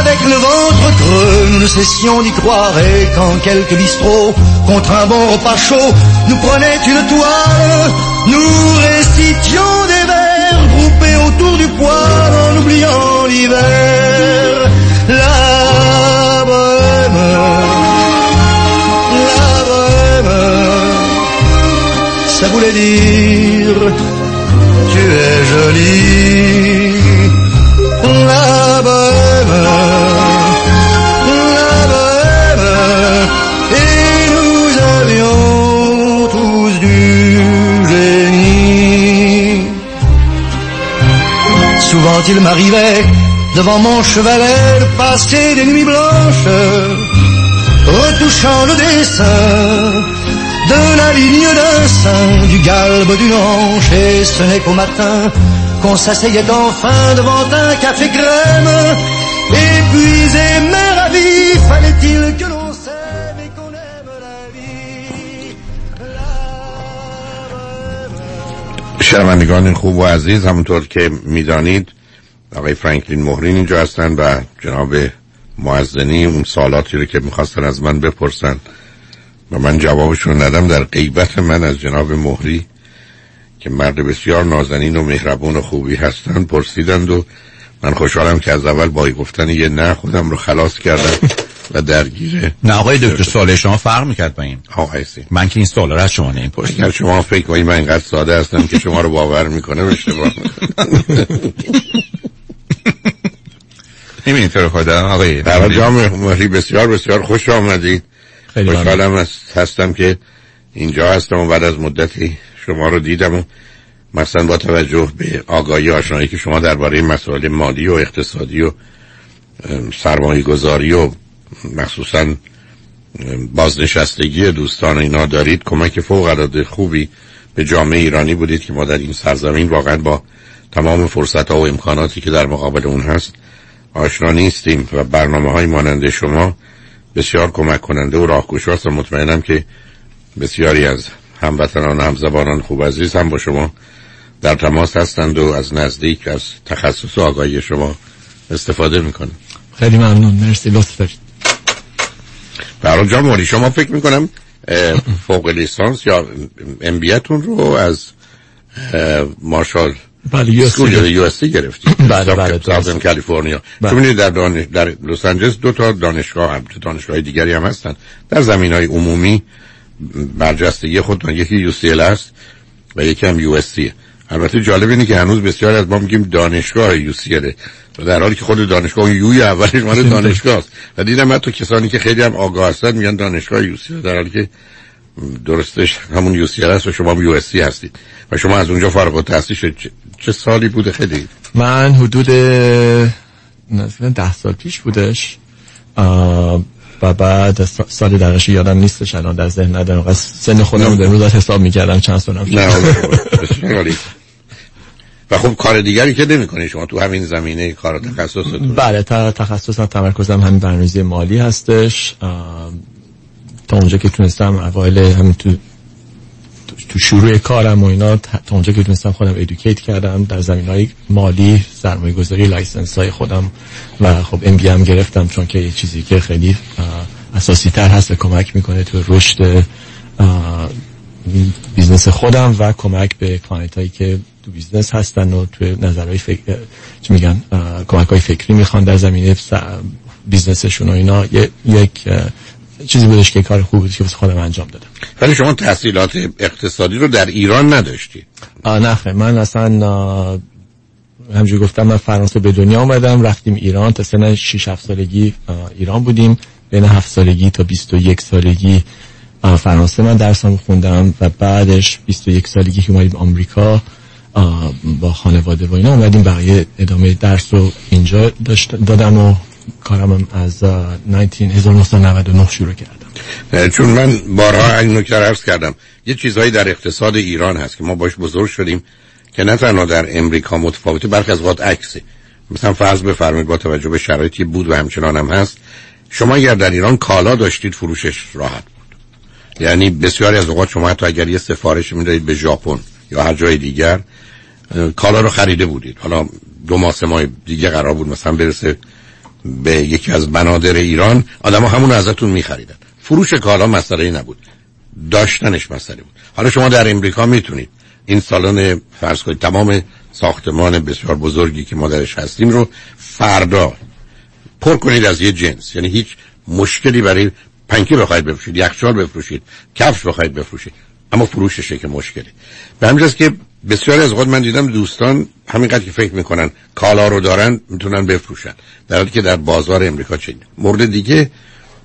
avec le ventre creux, nous ne cessions d'y croire, et quand quelques bistrots Contraband au pas chaud, nous prenait une toile. Nous récitions des vers groupés autour du poêle en oubliant l'hiver. La bohème, la bohème, ça voulait dire tu es jolie. La bohème. Quand il m'arrivait devant mon chevalet de passer des nuits blanches, retouchant le dessin de la ligne d'un sein, du galbe d'une hanche. Et ce n'est qu'au matin qu'on s'asseyait enfin devant un café crème. Épuisé mais ravi, fallait-il que l'on s'aime et qu'on aime la vie. شنوندگان خوب و عزیز، همونطور که میدانید آقای فرانکلین مهری اینجا هستن و جناب موذنی اون سوالاتی رو که میخواستن از من بپرسن و من جوابشون ندم در غیبت من از جناب مهری که مرد بسیار نازنین و مهربون و خوبی هستن پرسیدند و من خوشحالم که از اول با گفتن یه نه خودم رو خلاص کردم و درگیره. نه آقای دکتر، سوال شما فرق میکرد با این. آقای سی من که این سوال را از شما نمیپرسیدم. اگر شما فکر کنید من اینقدر ساده هستم که شما رو باور میکنه اشتباه میکنید. نمیدین تو رو خدا آقای در جامعه مهری بسیار بسیار خوش آمدید. خیلی خوشحالم هستم که اینجا هستم و بعد از مدتی شما رو دیدم و مثلا با توجه به آگاهی آشنایی که شما درباره مسائل مالی و اقتصادی و سرمایه‌گذاری و مخصوصا بازنشستگی دوستان اینا دارید، کمک فوق‌العاده خوبی به جامعه ایرانی بودید که ما در این سرزمین واقعا با تمام فرصت‌ها و امکاناتی که در مقابل اون هست آشنا نیستیم و برنامه‌های مانند شما بسیار کمک کننده و راهگشا است و مطمئنم که بسیاری از هموطنان و همزبانان خوب عزیز هم با شما در تماس هستند و از نزدیک از تخصص و آگاهی شما استفاده می‌کنند. خیلی ممنون، مرسی، لطف دارید. برای جان موری شما فکر میکنم فوق لیسانس یا ام بی اتون رو از مارشال اسکول یو اس سی گرفتید؟ بله بله، ساوزن کالیفرنیا. چون در دانش... در لس آنجلس دو تا دانشگاه هم، دو دانشگاه دیگری هم هستن در زمینهای عمومی برجستگی خودتون، یکی یو سی ال است و یکی هم یو اس سی. البته جالب اینه که هنوز بسیار از ما میگیم دانشگاه یو سی ال در حالی که خود دانشگاه یوی اولش مال دانشگاه است و دیدم حتی کسانی که خیلی هم آگاه هستن میگن دانشگاه یو سی در حالی که درستش همون یو سی است و شما یو اس سی هستید و شما از اونجا فارغ التحصیل شد. چه سالی بوده؟ خیلی من حدود مثلا ده سال پیش بودش و بعد سال درش یادم نیستش الان در ذهن ندارم و سن خودم رو امروز حساب می‌کردم چند سالم شد. و خب کار دیگری که نمی‌کنی شما تو همین زمینه کار تخصصتون؟ بله، تا تخصصم تمرکزم همین برنامه‌ریزی مالی هستش. تا اونجا که تونستم اوایل همین تو تو شروع کارم و اینا تا اونجا که تونستم خودم ادوکییت کردم در زمینه‌های مالی، سرمایه‌گذاری، لایسنس‌های خودم و خب ام بی ام گرفتم چون که یه چیزی که خیلی اساسی تر هست و کمک می‌کنه تو رشد بیزنس خودم و کمک به کلاینتایی که تو بیزنس هستن و تو نظرهای فکر چی میگن کمک‌های فکری میخوان در زمینه بیزنسشون و اینا. یک چیزی بودش که کار خوبی بود که خودم انجام دادم. ولی شما تحصیلات اقتصادی رو در ایران نداشتی؟ نه خیر، من اصلا همجوری گفتم من فرانسه به دنیا اومدم، رفتیم ایران تا سن شش هفت سالگی ایران بودیم، بین هفت سالگی تا بیست و یک سالگی فرانسه من درسام خوندم و بعدش بیست و یک سالگی که اومدیم آمریکا با خانواده و اینا اومدیم بقیه ادامه درس رو اینجا دادم و کارم از هزار و نهصد و نود و نه شروع کردم. چون من بارها این نکته رو عرض کردم، یه چیزهایی در اقتصاد ایران هست که ما باش بزرگ شدیم که نه تنها در امریکا متفاوته بلکه از قد عکسه. مثلا فرض بفرمایید با توجه به شرایطی بود و همچنان هم هست، شما اگر در ایران کالا داشتید فروشش راحت بود. یعنی بسیاری از اوقات شما حتی اگر یه سفارش میدادید به ژاپن یا هر جای دیگر کالا رو خریده بودید، حالا دو ماه سه ماه دیگه قرار بود مثلا برسه به یکی از بنادر ایران، آدما همون رو ازتون می‌خریدن. فروش کالا مسئله نبود. داشتنش مسئله بود. حالا شما در امریکا میتونید این سالن فرض کنید تمام ساختمان بسیار بزرگی که ما درش هستیم رو فردا پر کنید از یه جنس، یعنی هیچ مشکلی برای پنکه بخواید بفروشید، یخچال بفروشید، کفش بخواید بفروشید، اما فروششه که مشکلی. به همین جاست که بسیاری از وقت من دیدم دوستان همینقدر که فکر میکنن کالا رو دارن میتونن بفروشن، در حالی که در بازار امریکا چنین. مورد دیگه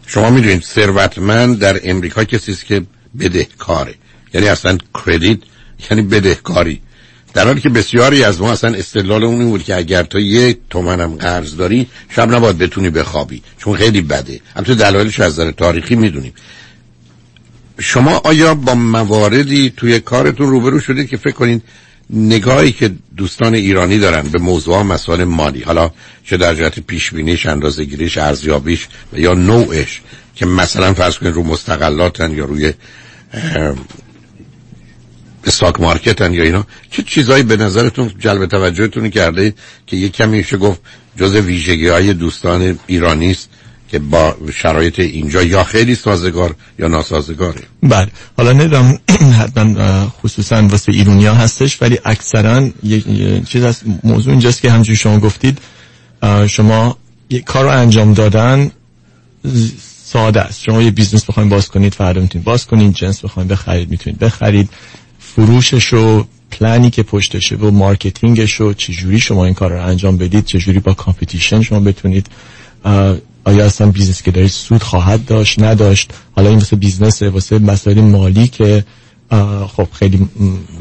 شما میدونید ثروتمند در امریکا کسی است که بدهکاره، یعنی اصلا کردیت یعنی بدهکاری، در حالی که بسیاری از ما اصلا استدلال اون این بود که اگر تو یک تومن هم قرض داری شب نباید بتونی بخوابی چون خیلی بده. البته دلایلش از نظر تاریخی میدونیم. شما آیا با مواردی توی کارتون روبرو شدید که فکر کنین نگاهی که دوستان ایرانی دارن به موضوع مسائل مالی، حالا چه در جهت پیش بینیش، اندازه‌گیریش، ارزیابیش یا نوعش، که مثلا فرض کنین رو مستغلاتن یا روی استاک مارکتن یا اینا، چه چیزایی به نظرتون جلب توجهتون کرده که یک کمی شه گفت جزء ویژگی‌های دوستان ایرانی است که با شرایط اینجا یا خیلی سازگار یا ناسازگاره؟ بله، حالا ندم حتما خصوصا واسه ایرانی‌ها هستش، ولی اکثرا یک چیز هست. موضوع اینجاست که همچون شما گفتید، شما یک کار رو انجام دادن ساده است. شما یه بیزنس بخواید باز کنید فردا میتونید باز کنید، جنس بخواید بخرید میتونید بخرید، فروشش و پلانی که پشتشه و مارکتینگش و چجوری شما این کار رو انجام بدید، چجوری با کامپیتیشن شما بتونید، آیا اصلا بیزنس که دارید سود خواهد داشت نداشت. حالا این واسه بیزنسه، واسه مسائل مالی که خب خیلی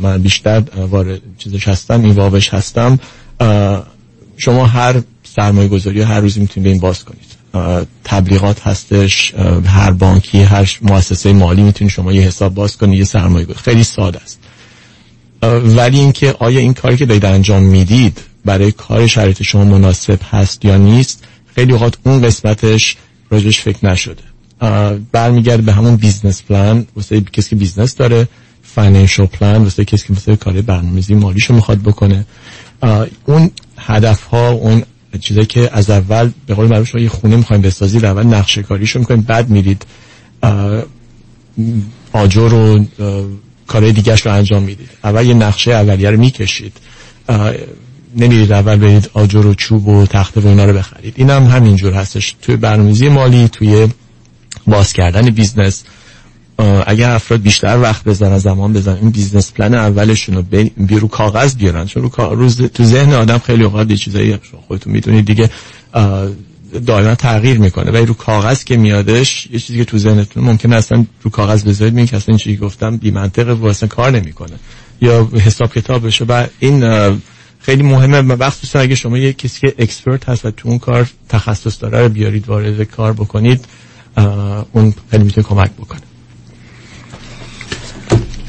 من بیشتر وارد چیزش هستم، این واوش هستم، شما هر سرمایه گذاری هر روزی میتونید به این باز کنید. تبلیغات هستش، هر بانکی، هر مؤسسه مالی میتونید شما یه حساب باز کنید، یه سرمایه گذاری، خیلی ساده است. ولی اینکه آیا این کاری که دارید انجام میدید برای کار شرایط شما مناسب هست یا نیست، خیلی وقت اون قسمتش راجعش فکر نشده. برمیگرد به همون بیزنس پلان واسه کسی که بیزنس داره، فاینانشل پلان واسه کسی که مثلا کار برنامه‌ریزی مالیشو میخواد بکنه. اون هدف‌ها، اون چیزایی که از اول به قول معروف شما یه خونه می‌خواید بسازید، اول نقشه کاریشو می‌کنید، بعد میرید آجر و کارهای دیگه‌اش رو انجام میدید. اول یه نقشه اولیه رو می‌کشید. نمیرید اول برید آجر و چوب و تخته و اینا رو بخرید. این هم همینجور هستش توی برنامه‌ریزی مالی، توی باز کردن بیزنس. اگر افراد بیشتر وقت بزنن، زمان بزنن، این بیزنس پلن اولشون رو بی... بی رو کاغذ بیارن، چون رو کاغذ تو ذهن آدم خیلی اوقات یه چیزایی خودتون میدونید دیگه دائما تغییر میکنه، ولی رو کاغذ که میادش یه چیزی که تو ذهنتون ممکنه اصلا رو کاغذ بذارید میگه اصلا این چیزی گفتم بی منطقه و اصلا کار نمیکنه یا حساب کتاب بشه. و این خیلی مهمه، مخصوصا اگه شما یک کسی که اکسپرت هست و تو اون کار تخصص داره رو بیارید وارد کار بکنید، اون خیلی میتونه کمک بکنه.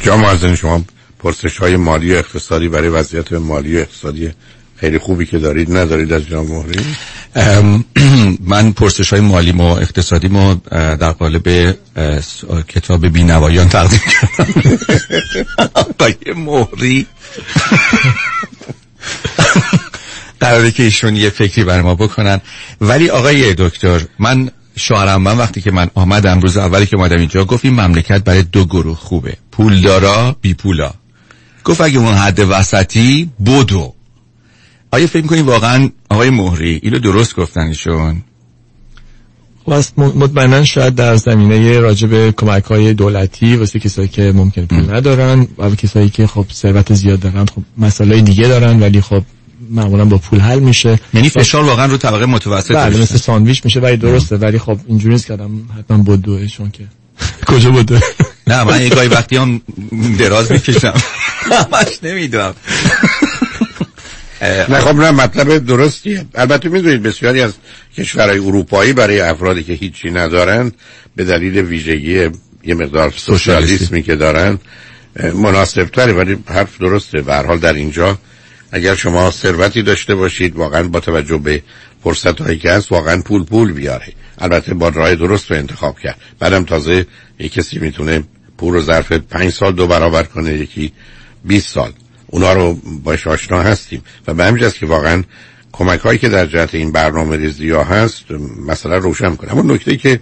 جام از شما پرسش‌های مالی و اقتصادی برای وضعیت مالی و اقتصادی خیلی خوبی که دارید ندارید از جناب مهری؟ من پرسش‌های مالی ما اقتصادی ما در قالب کتاب بینوایان تقدیم کردم. آقای مهری قراره که ایشون یه فکری برای ما بکنن. ولی آقای دکتر، من شوهرم من وقتی که من آمدم روز اولی که اومدم اینجا گفت این مملکت برای دو گروه خوبه، پولدارا بی پولا. گفت اگه اون حد وسطی بدو. آیا فکر می‌کنین واقعا آقای مهری اینو درست گفتن ایشون؟ واسه مطمئنا شاید در زمینه راجب کمک‌های دولتی واسه کسایی که ممکن پول ندارن و کسایی که خب ثروت زیاد دارن خب مسائل دیگه دارن ولی خب معمولا با پول حل میشه. یعنی فشار واقعا رو طبقه متوسط میشه. بله، مثل ساندویچ میشه. ولی درسته، ولی خب اینجوری نیست که آدم حتما بدوه، چون که کجا بدوه؟ نه، من یه گاهی وقتی هم دراز میکشم. همش نمیدونم. نه خب نه، مطلب درستیه. البته میدونید بسیاری از کشورهای اروپایی برای افرادی که هیچی ندارن به دلیل ویژگی یه مقدار سوشالیسمی که دارن مناسبتره، ولی حرف درسته. به هر حال در اینجا اگر شما ثروتی داشته باشید واقعا با توجه به فرصت‌هایی که هست واقعا پول پول بیاره، البته با راه درست رو انتخاب کرد. بعدم تازه یک کسی میتونه پول رو ظرف پنج سال دو برابر کنه، یکی بیست سال. اونا رو باش آشنا هستیم و به همین جاست که واقعا کمک‌هایی که در جهت این برنامه‌ریزی‌ها هست مثلا روشن کنه. اما نکته که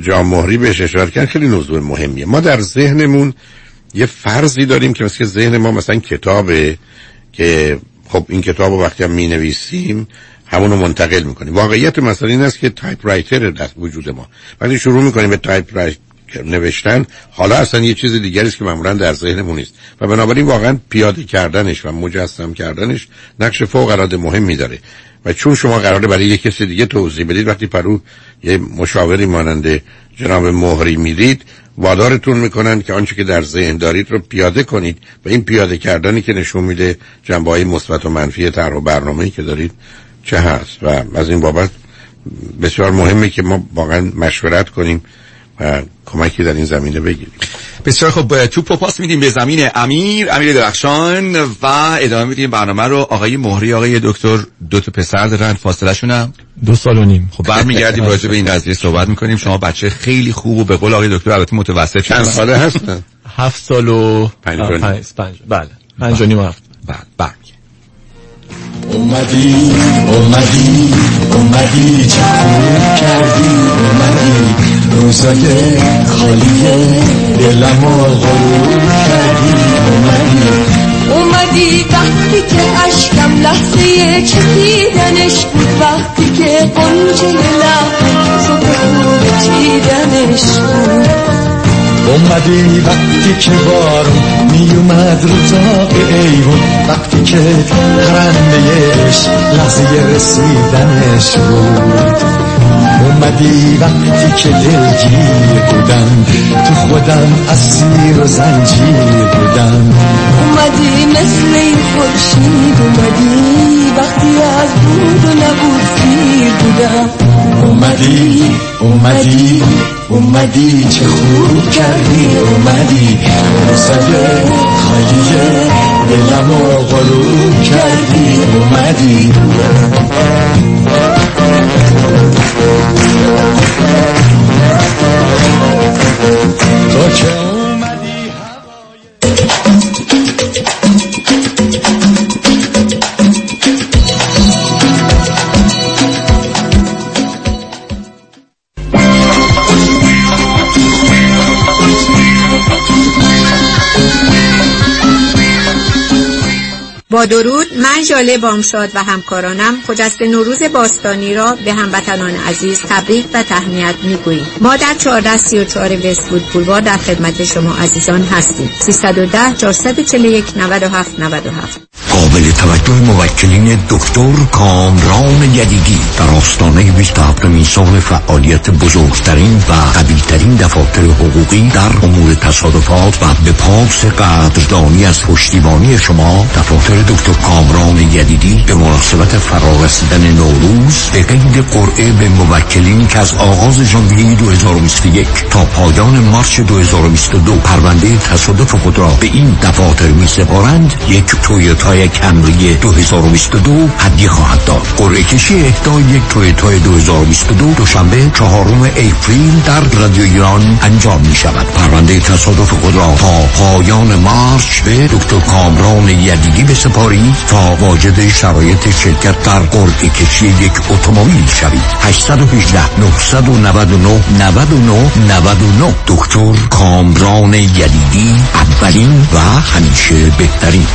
جان مهری بهش اشاره کرد خیلی موضوع مهمیه. ما در ذهنمون یه فرضی داریم که مثلا ذهن ما مثلا کتابه که خب این کتابو وقتی هم می‌نویسیم همونو منتقل می‌کنیم. واقعیت مسئله این است که تایپ رایتر در وجود ما. وقتی شروع می‌کنیم به تایپ رایت نوشتن، حالا اصلا یه چیز دیگری است که معمولاً در ذهنمون نیست و بنابراین واقعاً پیاده کردنش و مجسم کردنش نقش فوق‌العاده مهمی داره. و چون شما قراره برای یک کسی دیگه توضیح بدید، وقتی پرو یه مشاوری مانند جناب مهری میدید، وادارتون میکنن که آنچه که در ذهن دارید رو پیاده کنید و این پیاده کردنی که نشون میده جنبه‌های مثبت و منفی طرح و برنامه‌ای که دارید چه هست. و از این بابت بسیار مهمه که ما واقعاً مشورت کنیم و کمکی در این زمینه بگیریم. بسیار خب، توپ رو پاس میدیم به زمین امیر امیر درخشان و ادامه میدیم برنامه رو. آقای مهری، آقای دکتر دو تا پسر دارن، فاصله شون هم دو سال و نیم. خب برمیگردیم راجع به این قضیه صحبت میکنیم. شما بچه خیلی خوب و به قول آقای دکتر البته متوسط چند ساله هستن؟ هفت سال و پنج پنج بله پنج و نیم هفت. بله بله اومدی اومدی اومدی چکون کردی اومدی روزای خالیه دلمو غروب کردی اومدی اومدی وقتی که عشقم لحظه چکیدنش بود، وقتی که قنچه لحظه صدقو چیدنش بود. اومدی وقتی که بارون میومد رو تاق ایوون، وقتی که قرندهش لحظه رسیدنش بود. اومدی وقتی که دلگیر بودم تو خودم اسیر و زنجیر بودم. اومدی مثل این خورشید اومدی وقتی از بود و نبود سیر بودم. اومدی اومدی اومدی چه خوب کردی اومدی روزای خالیه دلمو غروب کردی اومدی. تو که اومدی هوای با درود. من ژاله بامشاد و همکارانم خجسته نوروز باستانی را به هموطنان عزیز تبریک و تهنیت می‌گوییم. ما در چهارده سی و چهار وست‌وود بولوار در خدمت شما عزیزان هستیم. سه یک صفر چهار چهار یک نه هفت نه هفت. قابل توجه موکلین دکتر کامران یدیدی در آستانه بیست و هفتمین سال فعالیت بزرگترین و قوی‌ترین دفاتر حقوقی در امور تصادفات و به پاس قدردانی از پشتیبانی شما، دفاتر دکتر کامران یدیدی به مناسبت فرارسیدن نوروز به قید قرعه به موکلین که از آغاز ژانویه دو هزار و بیست و یک تا پایان مارس دو هزار و بیست و دو پرونده تصادف خود را به این دفاتر می‌سپارند، یک تویوتا کمری دو هزار و بیست و دو هدیه خواهد داد. قرعه کشی اهدای یک تویوتا دو هزار و بیست و دو دوشنبه چهارم اپریل در رادیو ایران انجام می‌شود. پرونده تصادف خود را تا پایان مارس به دکتر کامران یدیدی به سپاری تا واجد شرایط شرکت در قرعه کشی یک اتومبیل شوید. هشت یک هشت نه نه نه نه نه نه نه نه دکتر کامران یدیدی، اولین و همیشه بهترین.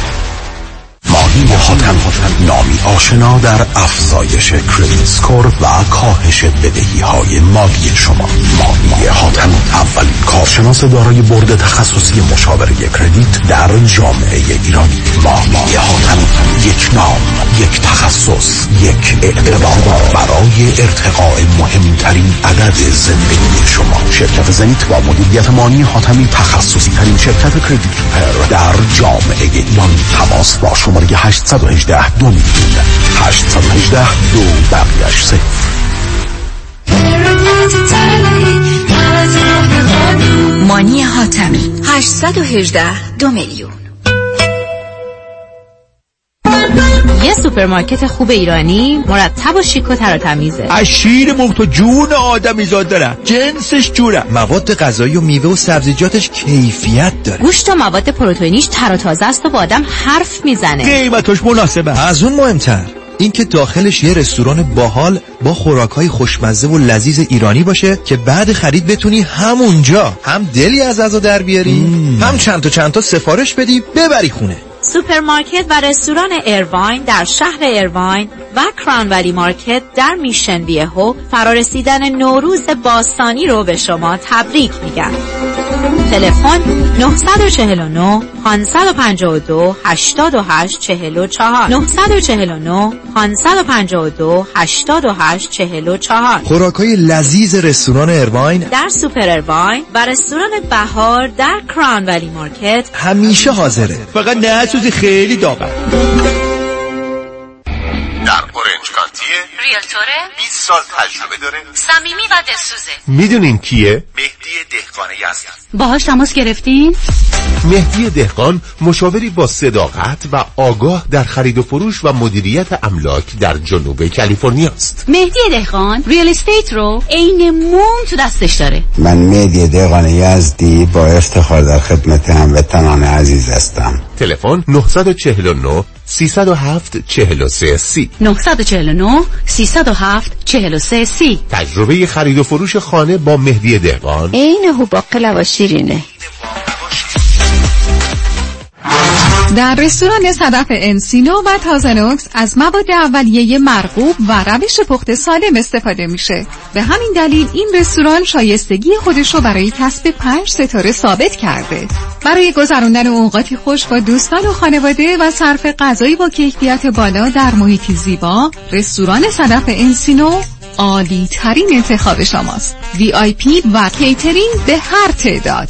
مانی حاتمی، نامی آشنا در افزایش کریدیت اسکور و کاهش بدهی‌های مالی شما. مانی حاتمی، اولین کارشناس دارای برد تخصصی مشاوره کریدیت در جامعه ایرانی. مانی حاتمی، یک نام، یک تخصص، یک اقدام برای ارتقاء مهمترین عدد زندگی شما. شرکت زنیت با مدیریت مانی حاتمی، تخصصی ترین شرکت کریدیت ریپر در جامعه ایرانی. تماس با شما برای هشت یک هشت دو میلیون هشت یک هشت دو بقیه‌اش سه. مانی حاتمی هشت یک هشت دو میلیون. یه سوپرمارکت خوب ایرانی مرتب و شیک و تر و تمیزه. از شیر مخت و جون آدمیزاد داره، جنسش جوره، مواد غذایی و میوه و سبزیجاتش کیفیت داره، گوشت و مواد پروتئینیش تر و تازه است و با آدم حرف میزنه، قیمتش مناسبه، از اون مهمتر این که داخلش یه رستوران باحال با خوراک‌های خوشمزه و لذیذ ایرانی باشه که بعد خرید بتونی همونجا هم دلی از غذا در بیاری مم. هم چند تا چند تا سفارش بدی ببری خونه. سوپرمارکت و رستوران ایرواین در شهر ایرواین و کرانولی مارکت در میشن بیهو فرارسیدن نوروز باستانی رو به شما تبریک میگم. تلفن نه چهار نه پنج پنج دو هشت هشت چهار چهار نه چهار نه پنج پنج دو هشت هشت چهار چهار. خوراکای لذیذ رستوران ایرواین در سوپر ایرواین و رستوران بهار در کرانولی مارکت همیشه حاضره، فقط نه سوزی خیلی داغه. در اورنج کانتیه ریلتوره، بیست سال تجربه داره، صمیمی و دلسوزه. میدونین کیه؟ مهدی دهقان یزد. باهاش تماس گرفتین؟ مهدی دهقان مشاوری با صداقت و آگاه در خرید و فروش و مدیریت املاک در جنوب کالیفرنیا است. مهدی دهقان ریال استیت رو عین موم تو دستش داره. من مهدی دهقان یزدی با افتخار در خدمت هموطنان عزیز هستم. تلفن نه چهار نه سه صفر هفت چهار سه سی نه چهار نه سه صفر هفت چهار سه سی. تجربه خرید و فروش خانه با مهدی دهقان عین هو باقلا و شیرینه. در رستوران صدف انسینو و تازنوکس از مواد اولیه مرغوب و روش پخت سالم استفاده میشه. به همین دلیل این رستوران شایستگی خودش رو برای کسب پنج ستاره ثابت کرده. برای گذراندن اوقاتی خوش با دوستان و خانواده و صرف غذایی با کیفیت بالا در محیطی زیبا، رستوران صدف انسینو عالی ترین انتخاب شماست. وی آی پی و کیترینگ به هر تعداد،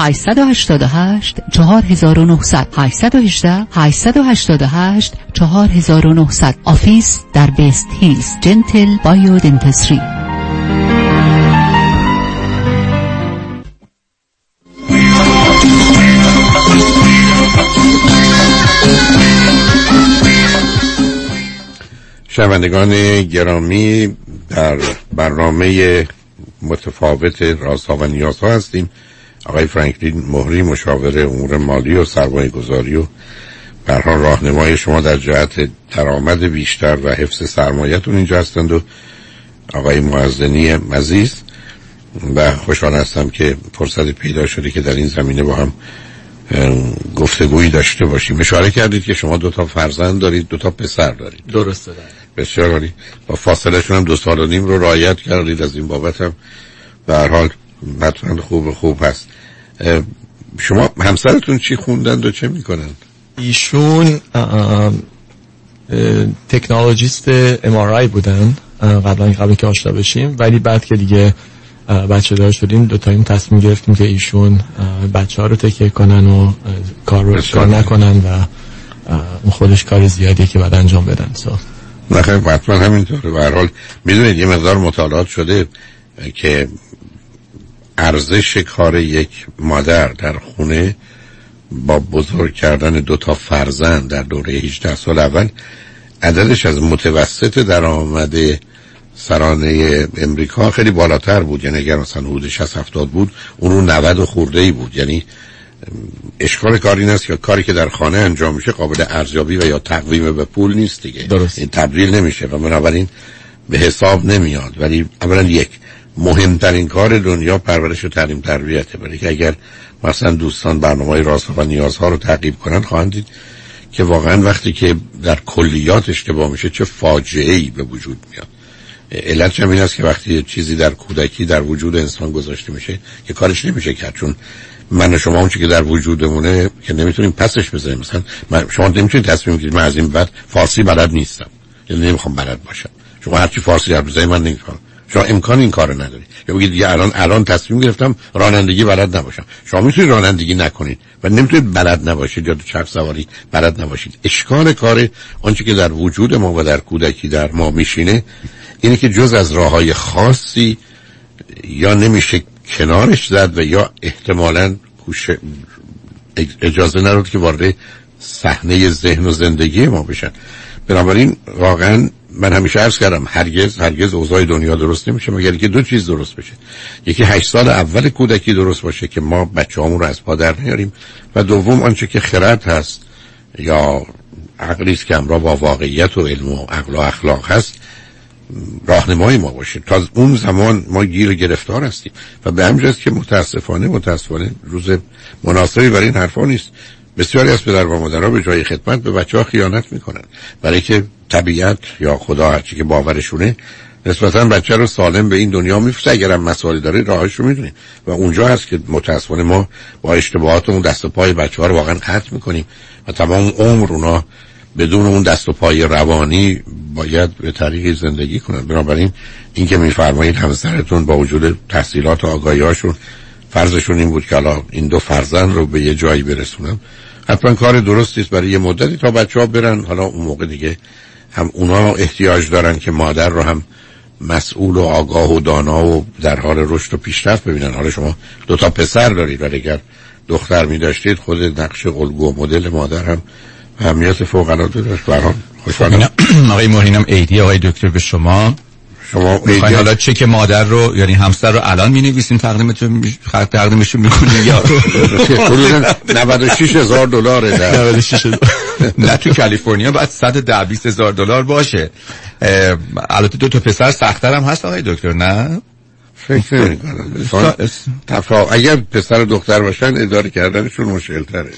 هشت هشت هشت چهار نه صفر صفر هشت یک هشت هشت هشت هشت چهار نه صفر صفر. آفیس در بیست هیلز، جنتل بایو دنتسری. شنوندگان گرامی، در برنامه متفاوت رازها و نیازها هستیم. آقای فرانکلین مهری، مشاور امور مالی و سرمایه‌گذاری و به هر حال راهنمای شما در جهت درآمد بیشتر و حفظ سرمایه‌تون اینجا هستند، و آقای موذنی عزیز، و خوشحال هستم که فرصت پیدا شده که در این زمینه با هم گفتگویی داشته باشیم. اشاره کردید که شما دو تا فرزند دارید، دو تا پسر دارید. درسته. بسیار عالی. با فاصله شون هم دو سال و نیم رو رعایت کردید، از این بابت هم به هر حال مطمئن خوب خوب هست. شما همسرتون چی خوندند و چه میکنند؟ ایشون تکنولوژیست ام آر آی بودن قبلا قبل که آشنا بشیم، ولی بعد که دیگه بچه دار شدیم دو تاییم تصمیم گرفتیم که ایشون بچه ها رو تکیه کنن و کار رو کار نکنن و خودش کار زیادیه که بعد انجام بدن. نخیر، مطمئن همینطوره. به هر حال میدونید یه مقدار مطالعات شده که ارزش کار یک مادر در خونه با بزرگ کردن دو تا فرزند در دوره هجده سال اول عددش از متوسط درآمد سرانه امریکا خیلی بالاتر بود. یعنی اگر مثلا حدود شصت هفتاد بود، اون رو نود خورده‌ای بود. یعنی اشکال کار این است که کاری که در خانه انجام میشه قابل ارزیابی و یا تقویم به پول نیست دیگه. درست. این تبدیل نمیشه و بنابراین به حساب نمیاد. ولی اولا یک مهمترین کار دنیا پرورش و تعلیم تربیته، برای که اگر مثلا دوستان برنامه‌های رازها و نیازها رو تعقیب کنن خواهند دید که واقعا وقتی که در کلیات اشتباه میشه چه فاجعه‌ای به وجود میاد. علت همین است که وقتی چیزی در کودکی در وجود انسان گذاشته میشه که کارش نمیشه کرد، چون من و شما اون چیزی که در وجودمونه که نمیتونیم پسش بزنیم. مثلا من شما نمیتونید تصمیم بگیرید من از این بعد فارسی بلد نیستم، یعنی نمیخوام بلد باشم. شما هرچی فارسی حرف بزنید من نمیفهمم. شما امکان این کارو ندارید. یا بگید دیگه الان الان تصمیم گرفتم رانندگی بلد نباشم. شما میتونید رانندگی نکنید و نمیتونید بلد نباشید یا چرخ سواری بلد نباشید. اشکال کار اون چیزی که در وجود ما و در کودکی در ما میشینه اینه که جز از راههای خاصی یا نمیشه کنارش زد و یا احتمالاً اجازه نداد که وارد صحنه ذهن و زندگی ما بشن. بنابراین واقعاً من همیشه عرض کردم هرگز هرگز اوضاع دنیا درست نمیشه مگر اینکه دو چیز درست بشه. یکی هشت سال اول کودکی درست باشه که ما بچه‌هامون رو از پا در نیاریم و دوم آنچه که خرد هست یا عقلی است که همراه با واقعیت و علم و عقل و اخلاق هست راهنمای ما باشه. تا اون زمان ما گیر و گرفتار هستیم و به همین جاست که متاسفانه متاسفانه روز مناسبی برای این حرفا نیست. بسیاری از پدر و مادرها به جای خدمت به بچه‌ها خیانت میکنن، برای که طبیعت یا خدا هرچی که باورشونه نسبتاً بچه رو سالم به این دنیا میفرسته. اگر هم مسائلی داره راهش رو میدونیم و اونجا هست که متاسفانه ما با اشتباهاتمون دست و پای بچه‌ها رو واقعا قطع میکنیم و تمام عمر اونا بدون اون دست و پای روانی باید به طریق زندگی کنن. بنابراین این که میفرمایید همسرتون با وجود تحصیلات و آگاهی‌هاشون فرضشون این بود که الان این دو فرزند رو به یه جایی برسونم، حتما کار درستی است برای یه مدتی تا بچه‌ها برن. حالا اون موقع دیگه هم اونا احتیاج دارن که مادر رو هم مسئول و آگاه و دانا و در حال رشد و پیشرفت ببینن. حالا شما دو تا پسر دارید ولی اگر دختر می‌داشتید خود نقش الگو و مدل مادر هم اهمیت فوق العاده داشت. برام خوشحالم آقای مهرینم ایدی آقای دکتر به شما شما ایدی حالا چک مادر رو یعنی همسر رو الان می‌نویسین تقدیمتون تقدیمش می‌کنین یا نود و شش هزار دلاره نود و شش هزار نه تو کالیفرنیا بعد صد و بیست هزار دلار باشه. البته دو تا پسر سخت‌تر هم هست آقای دکتر نه فکر می‌کنم تفاوت اگر پسر و دختر باشن اداره کردنشون مشکل‌تره.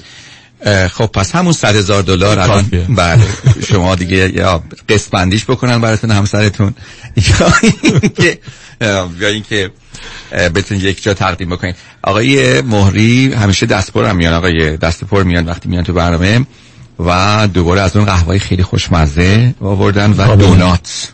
خب پس همون صد هزار دلار الان بله شما دیگه یا قسط‌بندیش بکنن براتون همسرتون یا اینکه یا اینکه بتونید یک جا تقدیم بکنید. آقای مهری همیشه دستپر هم میان، آقای دستپر میان وقتی میان تو برنامه و دوباره از اون قهوه‌ای خیلی خوشمزه آوردن و دونات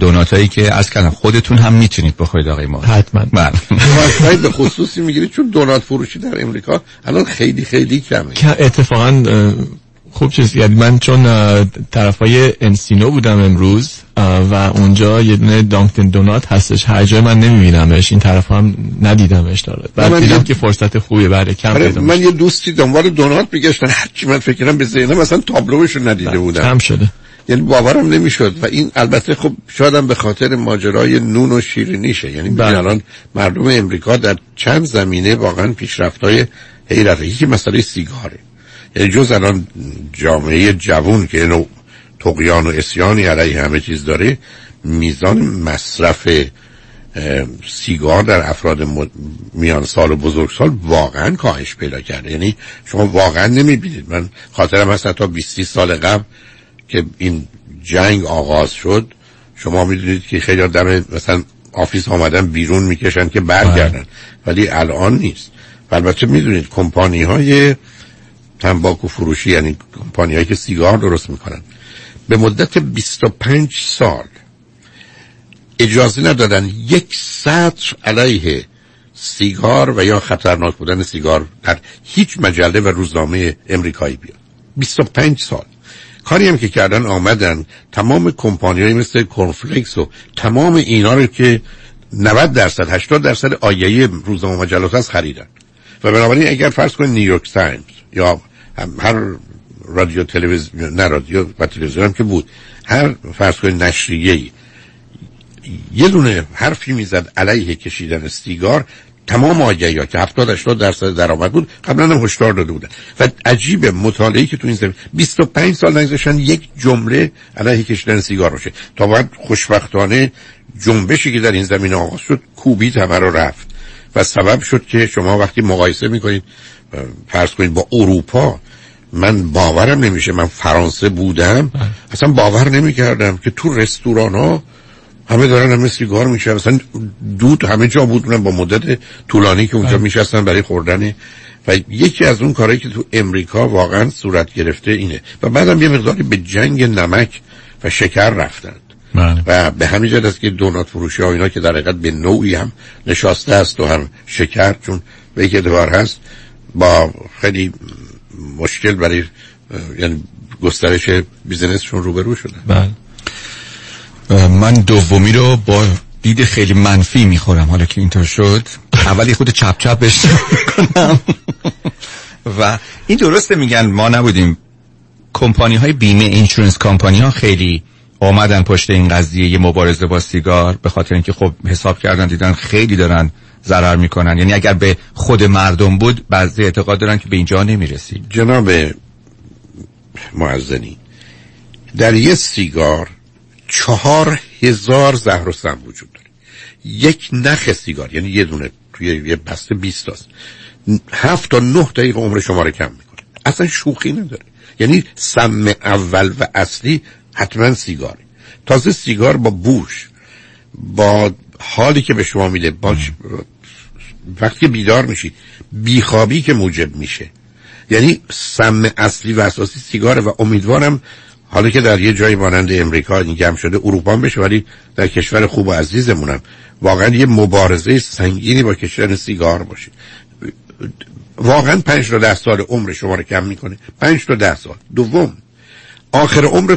دونات هایی که از کردم خودتون هم میتونید بخورید آقای ما حتما. دونات هایی به خصوصی میگیرید چون دونات فروشی در امریکا الان خیلی خیلی کمه. اتفاقا خوب چیز یعنی من چون طرف های انسینو بودم امروز و اونجا یه دونه دانکتن دونات هستش، هر جای من نمیبینمش، این طرف هم ندیدمش داره. بعد دیدم که فرصت خوبیه برای کم پیدا. من یه دوستی دنبال دونات میگشتن، هرچی من فکرم به ذهنم اصلا تابلوش رو ندیده بودم، کم شده یعنی باورم نمیشد. و این البته خب شاید هم به خاطر ماجرای نون و شیرینیشه. یعنی ببین الان مردم امریکا در چند زمینه واقعا پیشرفت‌های حیرت‌انگیزی که مسئله سیگاره. یعنی جز الان جامعه جوان که نوع طغیان و عصیانی علیه همه چیز داره، میزان مصرف سیگار در افراد مد... میان سال و بزرگ سال واقعا کاهش پیدا کرده. یعنی شما واقعا نمیبینید. من خاطرم هست تا بیست سال قبل که این جنگ آغاز شد، شما میدونید که خیلی آدم مثلا آفیس آمدن بیرون میکشن که برگردن، ولی الان نیست. البته میدونید کمپانی های تنباکو فروشی یعنی کمپانی هایی که سیگار درست میکنن به مدت بیست و پنج سال اجازه ندادن یک سطر علیه سیگار و یا خطرناک بودن سیگار در هیچ مجله و روزنامه امریکایی بیاد. بیست و پنج سال کاری هم که کردن آمدن تمام کمپانی‌های مثل کورنفلکس و تمام اینا رو که نود درصد هشتاد درصد آیه روزنامه مجلات هست خریدن. و بنابراین اگر فرض کنید نیویورک تایمز یا هر رادیو تلویزیون نه رادیو و تلویزیون هم که بود، هر فرض کنید نشریه‌ای یه دونه حرفی میزد علیه کشیدن سیگار، تمام آگهی‌ها که هفتاد هشتاد درصد درآمد بود قبلا هم هشدار داده بودن. و عجیب مطالعه‌ای که تو این زمین بیست و پنج سال نگذاشتن یک جمله علیه کشیدن سیگار باشه. تا بعد خوشبختانه جنبشی که در این زمین آغاز شد کوبید همه رو رفت و سبب شد که شما وقتی مقایسه می‌کنید فرض کنید با اروپا، من باورم نمیشه، من فرانسه بودم اصلا باور نمی‌کردم که تو رستوران‌ها همه دارن همه سیگار میشه، مثلا دود همه جا بود، اونم با مدت طولانی که اونجا میشستن برای خوردن. و یکی از اون کارهایی که تو امریکا واقعا صورت گرفته اینه. و بعدم یه مقداری به جنگ نمک و شکر رفتند معنی. و به همین جد است که دونات فروشی ها اینا که در حقیقت به نوعی هم نشاسته است و هم شکر، چون به یک اعتبار هست با خیلی مشکل برای یعنی گسترش بیزنسشون روبرو شدن. بله من دومی رو با دید خیلی منفی میخورم حالا که اینطور شد. اولی خود چپ چپ بشتر میکنم و این درسته میگن ما نبودیم، کمپانی های بیمه اینشورنس کمپانی ها خیلی آمدن پشت این قضیه یه مبارزه با سیگار، به خاطر اینکه خب حساب کردن دیدن خیلی دارن ضرر میکنن، یعنی اگر به خود مردم بود بعضی اعتقاد دارن که به اینجا نمیرسید. جناب موذنی در یه سیگار چهار هزار زهر و سم وجود داره. یک نخ سیگار یعنی یه دونه توی یه بسته بیست تاست، هفت تا نه دقیقه عمر شما رو کم میکنه، اصلا شوخی نداره. یعنی سم اول و اصلی حتما سیگاره. تازه سیگار با بوش، با حالی که به شما میده، با وقتی بیدار میشی، بیخوابی که موجب میشه، یعنی سم اصلی و اساسی سیگاره. و امیدوارم حالا که در یه جایی مانند امریکا این گم شده، اروپا هم بشه، ولی در کشور خوب و عزیزمونم واقعا یه مبارزه سنگینی با کشتن سیگار باشه. واقعا پنج تا ده سال عمر شما رو کم میکنه، پنج تا ده سال. دوم آخر عمر